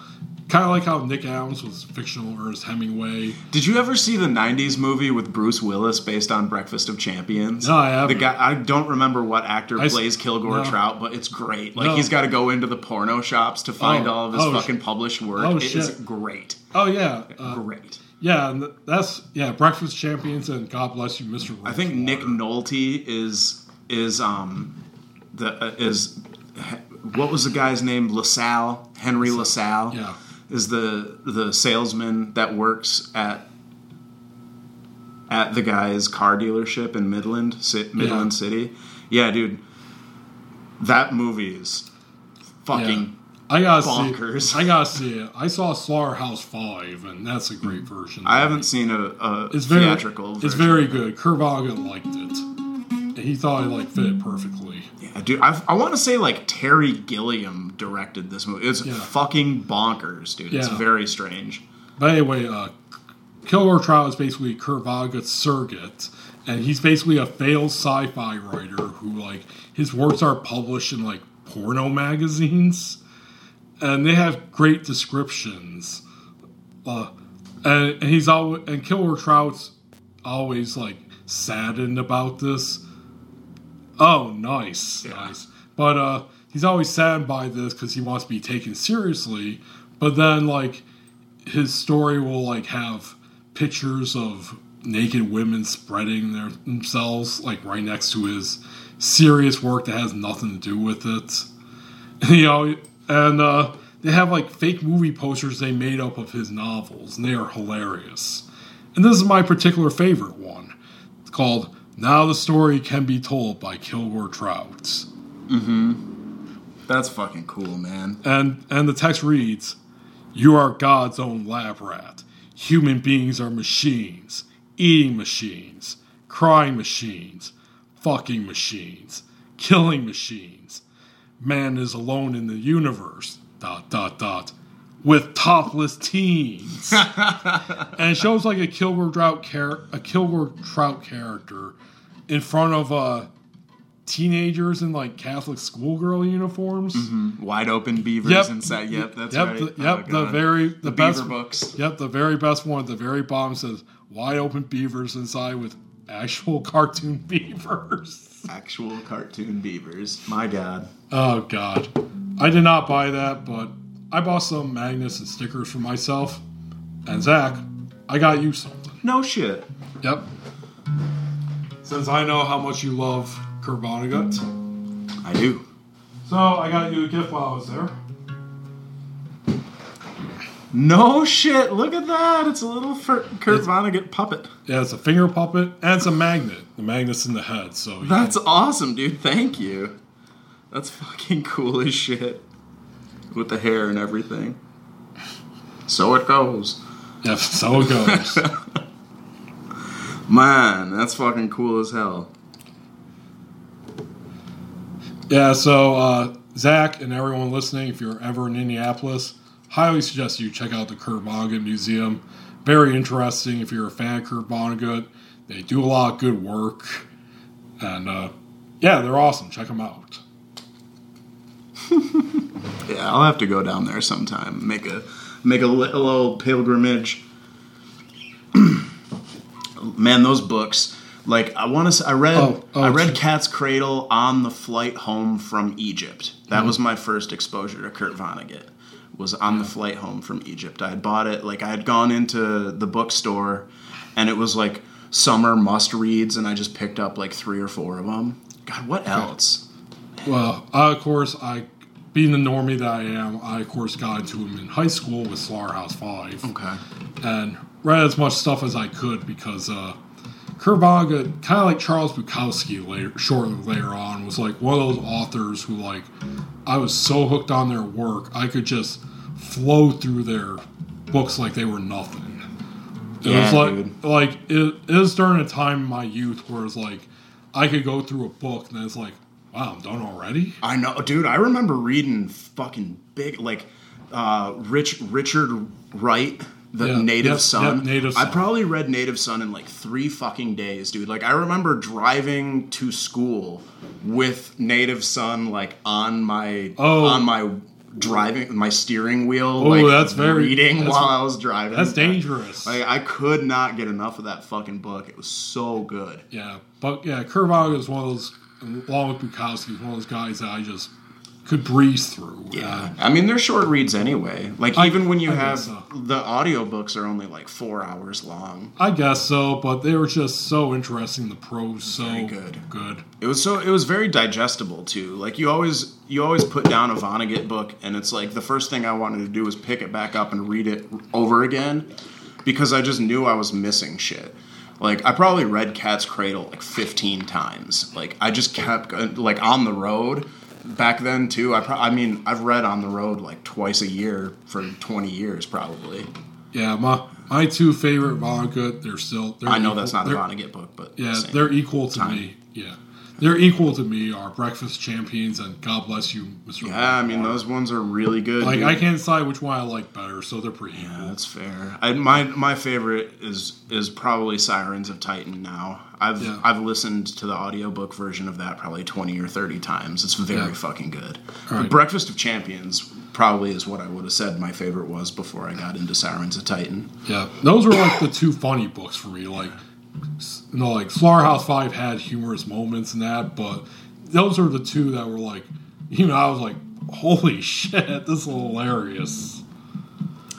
Kind of like how Nick Adams was fictional versus Hemingway. Did you ever see the nineties movie with Bruce Willis based on Breakfast of Champions? No, I haven't. The guy, I don't remember what actor I plays Kilgore no. Trout, but it's great. Like, no. he's got to go into the porno shops to find oh, all of his oh, fucking sh- published work. Oh, it shit. is great. Oh, yeah. Uh, great. Yeah, and that's yeah. Breakfast Champions and God Bless You, Mister World. I think Nick Nolte is is um the uh, is what was the guy's name? LaSalle Henry LaSalle. Yeah, is the the salesman that works at at the guy's car dealership in Midland Midland yeah. City. Yeah, dude, that movie is fucking. Yeah. I gotta Bonkers. see it. I gotta see it. I saw Slaughterhouse Five, and that's a great version. I haven't seen a, a it's very, theatrical version. It's very good. Kurt Vonnegut liked it. And he thought it like fit it perfectly. Yeah, dude. I've, I want to say like Terry Gilliam directed this movie. It's yeah. fucking bonkers, dude. Yeah. It's very strange. But anyway, uh, Kilgore Trout is basically Kurt Vonnegut's surrogate, and he's basically a failed sci-fi writer who like his works are published in like porno magazines. And they have great descriptions, uh, and, and he's always and Kilgore Trout's always like saddened about this. Oh, nice, yeah. nice. But uh, he's always saddened by this because he wants to be taken seriously. But then, like, his story will like have pictures of naked women spreading their, themselves like right next to his serious work that has nothing to do with it. You know, and uh, they have like fake movie posters they made up of his novels, and they are hilarious. And this is my particular favorite one. It's called Now the Story Can Be Told by Kilgore Trout. Mm-hmm. That's fucking cool, man. And and the text reads, "You are God's own lab rat. Human beings are machines. Eating machines. Crying machines. Fucking machines. Killing machines. Man is alone in the universe. Dot, dot, dot. With topless teens." And it shows like a Kilgore Trout char- a Kilgore Trout character in front of uh, teenagers in like Catholic schoolgirl uniforms, mm-hmm. wide open beavers yep. inside. Yep, that's yep, right. The, yep, oh, the very the, the best beaver books. Yep, the very best one. At the very bottom says wide open beavers inside with actual cartoon beavers. Actual cartoon beavers. My God. Oh God, I did not buy that, but I bought some magnets and stickers for myself. And Zach, I got you something. No shit. Yep. Since I know how much you love Kurt Vonnegut. I do. So I got you a gift while I was there. No shit. Look at that. It's a little Kurt it's, Vonnegut puppet. Yeah, it's a finger puppet. And it's a magnet. The magnet's in the head. So That's know. awesome, dude. Thank you. That's fucking cool as shit. With the hair and everything. So it goes. Yeah, so it goes. Man, that's fucking cool as hell. Yeah, so uh, Zach and everyone listening, if you're ever in Indianapolis, highly suggest you check out the Kurt Vonnegut Museum. Very interesting if you're a fan of Kurt Vonnegut. They do a lot of good work. And uh, yeah, they're awesome. Check them out. Yeah, I'll have to go down there sometime. Make a make a little old pilgrimage. Man, those books. Like I want to. I read. Oh, oh, I read Cat's Cradle on the flight home from Egypt. That mm-hmm. was my first exposure to Kurt Vonnegut. Was on yeah. the flight home from Egypt. I had bought it. Like I had gone into the bookstore, and it was like summer must reads, and I just picked up like three or four of them. God, what okay. else? Well, uh, of course I. Being the normie that I am, I, of course, got into him in high school with Slaughterhouse Five. Okay. And read as much stuff as I could because uh, Kurt Vonnegut, kind of like Charles Bukowski later, shortly later on, was like one of those authors who, like, I was so hooked on their work, I could just flow through their books like they were nothing. It yeah, was like, dude. Like it, it was during a time in my youth where it's like, I could go through a book and it's like, wow, I'm done already? I know, dude. I remember reading fucking big, like, uh, Rich Richard Wright, The yeah, Native yep, Son. Yep, Native I Son. probably read Native Son in, like, three fucking days, dude. Like, I remember driving to school with Native Son, like, on my, oh. on my driving, my steering wheel. Oh, like, that's very... reading that's, while I was driving. That's dangerous. Like, I could not get enough of that fucking book. It was so good. Yeah, but, yeah, Kurt Vonnegut is one of those... Along with Bukowski, he's one of those guys that I just could breeze through. Yeah. And I mean, they're short reads anyway. Like, I, even when you I have... So. The audiobooks are only, like, four hours long. I guess so, but they were just so interesting. The prose so very good. good. It was so... It was very digestible, too. Like, you always you always put down a Vonnegut book, and it's like, the first thing I wanted to do was pick it back up and read it over again, because I just knew I was missing shit. Like, I probably read Cat's Cradle, like, fifteen times. Like, I just kept, like, on the road back then, too. I pro- I mean, I've read on the road, like, twice a year for twenty years, probably. Yeah, my my two favorite Vonnegut, they're still... They're I know equal, that's not the Vonnegut book, but... Yeah, the they're equal to time. me. Yeah. They're equal to me are Breakfast Champions and God Bless You, Mister Yeah, Robert. I mean, those ones are really good. Like, dude. I can't decide which one I like better, so they're pretty yeah, equal. That's fair. I, my my favorite is is probably Sirens of Titan now. I've yeah. I've listened to the audiobook version of that probably twenty or thirty times. It's very yeah. fucking good. Right. The Breakfast of Champions probably is what I would have said my favorite was before I got into Sirens of Titan. Yeah, those were like the two funny books for me, like... You know, like Slaughterhouse Five had humorous moments and that, but those are the two that were like, you know, I was like, holy shit, this is hilarious.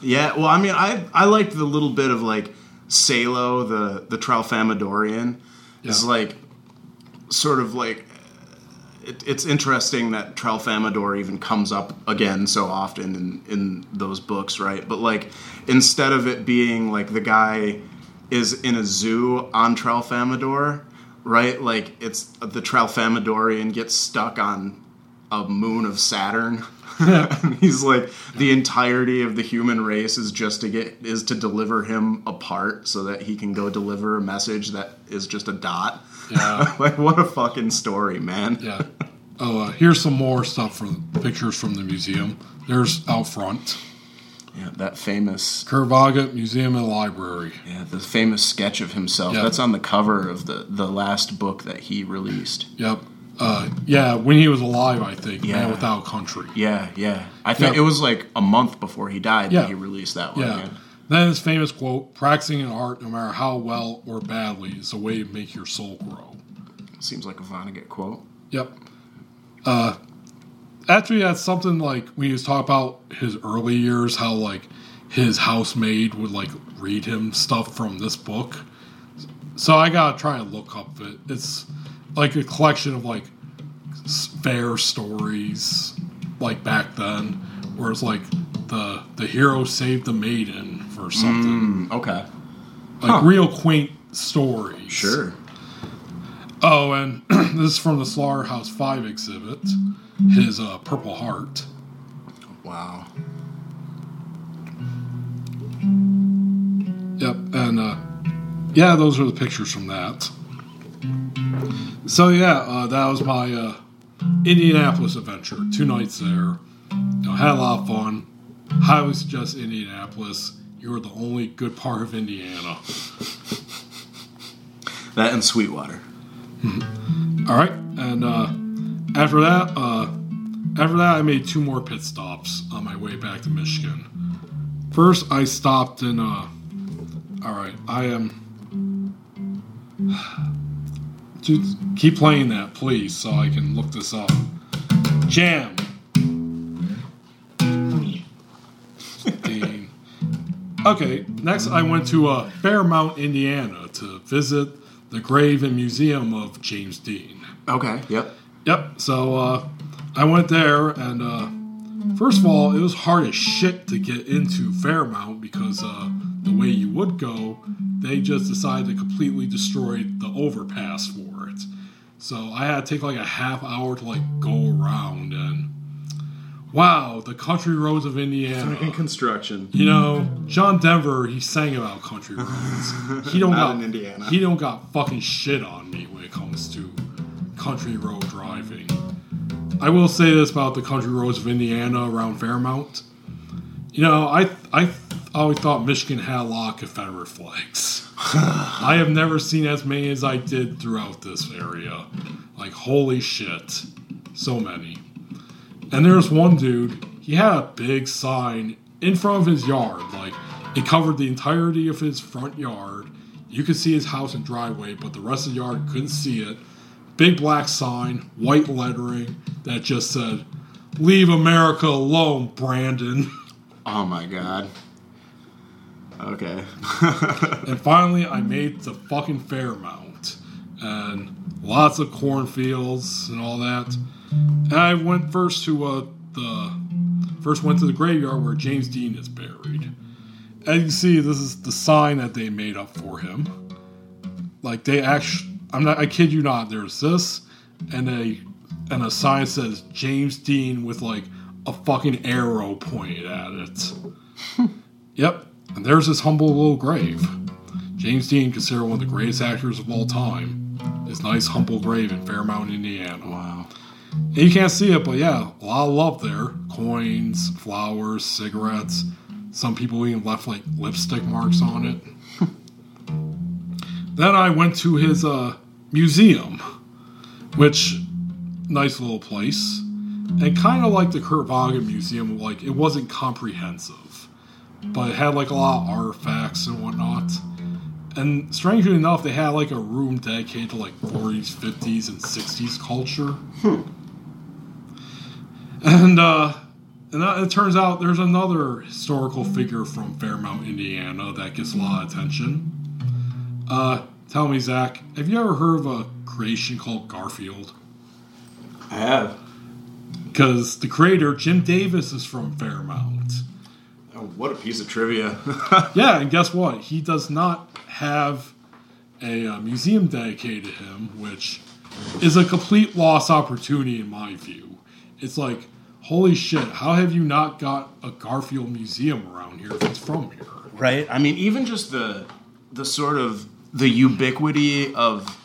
Yeah, well, I mean, I I liked the little bit of, like, Salo, the, the Tralfamadorian. Yeah. It's, like, sort of, like, it, it's interesting that Tralfamador even comes up again so often in, in those books, right? But, like, instead of it being, like, the guy is in a zoo on Tralfamador, right? Like, it's the Tralfamadorian gets stuck on a moon of Saturn. He's like, the entirety of the human race is just to get is to deliver him a part so that he can go deliver a message that is just a dot. Yeah. Like, what a fucking story, man. Yeah. Oh, uh, here's some more stuff from pictures from the museum. There's out front. Yeah, that famous Kervaga Museum and Library. Yeah, the famous sketch of himself. Yep. That's on the cover of the the last book that he released. Yep. Uh, yeah, when he was alive, I think. Yeah. Man Without Country. Yeah, yeah. I think yeah. it was like a month before he died yeah. that he released that one. Yeah. Again. Then his famous quote, "Practicing an art, no matter how well or badly, is a way to make your soul grow." Seems like a Vonnegut quote. Yep. Uh, actually, that's something like when he was talking about his early years, how like his housemaid would like read him stuff from this book. So I gotta try and look up it. It's like a collection of like fair stories, like back then, where it's like the the hero saved the maiden for something. Mm, okay, like huh. real quaint stories. Sure. Oh, and this is from the Slaughterhouse Five exhibit. His uh, Purple Heart. Wow. Yep, and uh, yeah, those are the pictures from that. So yeah, uh, that was my uh, Indianapolis adventure. Two nights there. You know, had a lot of fun. Highly suggest Indianapolis. You were the only good part of Indiana. That and Sweetwater. All right, and uh, after that, uh, after that, I made two more pit stops on my way back to Michigan. First, I stopped in. Uh, all right, I am. Dude, keep playing that, please, so I can look this up. Jam. Okay, next I went to uh, Fairmount, Indiana, to visit the grave and museum of James Dean. Okay, yep. Yep, so uh, I went there, and uh, first of all, it was hard as shit to get into Fairmount because uh, the way you would go, they just decided to completely destroy the overpass for it. So I had to take like a half hour to like go around, and wow, the country roads of Indiana. Fucking construction. You know, John Denver, he sang about country roads. He don't Not got in Indiana. He don't got fucking shit on me when it comes to country road driving. I will say this about the country roads of Indiana around Fairmount. You know, I I I always thought Michigan had a lot of Confederate flags. I have never seen as many as I did throughout this area. Like, holy shit. So many. And there's one dude, he had a big sign in front of his yard. Like, it covered the entirety of his front yard. You could see his house and driveway, but the rest of the yard couldn't see it. Big black sign, white lettering that just said, "Leave America alone, Brandon." Oh my god. Okay. And finally, I made the fucking Fairmount. And lots of cornfields and all that. And I went first to uh, the... First went to the graveyard where James Dean is buried. As you can see, this is the sign that they made up for him. Like, they actually... I'm not... I kid you not. There's this. And a, and a sign says James Dean with, like, a fucking arrow pointed at it. Yep. And there's his humble little grave. James Dean, considered one of the greatest actors of all time. His nice, humble grave in Fairmount, Indiana. Wow. And you can't see it, but yeah, a lot of love there. Coins, flowers, cigarettes. Some people even left, like, lipstick marks on it. Then I went to his uh, museum, which, nice little place. And kind of like the Kurt Vonnegut Museum, like, it wasn't comprehensive. But it had, like, a lot of artifacts and whatnot. And strangely enough, they had, like, a room dedicated to, like, forties, fifties, and sixties culture. Hmm. And, uh, And that, it turns out there's another historical figure from Fairmount, Indiana, that gets a lot of attention. Uh, tell me, Zach, have you ever heard of a creation called Garfield? I have. Because the creator, Jim Davis, is from Fairmount. Oh, what a piece of trivia. Yeah, and guess what? He does not have a uh, museum dedicated to him, which is a complete lost opportunity in my view. It's like, holy shit, how have you not got a Garfield museum around here if it's from here? Right? I mean, even just the the sort of the ubiquity of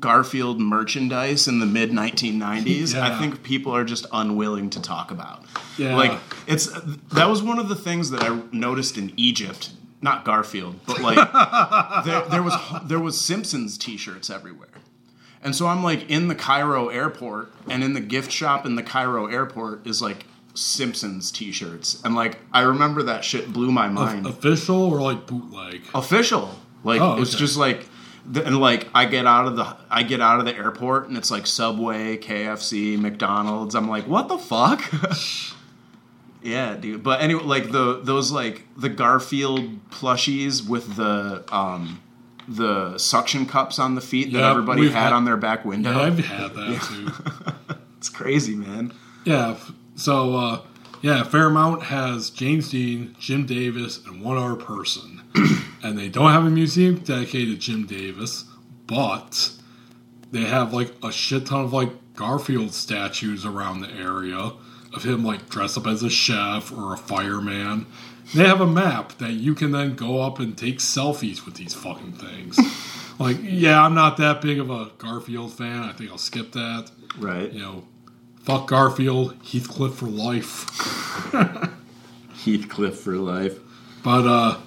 Garfield merchandise in the mid nineteen nineties, yeah. I think people are just unwilling to talk about. Yeah. Like, it's that was one of the things that I noticed in Egypt. Not Garfield, but like there, there was there was Simpsons t-shirts everywhere. And so I'm like in the Cairo airport, and in the gift shop in the Cairo airport is like Simpsons t-shirts. And like, I remember that shit blew my mind. O- official or like bootleg? Official. Like, oh, okay. It's just like, and like I get out of the, I get out of the airport and it's like Subway, K F C, McDonald's. I'm like, what the fuck? Yeah, dude. But anyway, like the, those like the Garfield plushies with the, um, the suction cups on the feet that yep, everybody had, had on their back window. Yeah, I've had that too. It's crazy, man. Yeah. So, uh, yeah, Fairmount has James Dean, Jim Davis, and one other person. And they don't have a museum dedicated to Jim Davis, but they have, like, a shit ton of, like, Garfield statues around the area of him, like, dressed up as a chef or a fireman. They have a map that you can then go up and take selfies with these fucking things. Like, yeah, I'm not that big of a Garfield fan. I think I'll skip that. Right. You know, fuck Garfield, Heathcliff for life. Heathcliff for life. But, uh,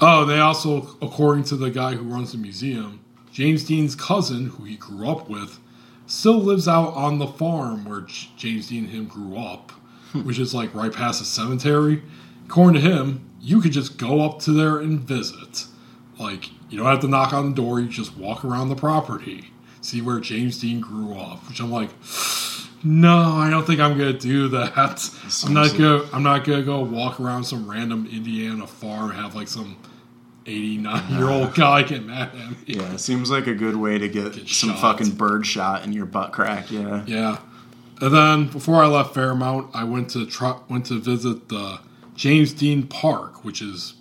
oh, they also, according to the guy who runs the museum, James Dean's cousin, who he grew up with, still lives out on the farm where James Dean and him grew up, which is, like, right past the cemetery. According to him, you could just go up to there and visit. Like, you don't have to knock on the door. You just walk around the property, see where James Dean grew up. Which I'm like, no, I don't think I'm gonna do that. I'm not gonna. I'm not gonna go walk around some random Indiana farm and have like some eighty-nine year old guy get mad at me. Yeah, it seems like a good way to get, get some shot. Fucking bird shot in your butt crack. Yeah. Yeah. And then before I left Fairmount, I went to tr- went to visit the James Dean Park, which is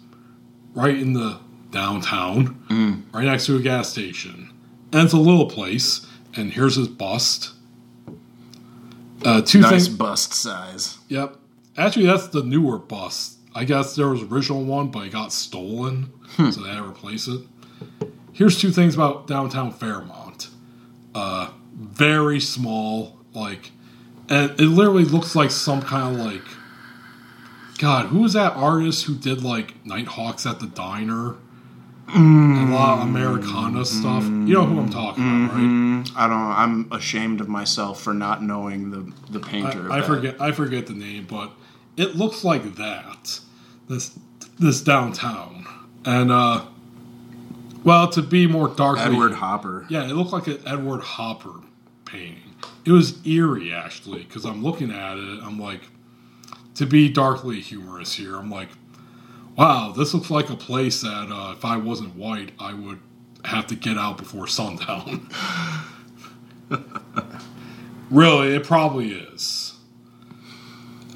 right in the downtown, mm. right next to a gas station. And it's a little place, and here's his bust. Uh, two nice things. Bust size. Yep. Actually, that's the newer bust. I guess there was an original one, but it got stolen, hmm. so they had to replace it. Here's two things about downtown Fairmount. Uh, very small, like, and it literally looks like some kind of, like, God, who was that artist who did, like, Nighthawks at the Diner? Mm, and a lot of Americana mm, stuff. You know who I'm talking mm, about, right? I don't I'm ashamed of myself for not knowing the, the painter. I, I forget I forget the name, but it looks like that. This this downtown. And, uh, well, to be more darkly... Edward Hopper. Yeah, it looked like an Edward Hopper painting. It was eerie, actually, because I'm looking at it, I'm like... To be darkly humorous here, I'm like, wow, this looks like a place that uh, if I wasn't white, I would have to get out before sundown. Really, it probably is.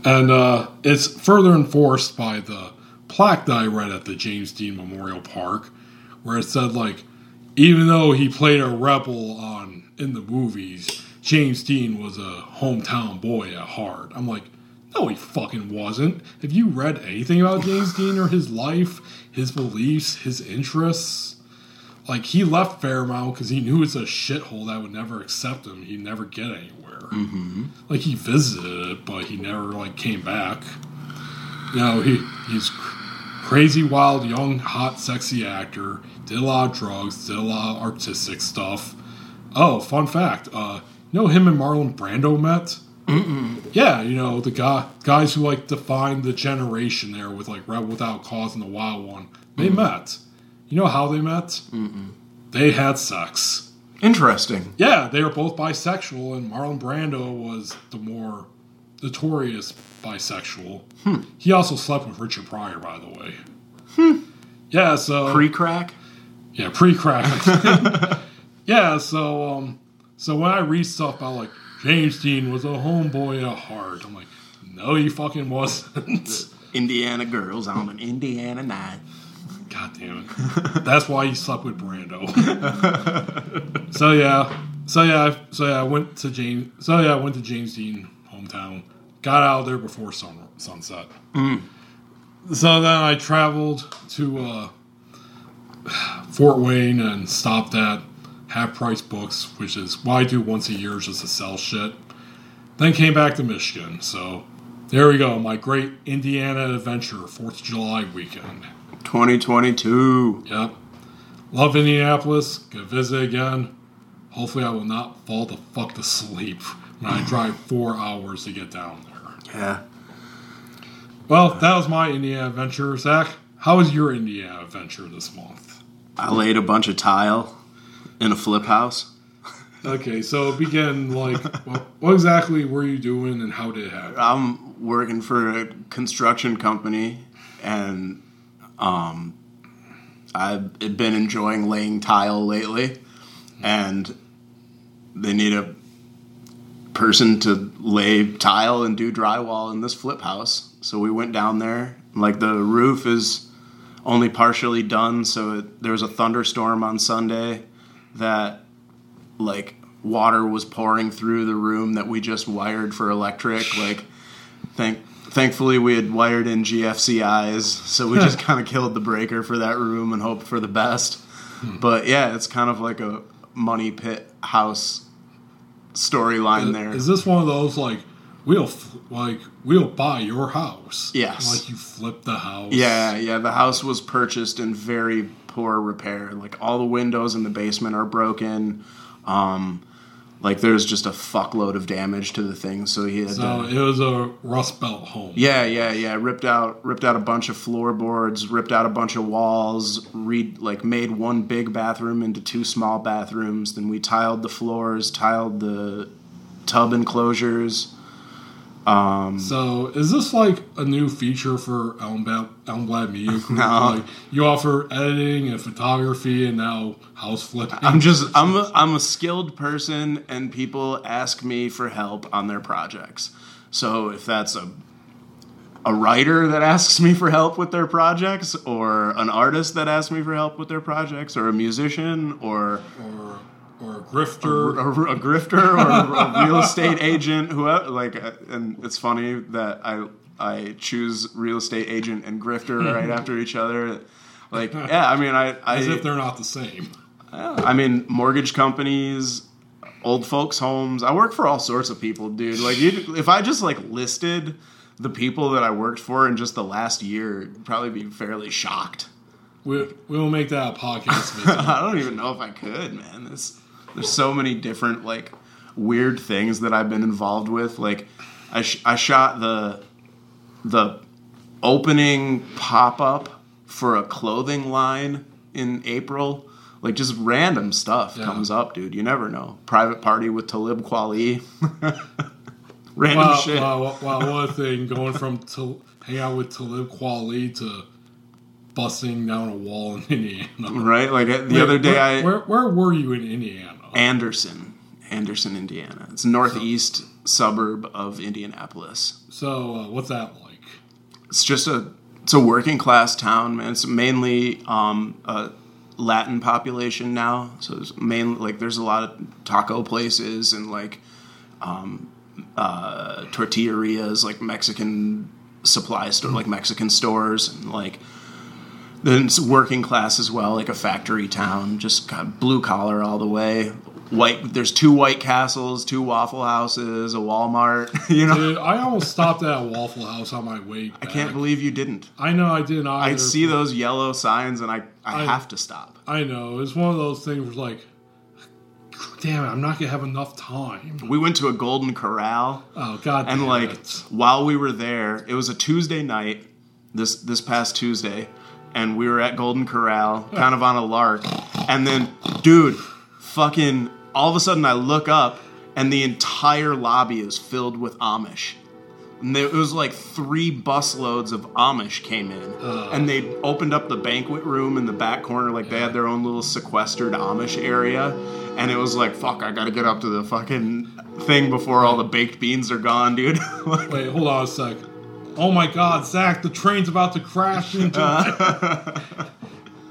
And uh, it's further enforced by the plaque that I read at the James Dean Memorial Park, where it said, like, even though he played a rebel on in the movies, James Dean was a hometown boy at heart. I'm like, no, he fucking wasn't. Have you read anything about James Dean or his life, his beliefs, his interests? Like, he left Fairmount because he knew it's a shithole that would never accept him. He'd never get anywhere. Mm-hmm. Like, he visited it, but he never, like, came back. You know, he, he's crazy, wild, young, hot, sexy actor. Did a lot of drugs. Did a lot of artistic stuff. Oh, fun fact. Uh, you know him and Marlon Brando met? Mm-mm. Yeah, you know, the guy, guys who, like, defined the generation there with, like, Rebel Without Cause and The Wild One, they mm. met. You know how they met? Mm-mm. They had sex. Interesting. Yeah, they were both bisexual, and Marlon Brando was the more notorious bisexual. Hmm. He also slept with Richard Pryor, by the way. Hmm. Yeah, so... Pre-crack? Yeah, pre-crack. Yeah, so um, so when I read stuff about, like, James Dean was a homeboy at heart, I'm like, no, he fucking wasn't. Indiana girls on an Indiana night. God damn it. That's why he slept with Brando. So, yeah. So, yeah. So, yeah, I went to James... So, yeah, I went to James Dean hometown. Got out of there before sun, sunset. Mm. So then I traveled to uh, Fort Wayne and stopped at Half Price Books, which is what I do once a year just to sell shit. Then came back to Michigan. So there we go. My great Indiana adventure, fourth of July weekend. twenty twenty-two. Yep. Love Indianapolis. Gonna visit again. Hopefully I will not fall the fuck to sleep when I drive four hours to get down there. Yeah. Well, that was my Indiana adventure. Zach, how was your Indiana adventure this month? I laid a bunch of tile in a flip house. Okay, so begin, like, what, what exactly were you doing and how did it happen? I'm working for a construction company, and um, I've been enjoying laying tile lately, and they need a person to lay tile and do drywall in this flip house. So we went down there. Like, the roof is only partially done, so it, there was a thunderstorm on Sunday that... like water was pouring through the room that we just wired for electric. Like, thank, thankfully we had wired in G F C Is, so we just kind of killed the breaker for that room and hoped for the best. Hmm. But yeah, it's kind of like a money pit house storyline there. Is this one of those like we'll fl- like we'll buy your house? Yes, like you flip the house. Yeah, yeah. The house was purchased in very poor repair. Like all the windows in the basement are broken. Um, like there's just a fuckload of damage to the thing, so he had. So to, it was a Rust Belt home. Yeah, yeah, yeah. Ripped out, ripped out a bunch of floorboards, ripped out a bunch of walls. Re like made one big bathroom into two small bathrooms. Then we tiled the floors, tiled the tub enclosures. Um, so is this like a new feature for Elmblad, Elmblad Media Group? No. Like you offer editing and photography and now house flipping. I'm just I'm a, I'm a skilled person and people ask me for help on their projects. So if that's a a writer that asks me for help with their projects, or an artist that asks me for help with their projects, or a musician, or or Or a grifter. A, a, a grifter or a, a real estate agent. Whoever, like, and it's funny that I I choose real estate agent and grifter right after each other. Like, yeah, I mean, I... I As if they're not the same. I mean, mortgage companies, old folks' homes. I work for all sorts of people, dude. Like, you, if I just, like, listed the people that I worked for in just the last year, I'd probably be fairly shocked. We, we'll make that a podcast video. I don't even know if I could, man. This... There's so many different, like, weird things that I've been involved with. Like, I sh- I shot the the opening pop-up for a clothing line in April. Like, just random stuff yeah. comes up, dude. You never know. Private party with Talib Kweli. Random wow, shit. Wow, wow, one thing. Going from to hang out with Talib Kweli to... busting down a wall in Indiana. Right? Like the where, other day where, I... Where, where were you in Indiana? Anderson. Anderson, Indiana. It's a northeast so, suburb of Indianapolis. So uh, what's that like? It's just a... It's a working class town, man. It's mainly um, a Latin population now. So it's mainly... Like there's a lot of taco places and like um, uh, tortillerias, like Mexican supply store, like Mexican stores and like... Then it's working class as well, like a factory town, just got blue collar all the way. White, there's two White Castles, two Waffle Houses, a Walmart. You know, dude, I almost stopped at a Waffle House on my way back. I can't believe you didn't. I know I didn't. Either, I see those yellow signs, and I, I, I have to stop. I know it's one of those things where like, damn it, I'm not gonna have enough time. We went to a Golden Corral. Oh God! And damn like it. While we were there, it was a Tuesday night. This this past Tuesday. And we were at Golden Corral, kind of on a lark. And then, dude, fucking, all of a sudden I look up, and the entire lobby is filled with Amish. And there, it was like three busloads of Amish came in. Ugh. And they opened up the banquet room in the back corner. Like, yeah. They had their own little sequestered Amish area. And it was like, fuck, I gotta get up to the fucking thing before all the baked beans are gone, dude. Like, wait, hold on a sec. Oh my God, Zach, the train's about to crash into uh,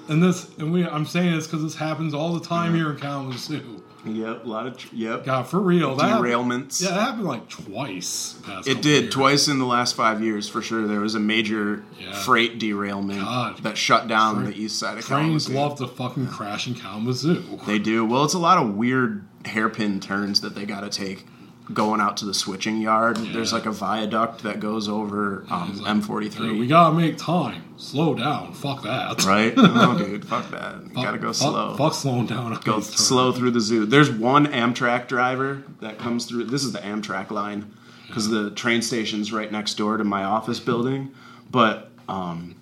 And this, and we, I'm saying this because this happens all the time here in Kalamazoo. Yep, a lot of, tr- yep. God, for real. Derailments. That happened, yeah, that happened like twice. It did, years. twice in the last five years, for sure. There was a major yeah. freight derailment God. that shut down Fra- the east side of Trains Kalamazoo. Trains love to fucking crash in Kalamazoo. They do. Well, it's a lot of weird hairpin turns that they gotta take going out to the switching yard. Yeah. There's like a viaduct that goes over um, yeah, like, M forty-three. Hey, we gotta make time. Slow down. Fuck that. Right? No, dude. Fuck that. You fuck, gotta go fuck, slow. Fuck slowing down. Go slow through the zoo. There's one Amtrak driver that comes through. This is the Amtrak line because the train station's right next door to my office building. But um,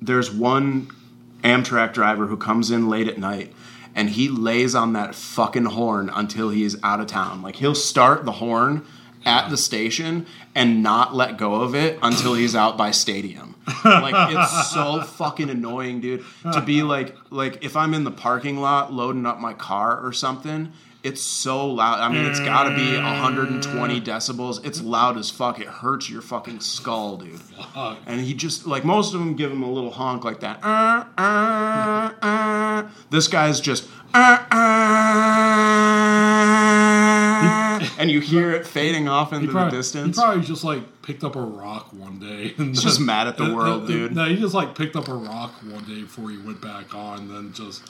there's one Amtrak driver who comes in late at night. And he lays on that fucking horn until he is out of town. Like, he'll start the horn at the station and not let go of it until he's out by stadium. Like, it's so fucking annoying, dude. To be like, like if I'm in the parking lot loading up my car or something, it's so loud. I mean, it's got to be one hundred twenty decibels. It's loud as fuck. It hurts your fucking skull, dude. Fuck. And he just, like, most of them give him a little honk like that. Uh, uh, uh. This guy's just, uh, uh, and you hear it fading off into probably, the distance. He probably just, like, picked up a rock one day. And he's just mad at the it, world, it, dude. It, no, he just, like, picked up a rock one day before he went back on, and then just...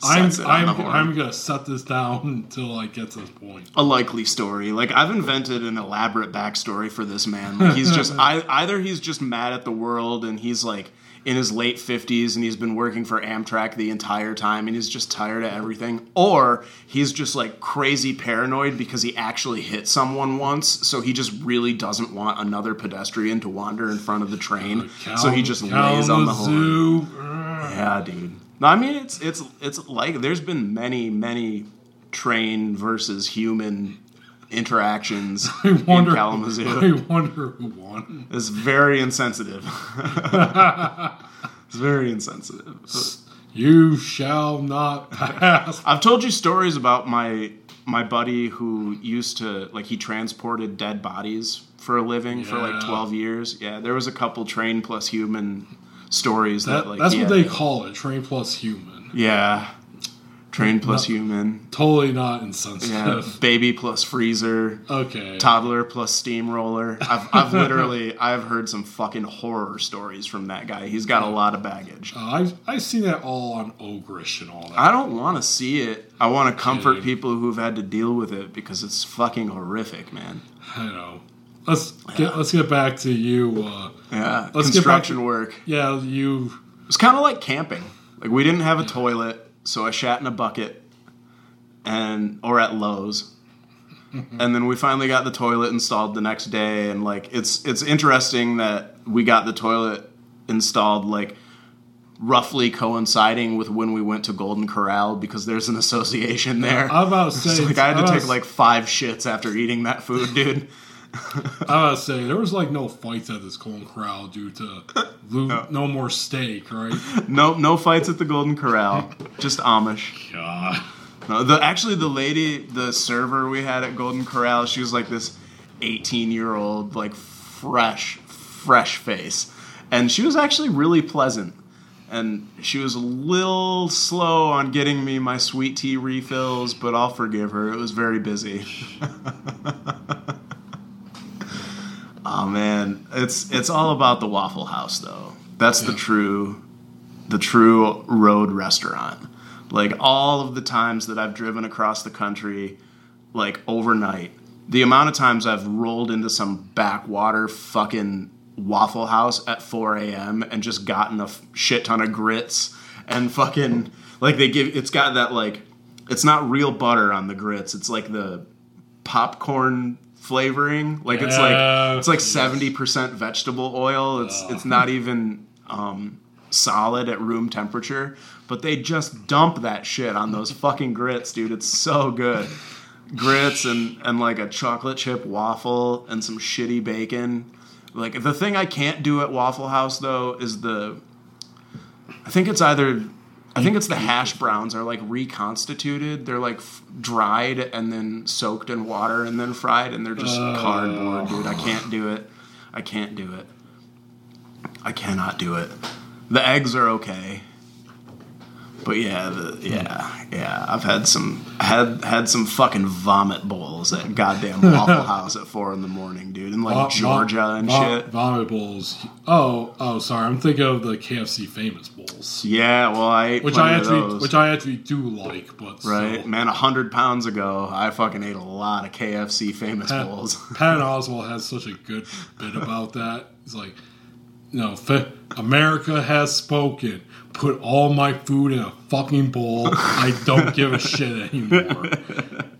I'm I'm I'm gonna set this down until I get to this point. A likely story. Like, I've invented an elaborate backstory for this man. Like, he's just I, either he's just mad at the world and he's like in his late fifties and he's been working for Amtrak the entire time and he's just tired of everything, or he's just like crazy paranoid because he actually hit someone once, so he just really doesn't want another pedestrian to wander in front of the train. Cal- so he just Cal- lays on the horn. Yeah, dude. No, I mean, it's it's it's like there's been many, many train versus human interactions I wonder, in Kalamazoo. I wonder who won. It's very insensitive. It's very insensitive. You shall not pass. I've told you stories about my my buddy who used to, like, he transported dead bodies for a living yeah. for like twelve years. Yeah, there was a couple train plus human stories that, that like that's yeah, what they call it, train plus human. Yeah, train plus not, human. Totally not insensitive. Yeah, baby plus freezer. Okay. Toddler plus steamroller. I've I've literally I've heard some fucking horror stories from that guy. He's got a lot of baggage. Uh, I've I've seen that all on Ogrish and all that. I don't want to see it. I want to comfort kidding. people who've had to deal with it because it's fucking horrific, man. I know. Let's get yeah. let's get back to you. Uh, yeah, let's construction get back to, work. Yeah, you. It's kind of like camping. Like, we didn't have a yeah. toilet, so I shat in a bucket, and or at Lowe's, and then we finally got the toilet installed the next day. And like, it's it's interesting that we got the toilet installed like roughly coinciding with when we went to Golden Corral because there's an association there. Yeah, I was about to say, so, like, I had I to take like five shits after eating that food, dude. I was saying, there was like no fights at this Golden Corral due to lo- no. no more steak, right? No, no fights at the Golden Corral, just Amish. God. No, the actually the lady, the server we had at Golden Corral, she was like this eighteen-year-old, like fresh, fresh face, and she was actually really pleasant. And she was a little slow on getting me my sweet tea refills, but I'll forgive her. It was very busy. Oh man, it's it's all about the Waffle House though. That's yeah. the true, the true road restaurant. Like, all of the times that I've driven across the country, like overnight, the amount of times I've rolled into some backwater fucking Waffle House at four a.m. and just gotten a shit ton of grits and fucking like they give it's got that like it's not real butter on the grits. It's like the popcorn flavoring, like yeah. it's like it's like seventy percent vegetable oil. It's oh. it's not even um, solid at room temperature, but they just dump that shit on those fucking grits, dude. It's so good. Grits and and like a chocolate chip waffle and some shitty bacon. Like, the thing I can't do at Waffle House, though, is the... I think it's either... I think it's the hash browns are, like, reconstituted. They're, like, f- dried and then soaked in water and then fried, and they're just uh, cardboard, dude. I can't do it. I can't do it. I cannot do it. The eggs are okay. But, yeah, the, yeah, yeah. I've had some had had some fucking vomit bowls at goddamn Waffle House at four in the morning, dude, in, like, Bo- Georgia and Bo- shit. Vomit bowls. Oh, oh, sorry. I'm thinking of the K F C Famous Bowls. Yeah, well, I ate which I actually, of those. Which I actually do like, but right? So. Man, one hundred pounds ago, I fucking ate a lot of K F C Famous Pat, Bowls. Pat Oswalt has such a good bit about that. He's like, no, fe- America has spoken. Put all my food in a fucking bowl. I don't give a shit anymore.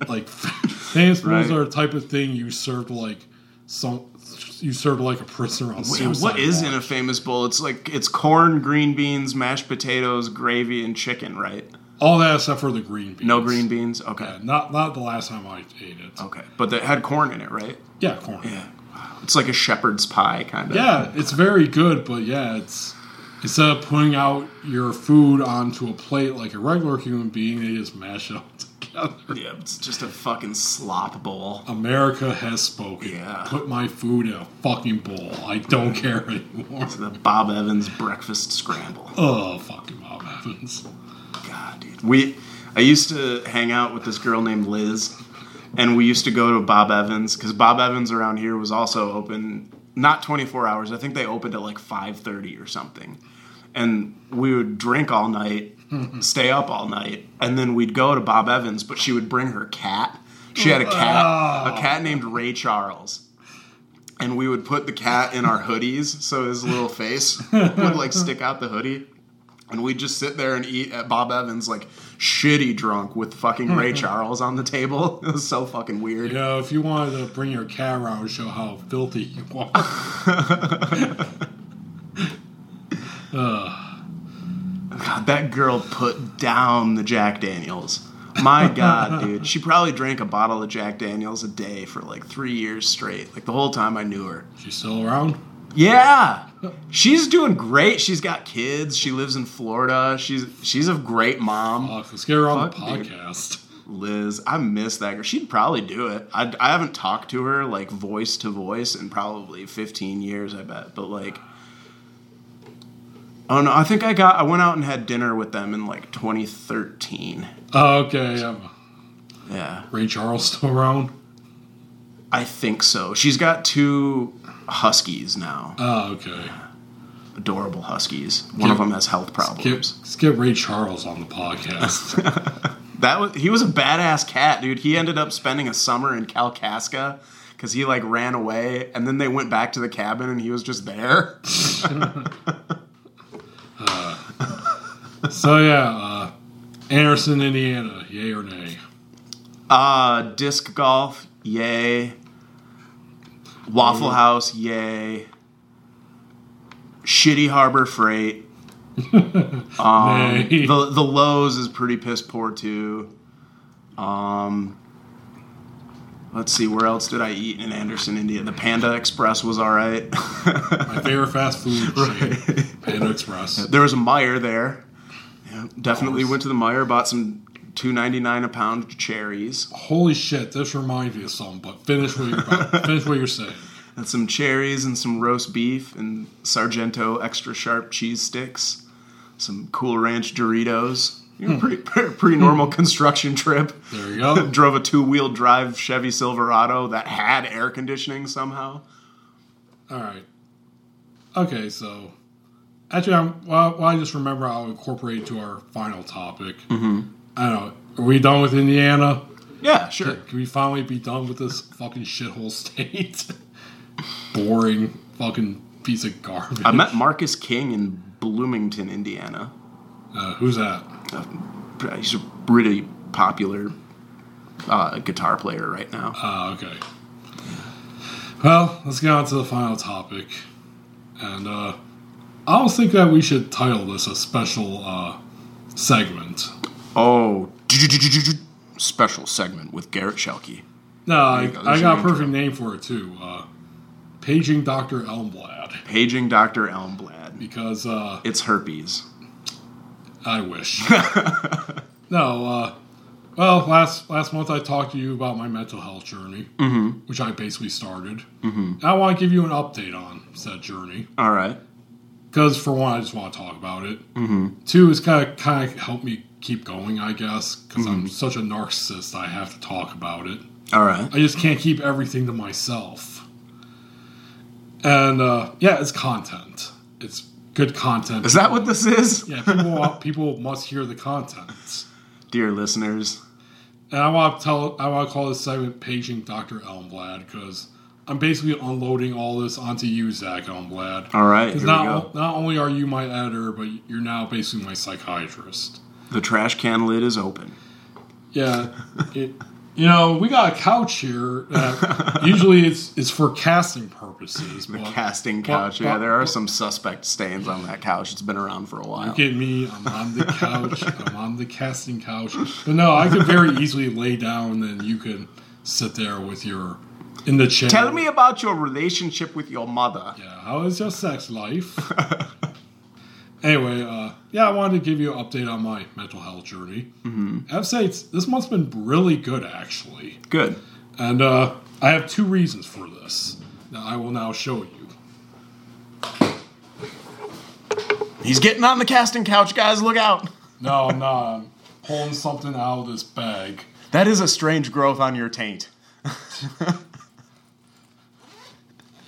Like, famous right. bowls are a type of thing you serve like some. You serve like a prisoner on suicide. What is watch. in a famous bowl? It's like it's corn, green beans, mashed potatoes, gravy, and chicken, right? All that except for the green beans. No green beans. Okay. Yeah, not not the last time I ate it. Okay, but it had corn in it, right? Yeah, corn. Yeah. It's like a shepherd's pie kind of. Yeah, it's very good, but yeah, it's instead of putting out your food onto a plate like a regular human being, they just mash it all together. Yeah, it's just a fucking slop bowl. America has spoken. Yeah. Put my food in a fucking bowl. I don't care anymore. It's the Bob Evans breakfast scramble. Oh, fucking Bob Evans. God, dude. We I used to hang out with this girl named Liz. And we used to go to Bob Evans, because Bob Evans around here was also open, not twenty-four hours. I think they opened at like five thirty or something. And we would drink all night, stay up all night, and then we'd go to Bob Evans, but she would bring her cat. She had a cat, a cat named Ray Charles. And we would put the cat in our hoodies, so his little face would like stick out the hoodie. And we'd just sit there and eat at Bob Evans, like, shitty drunk with fucking Ray Charles on the table. It was so fucking weird. You know, if you wanted to bring your cat around and show how filthy you are. uh. God, that girl put down the Jack Daniels. My God, dude. She probably drank a bottle of Jack Daniels a day for, like, three years straight. Like, the whole time I knew her. She's still around? Yeah. She's doing great. She's got kids. She lives in Florida. She's she's a great mom. Fuck, let's get her on Fuck, the podcast. Dude. Liz, I miss that girl. She'd probably do it. I, I haven't talked to her, like, voice to voice in probably fifteen years, I bet. But, like, oh, no, I think I got, I went out and had dinner with them in, like, twenty thirteen. Oh, okay. So, yeah. yeah. Ray Charles still around? I think so. She's got two huskies now. Oh, okay. Adorable huskies. One get, of them has health problems. Let's get Ray Charles on the podcast. That was he was a badass cat, dude. He ended up spending a summer in Kalkaska because he like ran away, and then they went back to the cabin, and he was just there. uh, so yeah, uh, Anderson, Indiana, yay or nay? Uh, disc golf, yay. Waffle House, yay. Shitty Harbor Freight. Um, the the Lowe's is pretty piss poor too. Um, let's see, where else did I eat in Anderson, India? The Panda Express was all right. My favorite fast food chain, right. Panda Express. There was a Meijer there. Yeah, definitely went to the Meijer, bought some two ninety-nine a pound cherries. Holy shit, this reminds me of something, but finish what you're about, finish what you're saying. And some cherries and some roast beef and Sargento extra sharp cheese sticks, some Cool Ranch Doritos. You know, pretty pretty normal construction trip. There you go. Drove a two-wheel drive Chevy Silverado that had air conditioning somehow. All right. Okay, so actually, I'm, well, well, I just remember I'll incorporate to our final topic. Mm-hmm. I don't know. Are we done with Indiana? Yeah, sure. Can, can we finally be done with this fucking shithole state? Boring fucking piece of garbage. I met Marcus King in Bloomington, Indiana. Uh, who's that? Uh, he's a pretty popular uh, guitar player right now. Oh, uh, okay. Well, let's get on to the final topic. And uh, I always think that we should title this a special uh, segment. Oh, special segment with Garrett Schelke. No, I, I got a perfect intro. name for it, too. Uh, Paging Doctor Elmblad. Paging Doctor Elmblad. Because, uh... it's herpes. I wish. No, uh... Well, last last month I talked to you about my mental health journey, mm-hmm. which I basically started. Mm-hmm. I want to give you an update on said journey. All right. Because, for one, I just want to talk about it. Mm-hmm. Two, it's kind of kind of helped me keep going, I guess, because mm-hmm. I'm such a narcissist, I have to talk about it. All right. I just can't keep everything to myself. And, uh, yeah, it's content. It's good content. Is that what this is? Yeah, people people must hear the content. Dear listeners. And I want to tell, I want to call this segment Paging Doctor Elmblad, because I'm basically unloading all this onto you, Zach Elmblad. All right, here not, we go. Not only are you my editor, but you're now basically my psychiatrist. The trash can lid is open. Yeah. It, you know, we got a couch here. That usually it's it's for casting purposes. The but, casting couch. But, yeah, but, there are but, some suspect stains on that couch. It's been around for a while. Look at me. I'm on the couch. I'm on the casting couch. But no, I could very easily lay down and you could sit there with your... in the chair. Tell me about your relationship with your mother. Yeah, how is your sex life? Anyway, uh, yeah, I wanted to give you an update on my mental health journey. Mm-hmm. I have to say, it's, this month's been really good, actually. Good. And uh, I have two reasons for this that I will now show you. He's getting on the casting couch, guys. Look out. No, I'm not. I'm pulling something out of this bag. That is a strange growth on your taint.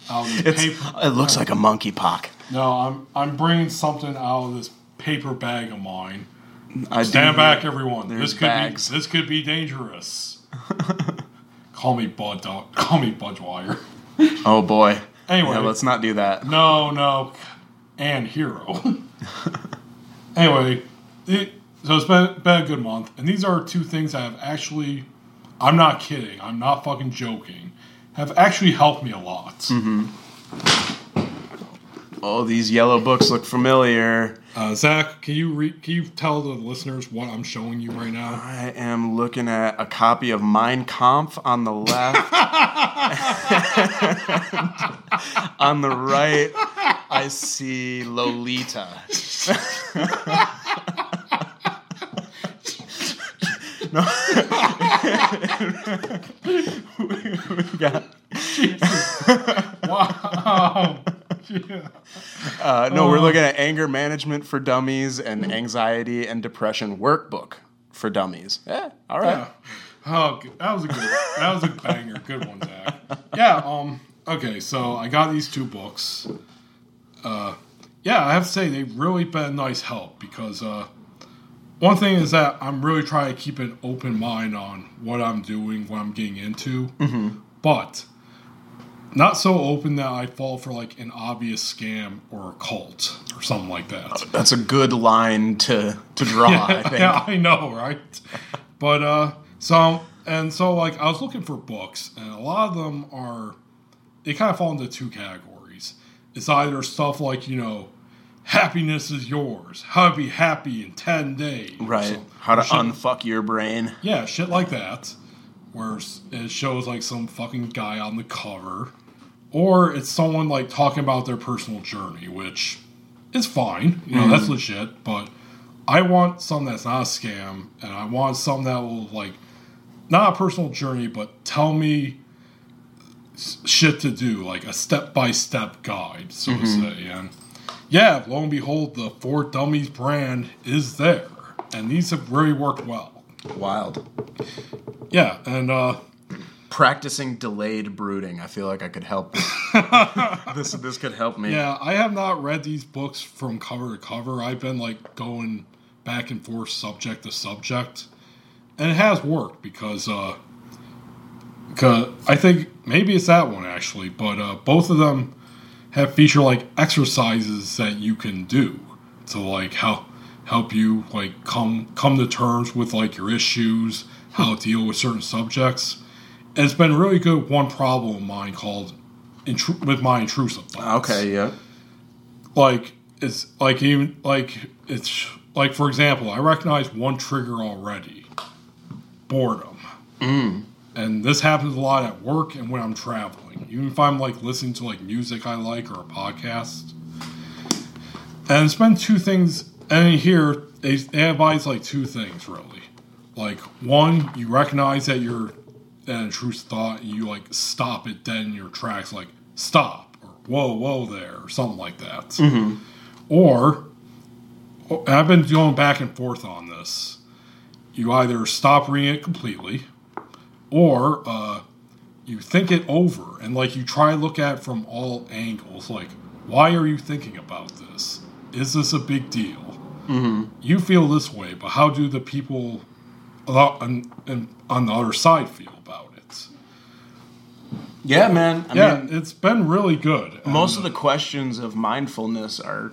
Paper, it looks like a monkey pock. No, I'm I'm bringing something out of this paper bag of mine. I Stand back, everyone. This could bags. be this could be dangerous. Call me Bud. Call me Budweiser. Oh boy. Anyway, yeah, let's not do that. No, no, and hero. Anyway, it, so it's been, been a good month, and these are two things I have actually. I'm not kidding. I'm not fucking joking. Have actually helped me a lot. Mm-hmm. Oh, these yellow books look familiar. Uh, Zach, can you re- can you tell the listeners what I'm showing you right now? I am looking at a copy of Mein Kampf on the left. On the right, I see Lolita. No. We got Jesus. Wow. Yeah. Uh, no, oh. We're looking at Anger Management for Dummies and Anxiety and Depression Workbook for Dummies. Yeah, all right. Yeah. Oh, that was a good one. That was a banger. Good one, Zach. Yeah, um, okay, so I got these two books. Uh, yeah, I have to say they've really been a nice help because... Uh, one thing is that I'm really trying to keep an open mind on what I'm doing, what I'm getting into, mm-hmm. but not so open that I fall for like an obvious scam or a cult or something like that. That's a good line to, to draw, yeah, I think. Yeah, I know, right? But, uh, so, and so like I was looking for books, and a lot of them are, they kind of fall into two categories. It's either stuff like, you know, Happiness is Yours. How to Be Happy in ten days. Right. So, how to shit, unfuck your brain. Yeah, shit like that. Where it shows like some fucking guy on the cover. Or it's someone like talking about their personal journey, which is fine. You know, mm-hmm. that's legit. But I want something that's not a scam. And I want something that will like, not a personal journey, but tell me shit to do. Like a step-by-step guide, so mm-hmm. to say. And... yeah, lo and behold, the For Dummies brand is there. And these have really worked well. Wild. Yeah, and... uh, practicing delayed brooding. I feel like I could help. this This could help me. Yeah, I have not read these books from cover to cover. I've been, like, going back and forth subject to subject. And it has worked because... uh, because I think maybe it's that one, actually. But uh, both of them... have feature like exercises that you can do to like help help you like come come to terms with like your issues, how to deal with certain subjects. And it's been really good. One problem of mine called intru- with my intrusive thoughts. Okay, yeah. Like it's like even like it's like for example, I recognize one trigger already: boredom. Mm. And And this happens a lot at work and when I'm traveling. Even if I'm like listening to like music I like or a podcast. And it's been two things. And here, they, they advise like two things really. Like, one, you recognize that you're in a true thought, and you like stop it dead in your tracks, like stop, or whoa, whoa there, or something like that. Mm-hmm. Or, I've been going back and forth on this. You either stop reading it completely, or uh, you think it over, and like you try to look at it from all angles. Like, why are you thinking about this? Is this a big deal? Mm-hmm. You feel this way, but how do the people on, on the other side feel about it? Yeah, man. I yeah, mean, it's been really good. Most and, of the questions of mindfulness are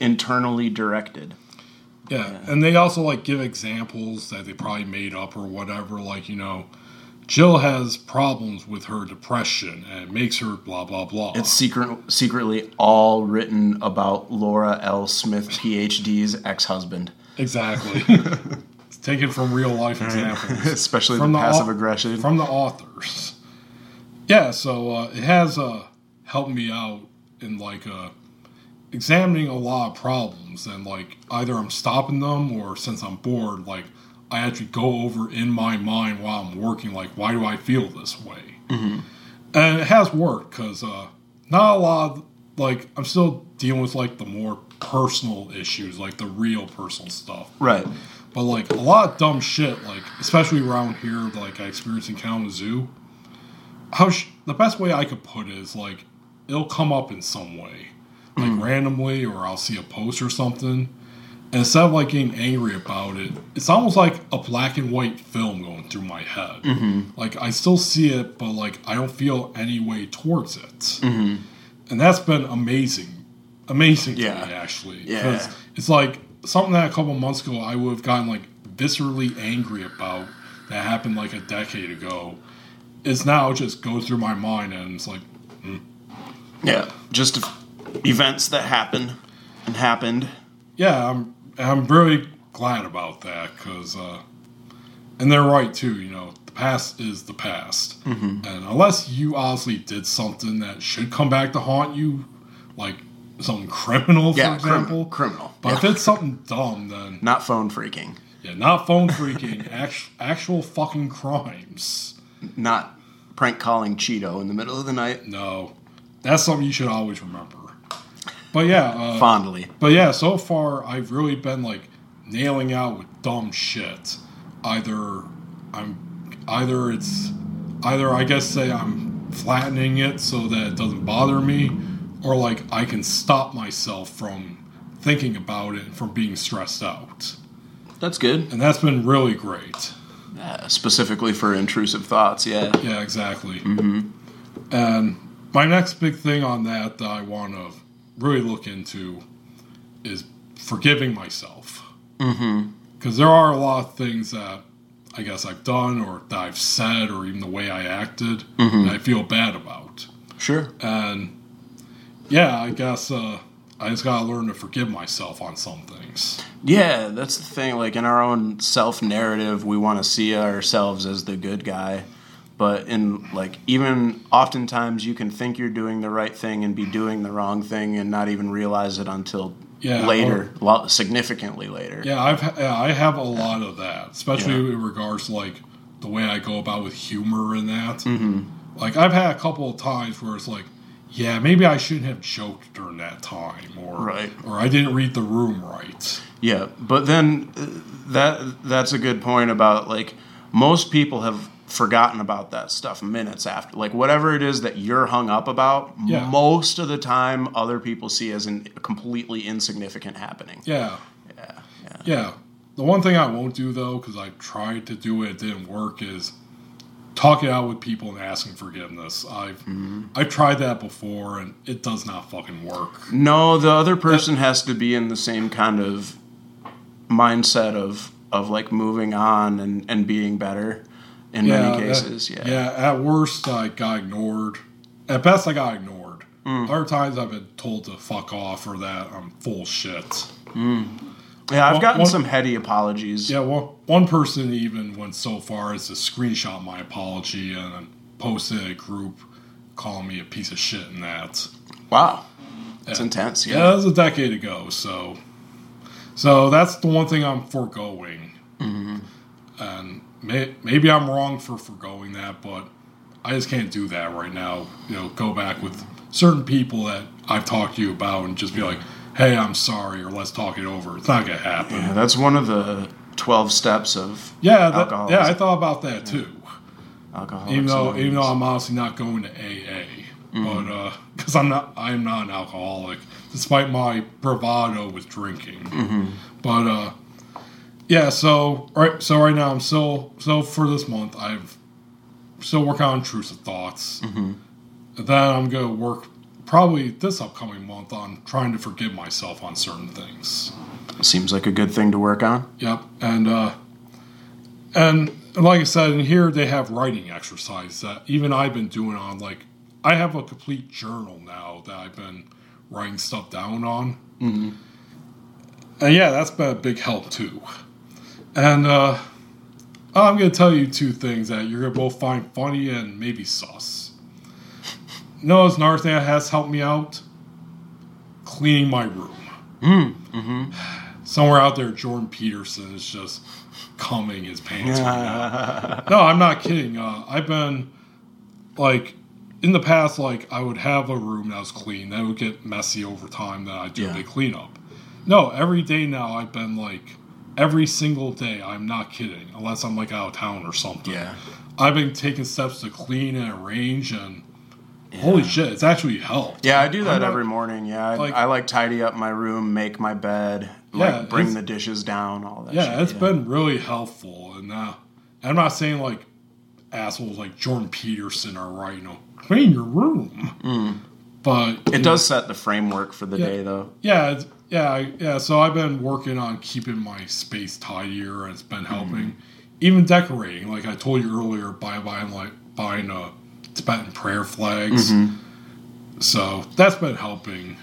internally directed. Yeah. yeah, and they also, like, give examples that they probably made up or whatever. Like, you know, Jill has problems with her depression, and it makes her blah, blah, blah. It's secret, secretly all written about Laura L. Smith, P H D's ex-husband. Exactly. It's taken from real-life examples. Especially from the, the passive au- aggression. From the authors. Yeah, so uh, it has uh, helped me out in, like, a... examining a lot of problems, and like either I'm stopping them, or since I'm bored, like I actually go over in my mind while I'm working, like why do I feel this way? Mm-hmm. And it has worked because uh, not a lot. Of, like I'm still dealing with like the more personal issues, like the real personal stuff, right? But like a lot of dumb shit, like especially around here, like I experienced in Kalamazoo. How sh- the best way I could put it is like it'll come up in some way. Like, mm. randomly, or I'll see a post or something. And instead of, like, getting angry about it, it's almost like a black and white film going through my head. Mm-hmm. Like, I still see it, but, like, I don't feel any way towards it. Mm-hmm. And that's been amazing. Amazing to yeah. me, actually. Yeah. Because it's, like, something that a couple months ago I would have gotten, like, viscerally angry about that happened, like, a decade ago. It's now just goes through my mind, and it's like, mm. Yeah, just to... events that happen and happened. Yeah, I'm I'm very glad about that because, uh, and they're right too. You know, the past is the past, mm-hmm. and unless you honestly did something that should come back to haunt you, like something criminal, for yeah, example, crim- criminal. But yeah. if it's something dumb, then not phone freaking. Yeah, not phone freaking. actual, actual fucking crimes. Not prank calling Cheeto in the middle of the night. No, that's something you should always remember. But yeah, uh, fondly. But yeah, so far I've really been like nailing out with dumb shit. Either I'm, either it's, either I guess say I'm flattening it so that it doesn't bother me, or like I can stop myself from thinking about it and from being stressed out. That's good, and that's been really great. Yeah, specifically for intrusive thoughts. Yeah. Yeah, exactly. Mm-hmm. And my next big thing on that that I want to. really look into is forgiving myself. Mm-hmm. Because there are a lot of things that I guess I've done or that I've said or even the way I acted mm-hmm. that I feel bad about. Sure. And yeah, I guess uh, I just got to learn to forgive myself on some things. Yeah, that's the thing. Like in our own self-narrative, we want to see ourselves as the good guy. But in like even oftentimes you can think you're doing the right thing and be doing the wrong thing and not even realize it until yeah, later, or, lo- significantly later. Yeah, I've yeah, I have a lot of that, especially yeah. in regards to like the way I go about with humor and that. Mm-hmm. Like I've had a couple of times where it's like, yeah, maybe I shouldn't have joked during that time, or right. or I didn't read the room right. Yeah, but then that that's a good point about like most people have. Forgotten about that stuff minutes after. Like whatever it is that you're hung up about, yeah. most of the time other people see as an, a completely insignificant happening. Yeah. Yeah. Yeah. Yeah. The one thing I won't do though, because I tried to do it, it didn't work, is talk it out with people and asking forgiveness. I've mm-hmm. I've tried that before and it does not fucking work. No, the other person that, has to be in the same kind of mindset of of like moving on and, and being better. In yeah, many cases, at, yeah. Yeah, at worst, I got ignored. At best, I got ignored. Mm. Other times, I've been told to fuck off or that I'm full shit. Mm. Yeah, I've one, gotten one, some heady apologies. Yeah, one, one person even went so far as to screenshot my apology and post it in a group calling me a piece of shit and that. Wow. That's yeah. intense. Yeah. yeah, that was a decade ago, so... So that's the one thing I'm foregoing. Mm-hmm. And may, maybe I'm wrong for foregoing that, but I just can't do that right now. You know, go back with certain people that I've talked to you about and just be like, hey, I'm sorry, or let's talk it over. It's not going to happen. Yeah, that's one of the twelve steps of yeah, alcoholism. That, yeah, I thought about that, too. Yeah. Alcoholics even though, even though I'm honestly not going to A A. But because uh, I'm not, I'm not an alcoholic, despite my bravado with drinking. Mm-hmm. But uh, yeah, so right, so right now I'm still so for this month I've still working on intrusive thoughts. Mm-hmm. And then I'm gonna work probably this upcoming month on trying to forgive myself on certain things. Seems like a good thing to work on. Yep, and uh, and like I said, in here they have writing exercises that even I've been doing on like. I have a complete journal now that I've been writing stuff down on. Mm-hmm. And yeah, that's been a big help too. And uh, I'm going to tell you two things that you're going to both find funny and maybe sus. You know, it's another thing that has helped me out? Cleaning my room. Mm-hmm. Somewhere out there, Jordan Peterson is just cumming his pants right now. No, I'm not kidding. Uh, I've been, like... In the past, like, I would have a room that was clean. That would get messy over time that I do yeah. a big cleanup. No, every day now I've been, like, every single day, I'm not kidding, unless I'm, like, out of town or something. Yeah. I've been taking steps to clean and arrange, and yeah. holy shit, it's actually helped. Yeah, I do that not, every morning, yeah. I like, I, like, tidy up my room, make my bed, yeah, like, bring the dishes down, all that yeah, shit. Yeah, it's been really helpful. And uh, I'm not saying, like, assholes like Jordan Peterson are right, you know, clean your room. Mm. But it does know, set the framework for the yeah, day, though. Yeah, it's, yeah, yeah. So I've been working on keeping my space tidier, and it's been helping. Mm. Even decorating, like I told you earlier, by buying like buying uh, Tibetan prayer flags. Mm-hmm. So that's been helping.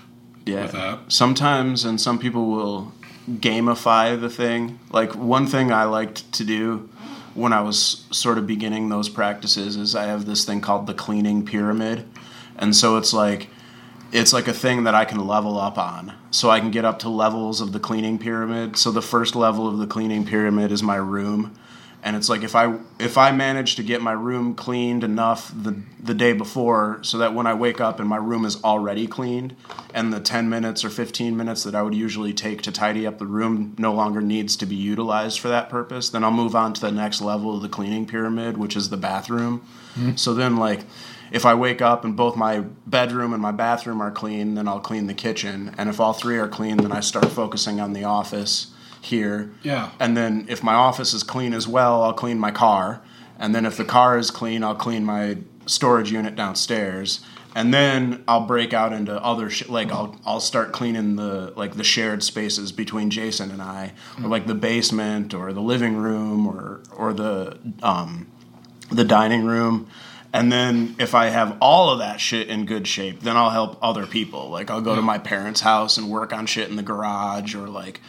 Yeah. With that. Sometimes, and some people will gamify the thing. Like one thing I liked to do. When I was sort of beginning those practices is I have this thing called the cleaning pyramid. And so it's like, it's like a thing that I can level up on. So I can get up to levels of the cleaning pyramid. So the first level of the cleaning pyramid is my room. And it's like, if I, if I manage to get my room cleaned enough the, the day before, so that when I wake up and my room is already cleaned and the ten minutes or fifteen minutes that I would usually take to tidy up the room no longer needs to be utilized for that purpose, then I'll move on to the next level of the cleaning pyramid, which is the bathroom. Mm-hmm. So then like if I wake up and both my bedroom and my bathroom are clean, then I'll clean the kitchen. And if all three are clean, then I start focusing on the office here. Yeah. And then if my office is clean as well, I'll clean my car. And then if the car is clean, I'll clean my storage unit downstairs. And then I'll break out into other shit. Like I'll I'll start cleaning the like the shared spaces between Jason and I, or like the basement or the living room or or the um the dining room. And then if I have all of that shit in good shape, then I'll help other people. Like I'll go to my parents' house and work on shit in the garage, or like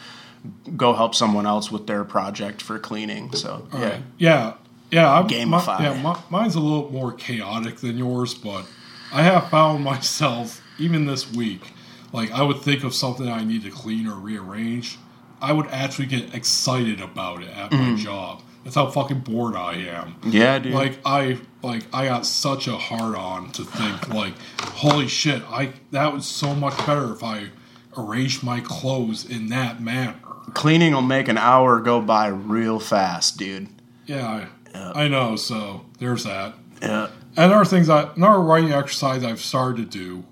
go help someone else with their project for cleaning. So yeah, right. yeah, yeah. I'm, gamify. My, yeah, my, mine's a little more chaotic than yours, but I have found myself even this week, like I would think of something I need to clean or rearrange. I would actually get excited about it at mm. my job. That's how fucking bored I am. Yeah, dude. Like I, like I got such a hard on to think like, holy shit, I that was so much better if I arranged my clothes in that manner. Cleaning will make an hour go by real fast, dude. Yeah, I, uh, I know. So there's that. Yeah. And other things, I, another writing exercise I've started to do,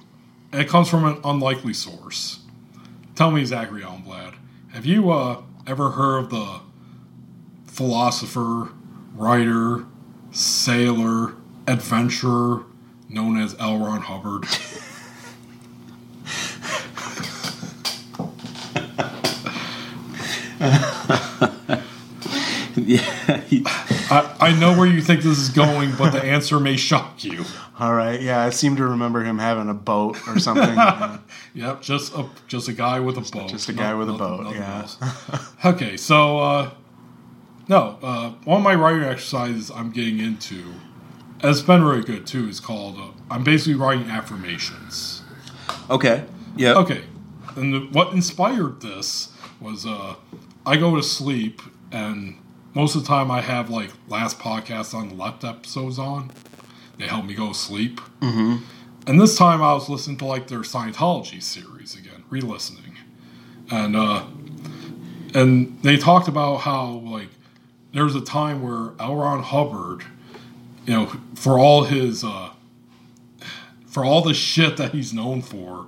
and it comes from an unlikely source. Tell me, Zach Elmblad, have you uh, ever heard of the philosopher, writer, sailor, adventurer known as L. Ron Hubbard? Yeah, he, I, I know where you think this is going, but the answer may shock you. All right. Yeah, I seem to remember him having a boat or something. Yep, just a just a guy with a just, boat. Just a guy no, with nothing, a boat, yeah. Okay, so, uh, no, uh, one of my writing exercises I'm getting into, and it's been really good, too, is called, uh, I'm basically writing affirmations. Okay, yeah. Okay, and the, what inspired this was uh, I go to sleep, and most of the time I have, like, last podcast on the left episodes on. They help me go to sleep. Mm-hmm. And this time I was listening to, like, their Scientology series again, re-listening. And, uh, and they talked about how, like, there was a time where L. Ron Hubbard, you know, for all his, uh, for all the shit that he's known for,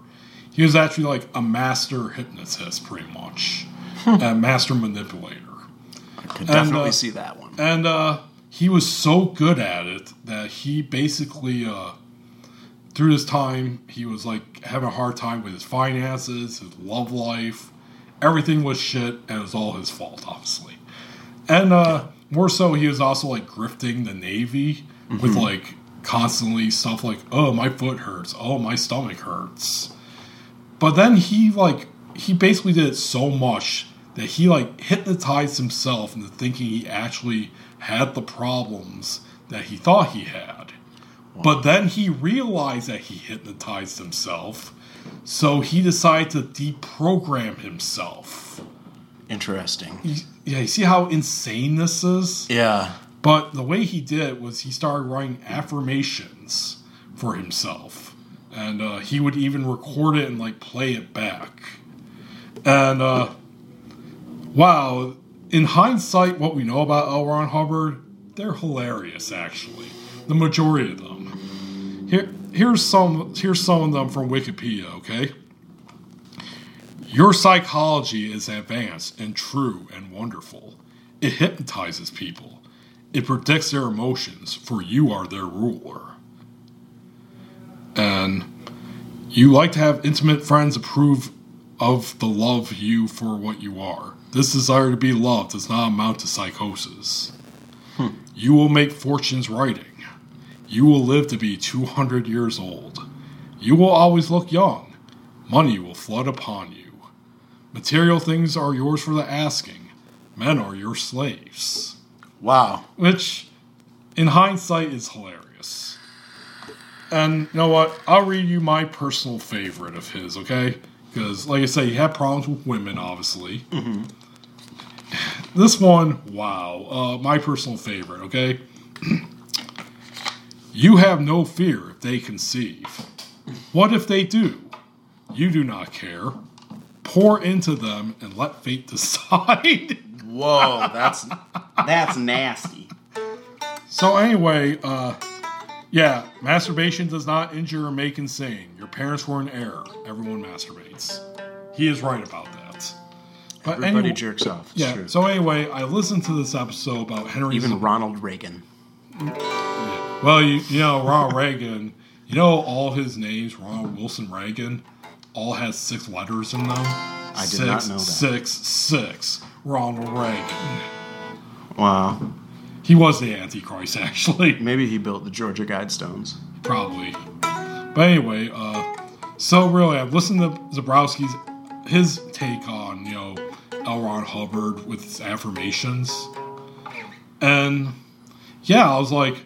he was actually, like, a master hypnotist, pretty much. Hmm. A master manipulator. I could definitely and, uh, see that one. And, uh... he was so good at it that he basically, uh, through his time, he was, like, having a hard time with his finances, his love life. Everything was shit, and it was all his fault, obviously. And uh, more so, he was also, like, grifting the Navy mm-hmm. with, like, constantly stuff like, oh, my foot hurts, oh, my stomach hurts. But then he, like, he basically did it so much that he, like, hypnotized himself into thinking he actually had the problems that he thought he had. Wow. But then he realized that he hypnotized himself, so he decided to deprogram himself. Interesting. He, yeah, you see how insane this is? Yeah. But the way he did it was he started writing affirmations for himself. And uh, he would even record it and, like, play it back. And, uh, wow... in hindsight, what we know about L. Ron Hubbard, they're hilarious, actually. The majority of them. Here, here's some, here's some of them from Wikipedia, okay? Your psychology is advanced and true and wonderful. It hypnotizes people. It predicts their emotions, for you are their ruler. And you like to have intimate friends approve of the love you for what you are. This desire to be loved does not amount to psychosis. Hmm. You will make fortunes writing. You will live to be two hundred years old. You will always look young. Money will flood upon you. Material things are yours for the asking. Men are your slaves. Wow. Which, in hindsight, is hilarious. And you know what? I'll read you my personal favorite of his, okay? Because, like I say, he had problems with women, obviously. Mm-hmm. This one, wow, uh, my personal favorite, okay? You have no fear if they conceive. What if they do? You do not care. Pour into them and let fate decide. Whoa, that's that's nasty. So anyway, uh, yeah, masturbation does not injure or make insane. Your parents were in error. Everyone masturbates. He is right about that. But Everybody anyway, jerks off. It's yeah. True. So anyway, I listened to this episode about Henry. Even Z- Ronald Reagan. Yeah. Well, you, you know, Ronald Reagan, you know all his names, Ronald Wilson Reagan, all has six letters in them. I did six, not know that. Six, six, Ronald Reagan. Wow. He was the Antichrist, actually. Maybe he built the Georgia Guidestones. Probably. But anyway, uh, so really, I've listened to Zabrowski's, his take on, you know, L. Ron Hubbard with his affirmations. And, yeah, I was like,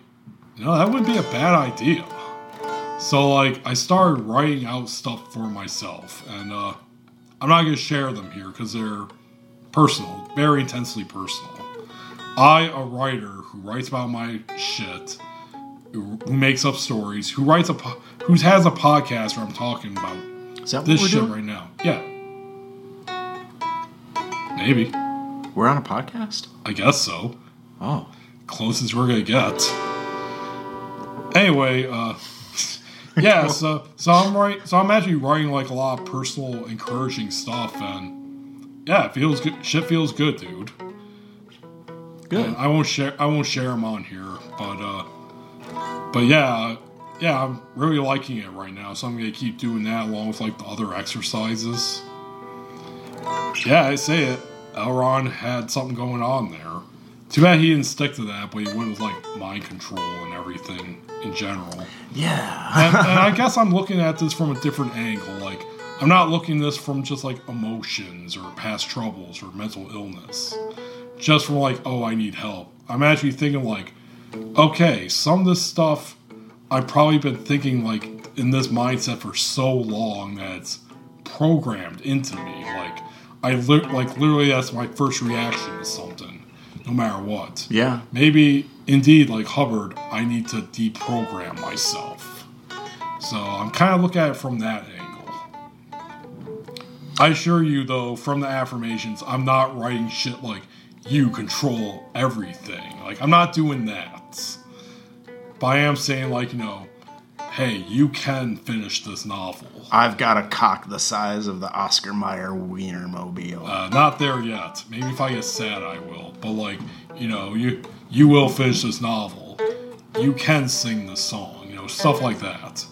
you know, that wouldn't be a bad idea. So, like, I started writing out stuff for myself. And uh, I'm not going to share them here because they're personal, very intensely personal. I, a writer who writes about my shit, who, who makes up stories, who writes a po- who has a podcast where I'm talking about Is that this what we're shit doing? Right now. Yeah. Maybe. We're on a podcast? I guess so. Oh. Closest we're going to get. Anyway, uh, yeah, so, so, I'm write, so I'm actually writing like a lot of personal, encouraging stuff, and yeah, it feels good. Shit feels good, dude. Good. And I won't share, I won't share them on here, but, uh, but yeah, yeah, I'm really liking it right now, so I'm going to keep doing that along with like the other exercises. Yeah, I say it. L. Ron had something going on there. Too bad he didn't stick to that, but he went with like mind control and everything in general. Yeah. and, and I guess I'm looking at this from a different angle. Like, I'm not looking at this from just like emotions or past troubles or mental illness. Just from like, oh, I need help. I'm actually thinking like, okay, some of this stuff I've probably been thinking like in this mindset for so long that it's programmed into me. Like, I li- like literally that's my first reaction to something, no matter what. Yeah. Maybe, indeed, like Hubbard, I need to deprogram myself. So I'm kind of looking at it from that angle. I assure you, though, from the affirmations, I'm not writing shit like, you control everything. Like, I'm not doing that. But I am saying, like, you know, hey, you can finish this novel. I've got a cock the size of the Oscar Mayer Wienermobile. Uh, not there yet. Maybe if I get sad, I will. But, like, you know, you you will finish this novel. You can sing this song. You know, stuff like that.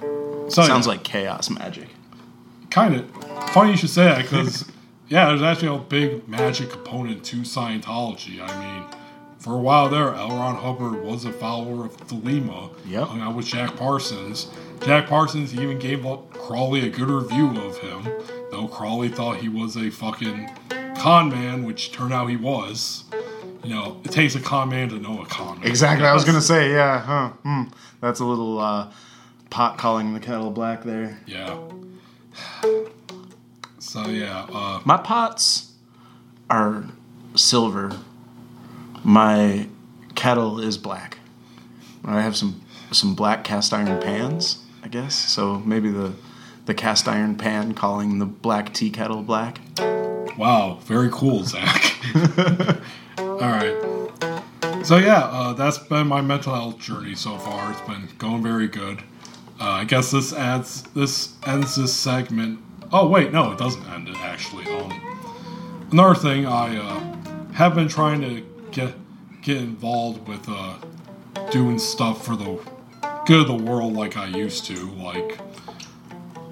So, sounds yeah. like chaos magic. Kind of. Funny you should say that, because... Yeah, there's actually a big magic component to Scientology. I mean, for a while there, L. Ron Hubbard was a follower of Thelema. Yep. Hung out with Jack Parsons. Jack Parsons even gave Crowley a good review of him, though Crowley thought he was a fucking con man, which turned out he was. You know, it takes a con man to know a con man. Exactly, I was going to say, yeah, huh, hmm. That's a little uh, pot calling the kettle black there. Yeah. So, yeah. Uh, my pots are silver. My kettle is black. I have some, some black cast iron pans, I guess. So maybe the, the cast iron pan calling the black tea kettle black. Wow. Very cool, Zach. All right. So, yeah, uh, that's been my mental health journey so far. It's been going very good. Uh, I guess this adds this ends this segment. Oh, wait, no, it doesn't end it, actually. Um, another thing, I uh, have been trying to get get involved with uh, doing stuff for the good of the world like I used to. Like,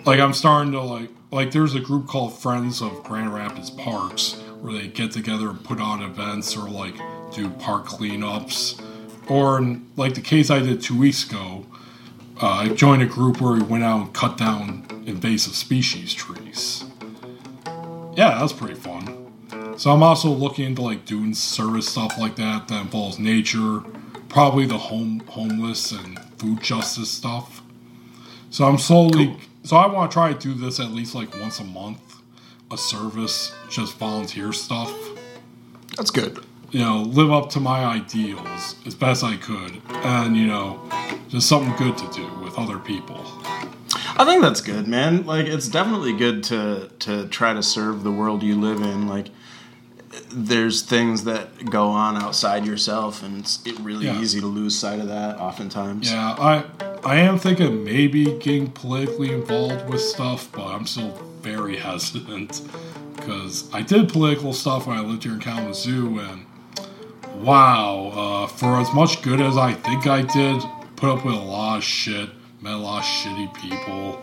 like I'm starting to, like, like there's a group called Friends of Grand Rapids Parks where they get together and put on events or, like, do park cleanups. Or, in, like, the case I did two weeks ago, Uh, I joined a group where we went out and cut down invasive species trees. Yeah, that was pretty fun. So I'm also looking into like doing service stuff like that that involves nature, probably the home homeless and food justice stuff. So I'm slowly. Cool. So I want to try to do this at least like once a month, a service, just volunteer stuff. That's good. You know, live up to my ideals as best I could, and you know, just something good to do with other people. I think that's good, man. Like, it's definitely good to to try to serve the world you live in. Like, there's things that go on outside yourself, and it's it really yeah. easy to lose sight of that oftentimes. Yeah, I I am thinking maybe getting politically involved with stuff, but I'm still very hesitant because I did political stuff when I lived here in Kalamazoo, and wow, uh, for as much good as I think I did, put up with a lot of shit, met a lot of shitty people,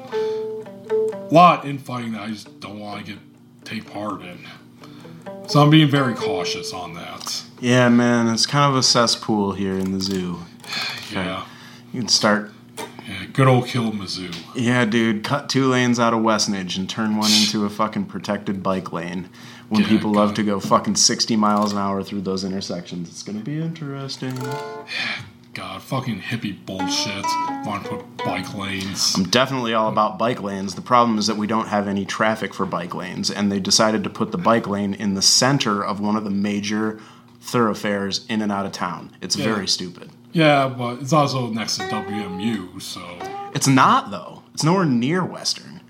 a lot of infighting that I just don't want to get take part in. So I'm being very cautious on that. Yeah, man, it's kind of a cesspool here in the zoo. Yeah. Okay. You can start... Yeah, good old Kalamazoo. Yeah, dude, cut two lanes out of Westnage and turn one into a fucking protected bike lane. When yeah, people love to go fucking sixty miles an hour through those intersections. It's going to be interesting. God, fucking hippie bullshit. Want to put bike lanes. I'm definitely all about bike lanes. The problem is that we don't have any traffic for bike lanes, and they decided to put the bike lane in the center of one of the major thoroughfares in and out of town. It's yeah. very stupid. Yeah, but it's also next to W M U, so... It's not, though. It's nowhere near Western.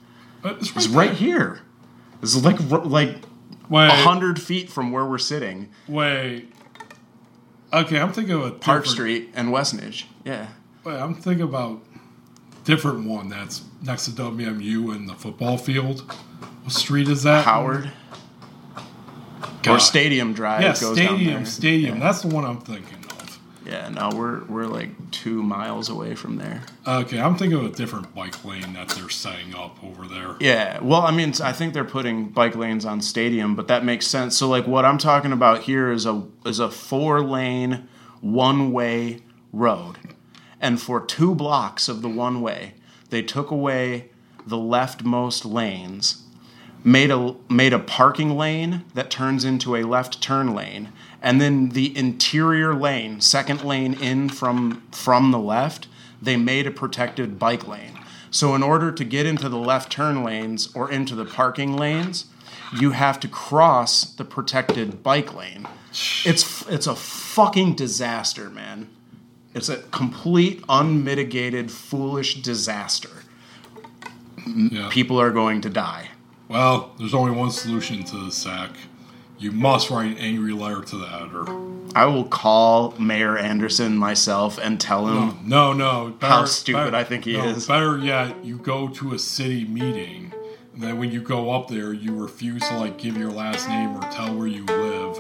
It's right, it's right here. It's like... like Wait. one hundred feet from where we're sitting. Wait. Okay, I'm thinking of a Park Street and Westnage. Yeah. Wait, I'm thinking about a different one that's next to W M U and the football field. What street is that? Howard. Or Stadium Drive. Yeah, goes Stadium. Down there. Stadium. Yeah. That's the one I'm thinking of. Yeah, no, we're we're like two miles away from there. Okay, I'm thinking of a different bike lane that they're setting up over there. Yeah, well, I mean, I think they're putting bike lanes on Stadium, but that makes sense. So, like, what I'm talking about here is a is a four lane, one way road, and for two blocks of the one way, they took away the leftmost lanes, made a made a parking lane that turns into a left turn lane. And then the interior lane, second lane in from from the left, they made a protected bike lane. So in order to get into the left turn lanes or into the parking lanes, you have to cross the protected bike lane. It's it's a fucking disaster, man. It's a complete, unmitigated, foolish disaster. Yeah. People are going to die. Well, there's only one solution to this, Zach. You must write an angry letter to the editor. I will call Mayor Anderson myself and tell him no, no, no better, how stupid better, I think he no, is. Better yet, you go to a city meeting, and then when you go up there, you refuse to like give your last name or tell where you live,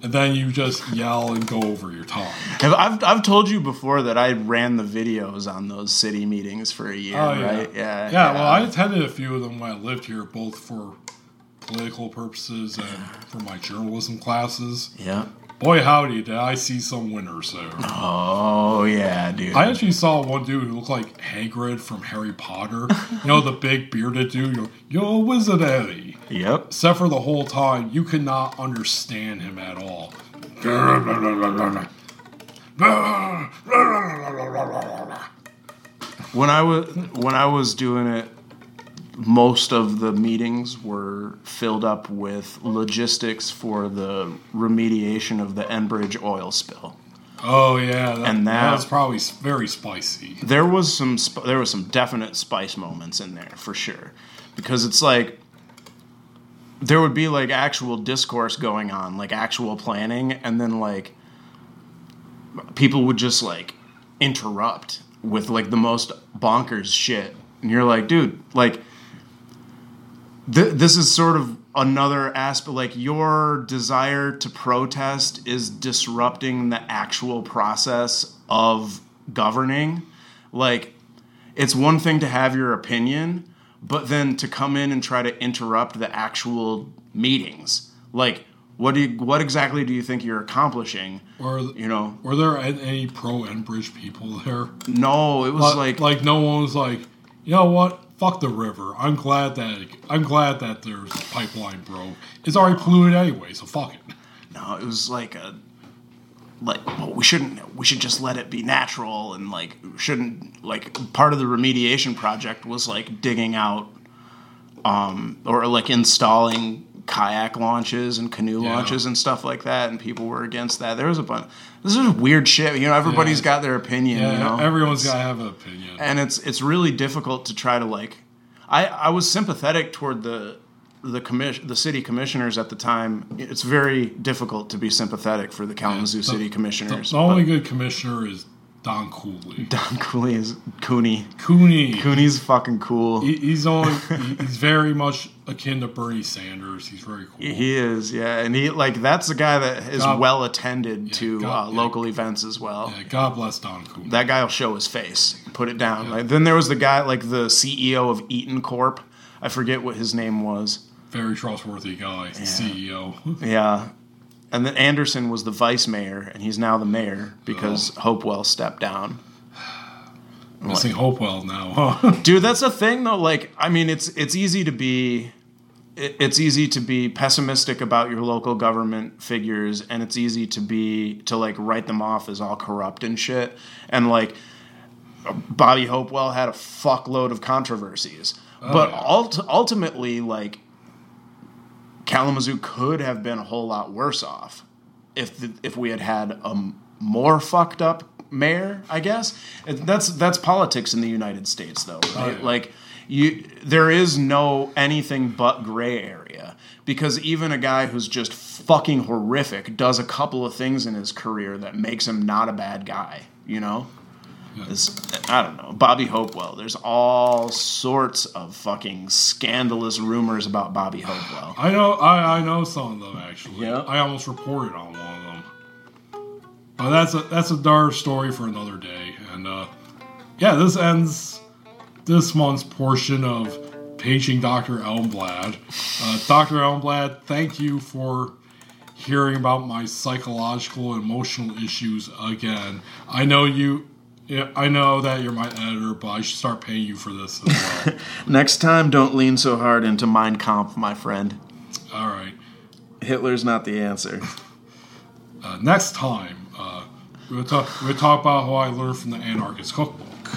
and then you just yell and go over your time. I've I've told you before that I ran the videos on those city meetings for a year, oh, yeah. right? Yeah, yeah, yeah. Well, I attended a few of them when I lived here, both for political purposes and for my journalism classes. Yeah. Boy, howdy, did I see some winners there. Oh, yeah, dude. I actually saw one dude who looked like Hagrid from Harry Potter. You know, the big bearded dude. Yo, Wizard Eddie. Yep. Except for the whole time, you could not understand him at all. When I was, when I was doing it, most of the meetings were filled up with logistics for the remediation of the Enbridge oil spill. Oh yeah, that, and that, that was probably very spicy. There was some there was some definite spice moments in there for sure, because it's like there would be like actual discourse going on, like actual planning, and then like people would just like interrupt with like the most bonkers shit, and you're like, dude, like. Th- this is sort of another aspect, like your desire to protest is disrupting the actual process of governing. Like, it's one thing to have your opinion, but then to come in and try to interrupt the actual meetings. Like, what do you, what exactly do you think you're accomplishing? Or, you know, were there any pro Enbridge people there? No, it was but, like, like no one was like, you know what? Fuck the river. I'm glad that it, I'm glad that there's a pipeline broke. It's already polluted anyway, so fuck it. No, it was like a like well, we shouldn't we should just let it be natural, and like shouldn't like part of the remediation project was like digging out um or like installing kayak launches and canoe yeah. launches and stuff like that, and people were against that. There was a bunch. This is weird shit. You know, everybody's yeah, got their opinion. Yeah, you know, everyone's got to have an opinion. And it's it's really difficult to try to like. I, I was sympathetic toward the the commission the city commissioners at the time. It's very difficult to be sympathetic for the Kalamazoo yeah, the, city commissioners. The, the only good commissioner is Don Cooley. Don Cooley is Cooney. Cooney. Cooney's fucking cool. He, he's only he's very much akin to Bernie Sanders. He's very cool. He is, yeah, and he like that's the guy that is God, well attended yeah, to God, uh, yeah. local events as well. Yeah, God bless Don Cooley. That guy will show his face, put it down. Yeah. Like, then there was the guy, like the C E O of Eaton Corp. I forget what his name was. Very trustworthy guy, yeah. C E O. Yeah, and then Anderson was the vice mayor, and he's now the mayor because oh. Hopewell stepped down. I'm missing like, Hopewell now, huh? Dude, that's the thing though. Like, I mean, it's it's easy to be. It's easy to be pessimistic about your local government figures, and it's easy to be to like write them off as all corrupt and shit. And like, Bobby Hopewell had a fuckload of controversies, oh, but yeah. ult- ultimately, like, Kalamazoo could have been a whole lot worse off if the, if we had had a more fucked up mayor. I guess that's that's politics in the United States, though, right? Oh, yeah. Like. You, there is no anything but gray area, because even a guy who's just fucking horrific does a couple of things in his career that makes him not a bad guy, you know? This, I don't know. Bobby Hopewell. There's all sorts of fucking scandalous rumors about Bobby Hopewell. I know I, I know some of them, actually. Yep. I almost reported on one of them. But that's a, that's another story for another day. And uh, yeah, this ends this month's portion of paging Doctor Elmblad. Uh, Doctor Elmblad, thank you for hearing about my psychological and emotional issues again. I know you... Yeah, I know that you're my editor, but I should start paying you for this as well. Next time, don't lean so hard into Mein Kampf, my friend. All right. Hitler's not the answer. Uh, next time, uh, we'll, talk, we'll talk about how I learned from the Anarchist Cookbook.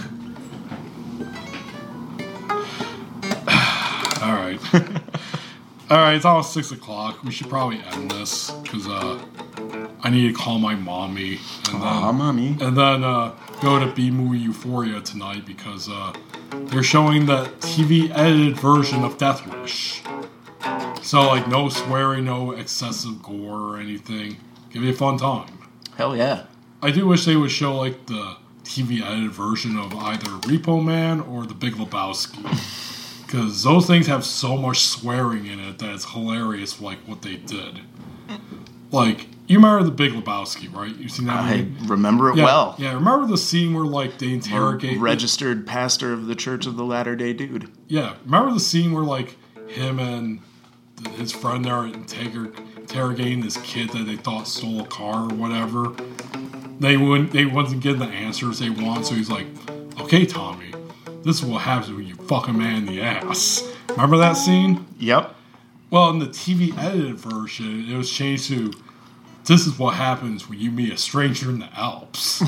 All right. All right, it's almost six o'clock. We should probably end this, because... Uh, I need to call my mommy. And uh, then, mommy. And then uh, go to B-Movie Euphoria tonight because uh, they're showing the T V edited version of Death Wish. So, like, no swearing, no excessive gore or anything. Give me a fun time. Hell yeah. I do wish they would show, like, the T V edited version of either Repo Man or The Big Lebowski. Because those things have so much swearing in it that it's hilarious, like, what they did. Like... You remember The Big Lebowski, right? You've seen that movie? I remember it yeah, well. Yeah, remember the scene where, like, they interrogate... The registered pastor of the Church of the Latter-day Dude. Yeah, remember the scene where, like, him and his friend are inter- interrogating this kid that they thought stole a car or whatever? They wouldn't, they wasn't getting the answers they want, so he's like, okay, Tommy, this is what happens when you fuck a man in the ass. Remember that scene? Yep. Well, in the T V edited version, it was changed to... This is what happens when you meet a stranger in the Alps.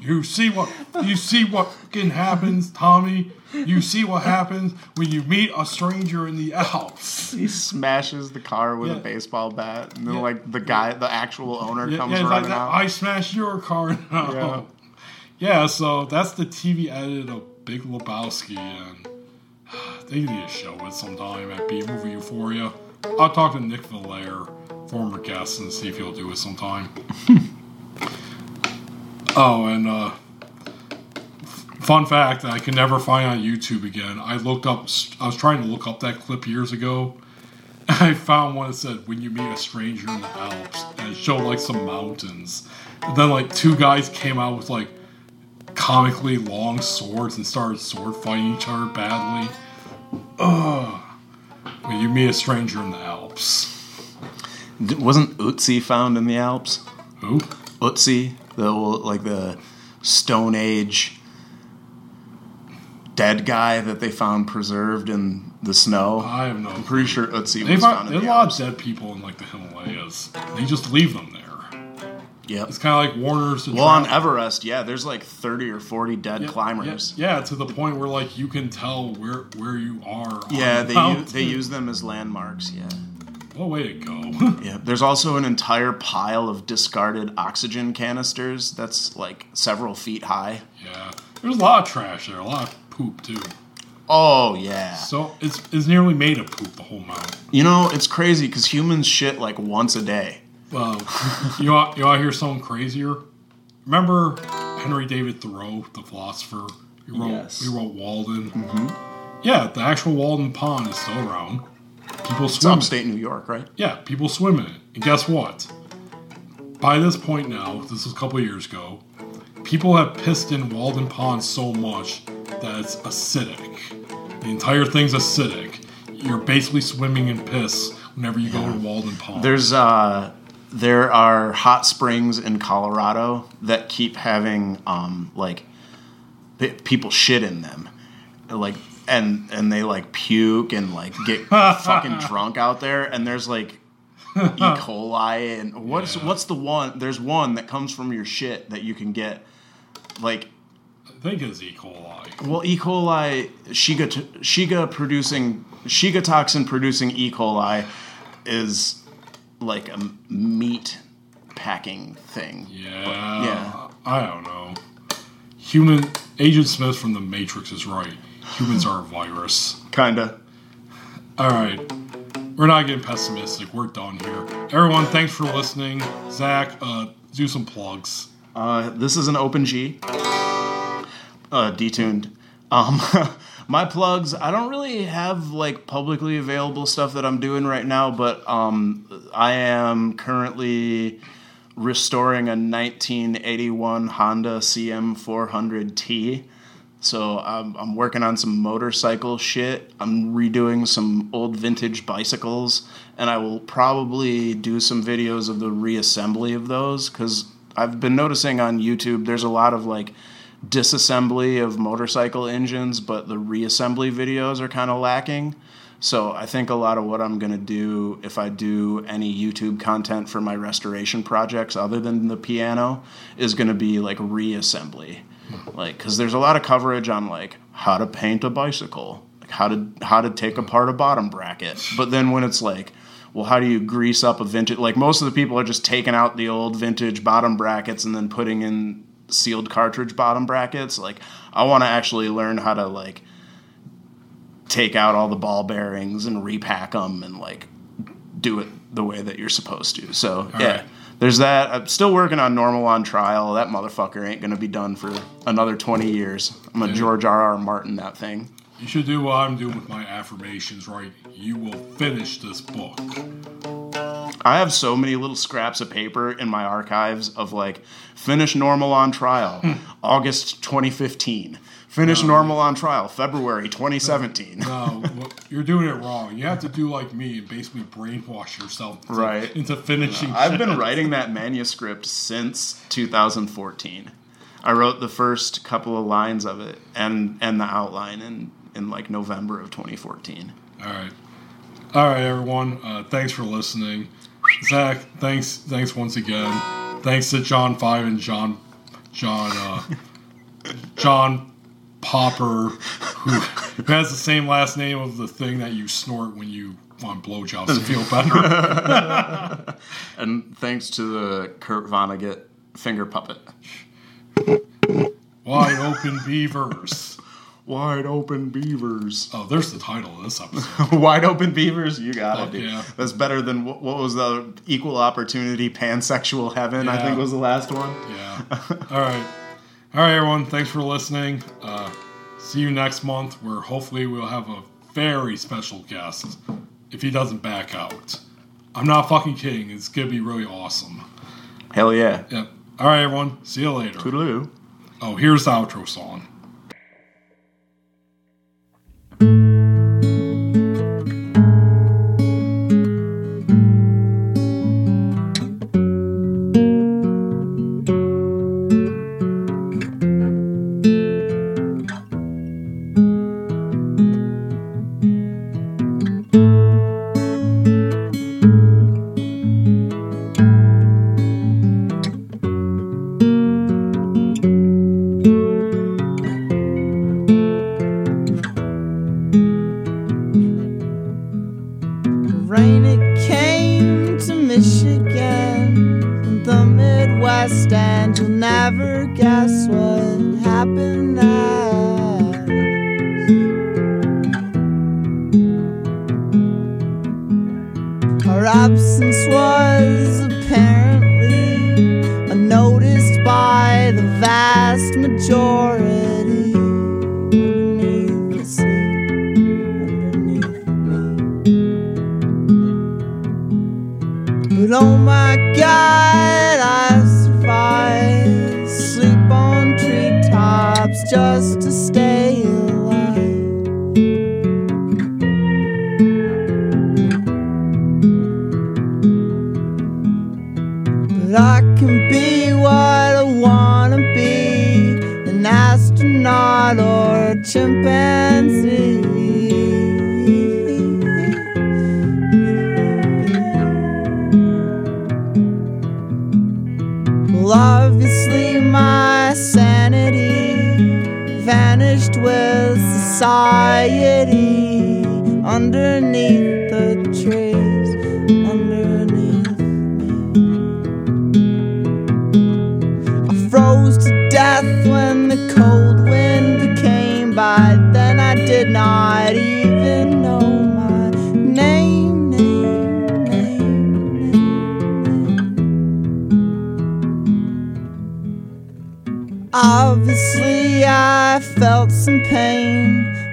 You see what you see what fucking happens, Tommy. You see what happens when you meet a stranger in the Alps. He smashes the car with yeah. a baseball bat, and then yeah. like the guy, the actual owner, yeah, comes yeah, running like out. I smashed your car. Yeah. yeah, so that's the T V edit of Big Lebowski, and they need to show it sometime at B Movie Euphoria. I'll talk to Nick Valaire, former guest, and see if he'll do it sometime. oh, and uh, fun fact that I can never find on YouTube again. I looked up, I was trying to look up that clip years ago. I found one that said, when you meet a stranger in the Alps, and it showed like some mountains. And then like two guys came out with like comically long swords and started sword fighting each other badly. Ugh. You meet a stranger in the Alps. Wasn't Ötzi found in the Alps? Who? Ötzi, the like the Stone Age dead guy that they found preserved in the snow. I have no. I'm pretty sure Ötzi was found in the Alps. There's a lot of dead people in like the Himalayas. They just leave them there. Yeah, it's kind of like Warner's. Well, on Everest, yeah, there's like thirty or forty dead yeah, climbers. Yeah, yeah, to the point where like you can tell where where you are. Yeah, they use, they use them as landmarks. Yeah. What way to go? yeah, there's also an entire pile of discarded oxygen canisters that's like several feet high. Yeah, there's a lot of trash there, a lot of poop too. Oh, yeah. So it's it's nearly made of poop, the whole mountain. You know, it's crazy because humans shit like once a day. Well, you ought, you ought to hear something crazier. Remember Henry David Thoreau, the philosopher? He wrote, yes. He wrote Walden. Mm-hmm. Yeah, the actual Walden Pond is still around. People it's swim. It's upstate New York, right? Yeah, people swim in it. And guess what? By this point now, this was a couple years ago, people have pissed in Walden Pond so much that it's acidic. The entire thing's acidic. You're basically swimming in piss whenever you yeah. go to Walden Pond. There's uh. There are hot springs in Colorado that keep having, um, like, p- people shit in them. Like, and and they, like, puke and, like, get fucking drunk out there. And there's, like, E. coli. And what's yeah. what's the one? There's one that comes from your shit that you can get, like... I think it's E. coli. Well, E. coli, Shiga, t- Shiga producing, Shiga toxin producing E. coli is... like a meat packing thing. Yeah. But, yeah. I don't know. Human Agent Smith from The Matrix is right. Humans are a virus. Kinda. All right. We're not getting pessimistic. We're done here. Everyone, thanks for listening. Zach, uh, do some plugs. Uh, this is an Open G. Uh, detuned. Um, My plugs, I don't really have like publicly available stuff that I'm doing right now, but um, I am currently restoring a nineteen eighty-one Honda C M four hundred T. So I'm, I'm working on some motorcycle shit. I'm redoing some old vintage bicycles, and I will probably do some videos of the reassembly of those, because I've been noticing on YouTube there's a lot of like disassembly of motorcycle engines, but the reassembly videos are kind of lacking. So I think a lot of what I'm going to do, if I do any YouTube content for my restoration projects other than the piano, is going to be like reassembly. Like, because there's a lot of coverage on like how to paint a bicycle, like how to how to take apart a bottom bracket. But then when it's like, well, how do you grease up a vintage? Like, most of the people are just taking out the old vintage bottom brackets and then putting in sealed cartridge bottom brackets. Like, I want to actually learn how to like take out all the ball bearings and repack them and like do it the way that you're supposed to. So all yeah. Right. There's that. I'm still working on Normal on Trial. That motherfucker ain't going to be done for another twenty years. I'm going to George R R. Martin that thing. You should do what I'm doing with my affirmations, right? You will finish this book. I have so many little scraps of paper in my archives of, like, finish Normal on Trial, August twenty fifteen. Finish no. Normal on Trial, February twenty seventeen. No, no, you're doing it wrong. You have to do like me and basically brainwash yourself into, right. into finishing. No, I've been writing that manuscript since two thousand fourteen. I wrote the first couple of lines of it and, and the outline in, in like November of twenty fourteen. All right. All right, everyone. Uh, thanks for listening. Zach, thanks thanks once again. Thanks to John Five and John John uh, John Popper, who, who has the same last name of the thing that you snort when you want blowjobs to feel better. And thanks to the Kurt Vonnegut finger puppet. Wide Open Beavers. Wide Open Beavers. Oh, there's the title of this episode. Wide Open Beavers? You got it, dude. Yeah. That's better than, what, what was the Equal Opportunity Pansexual Heaven, yeah. I think was the last one. Yeah. All right. All right, everyone. Thanks for listening. Uh, see you next month, where hopefully we'll have a very special guest if he doesn't back out. I'm not fucking kidding. It's going to be really awesome. Hell yeah. Yep. All right, everyone. See you later. Toodaloo. Oh, here's the outro song.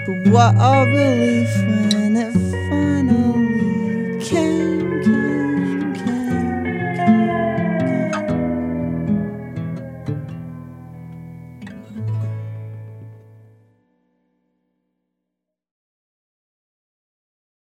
but what a relief when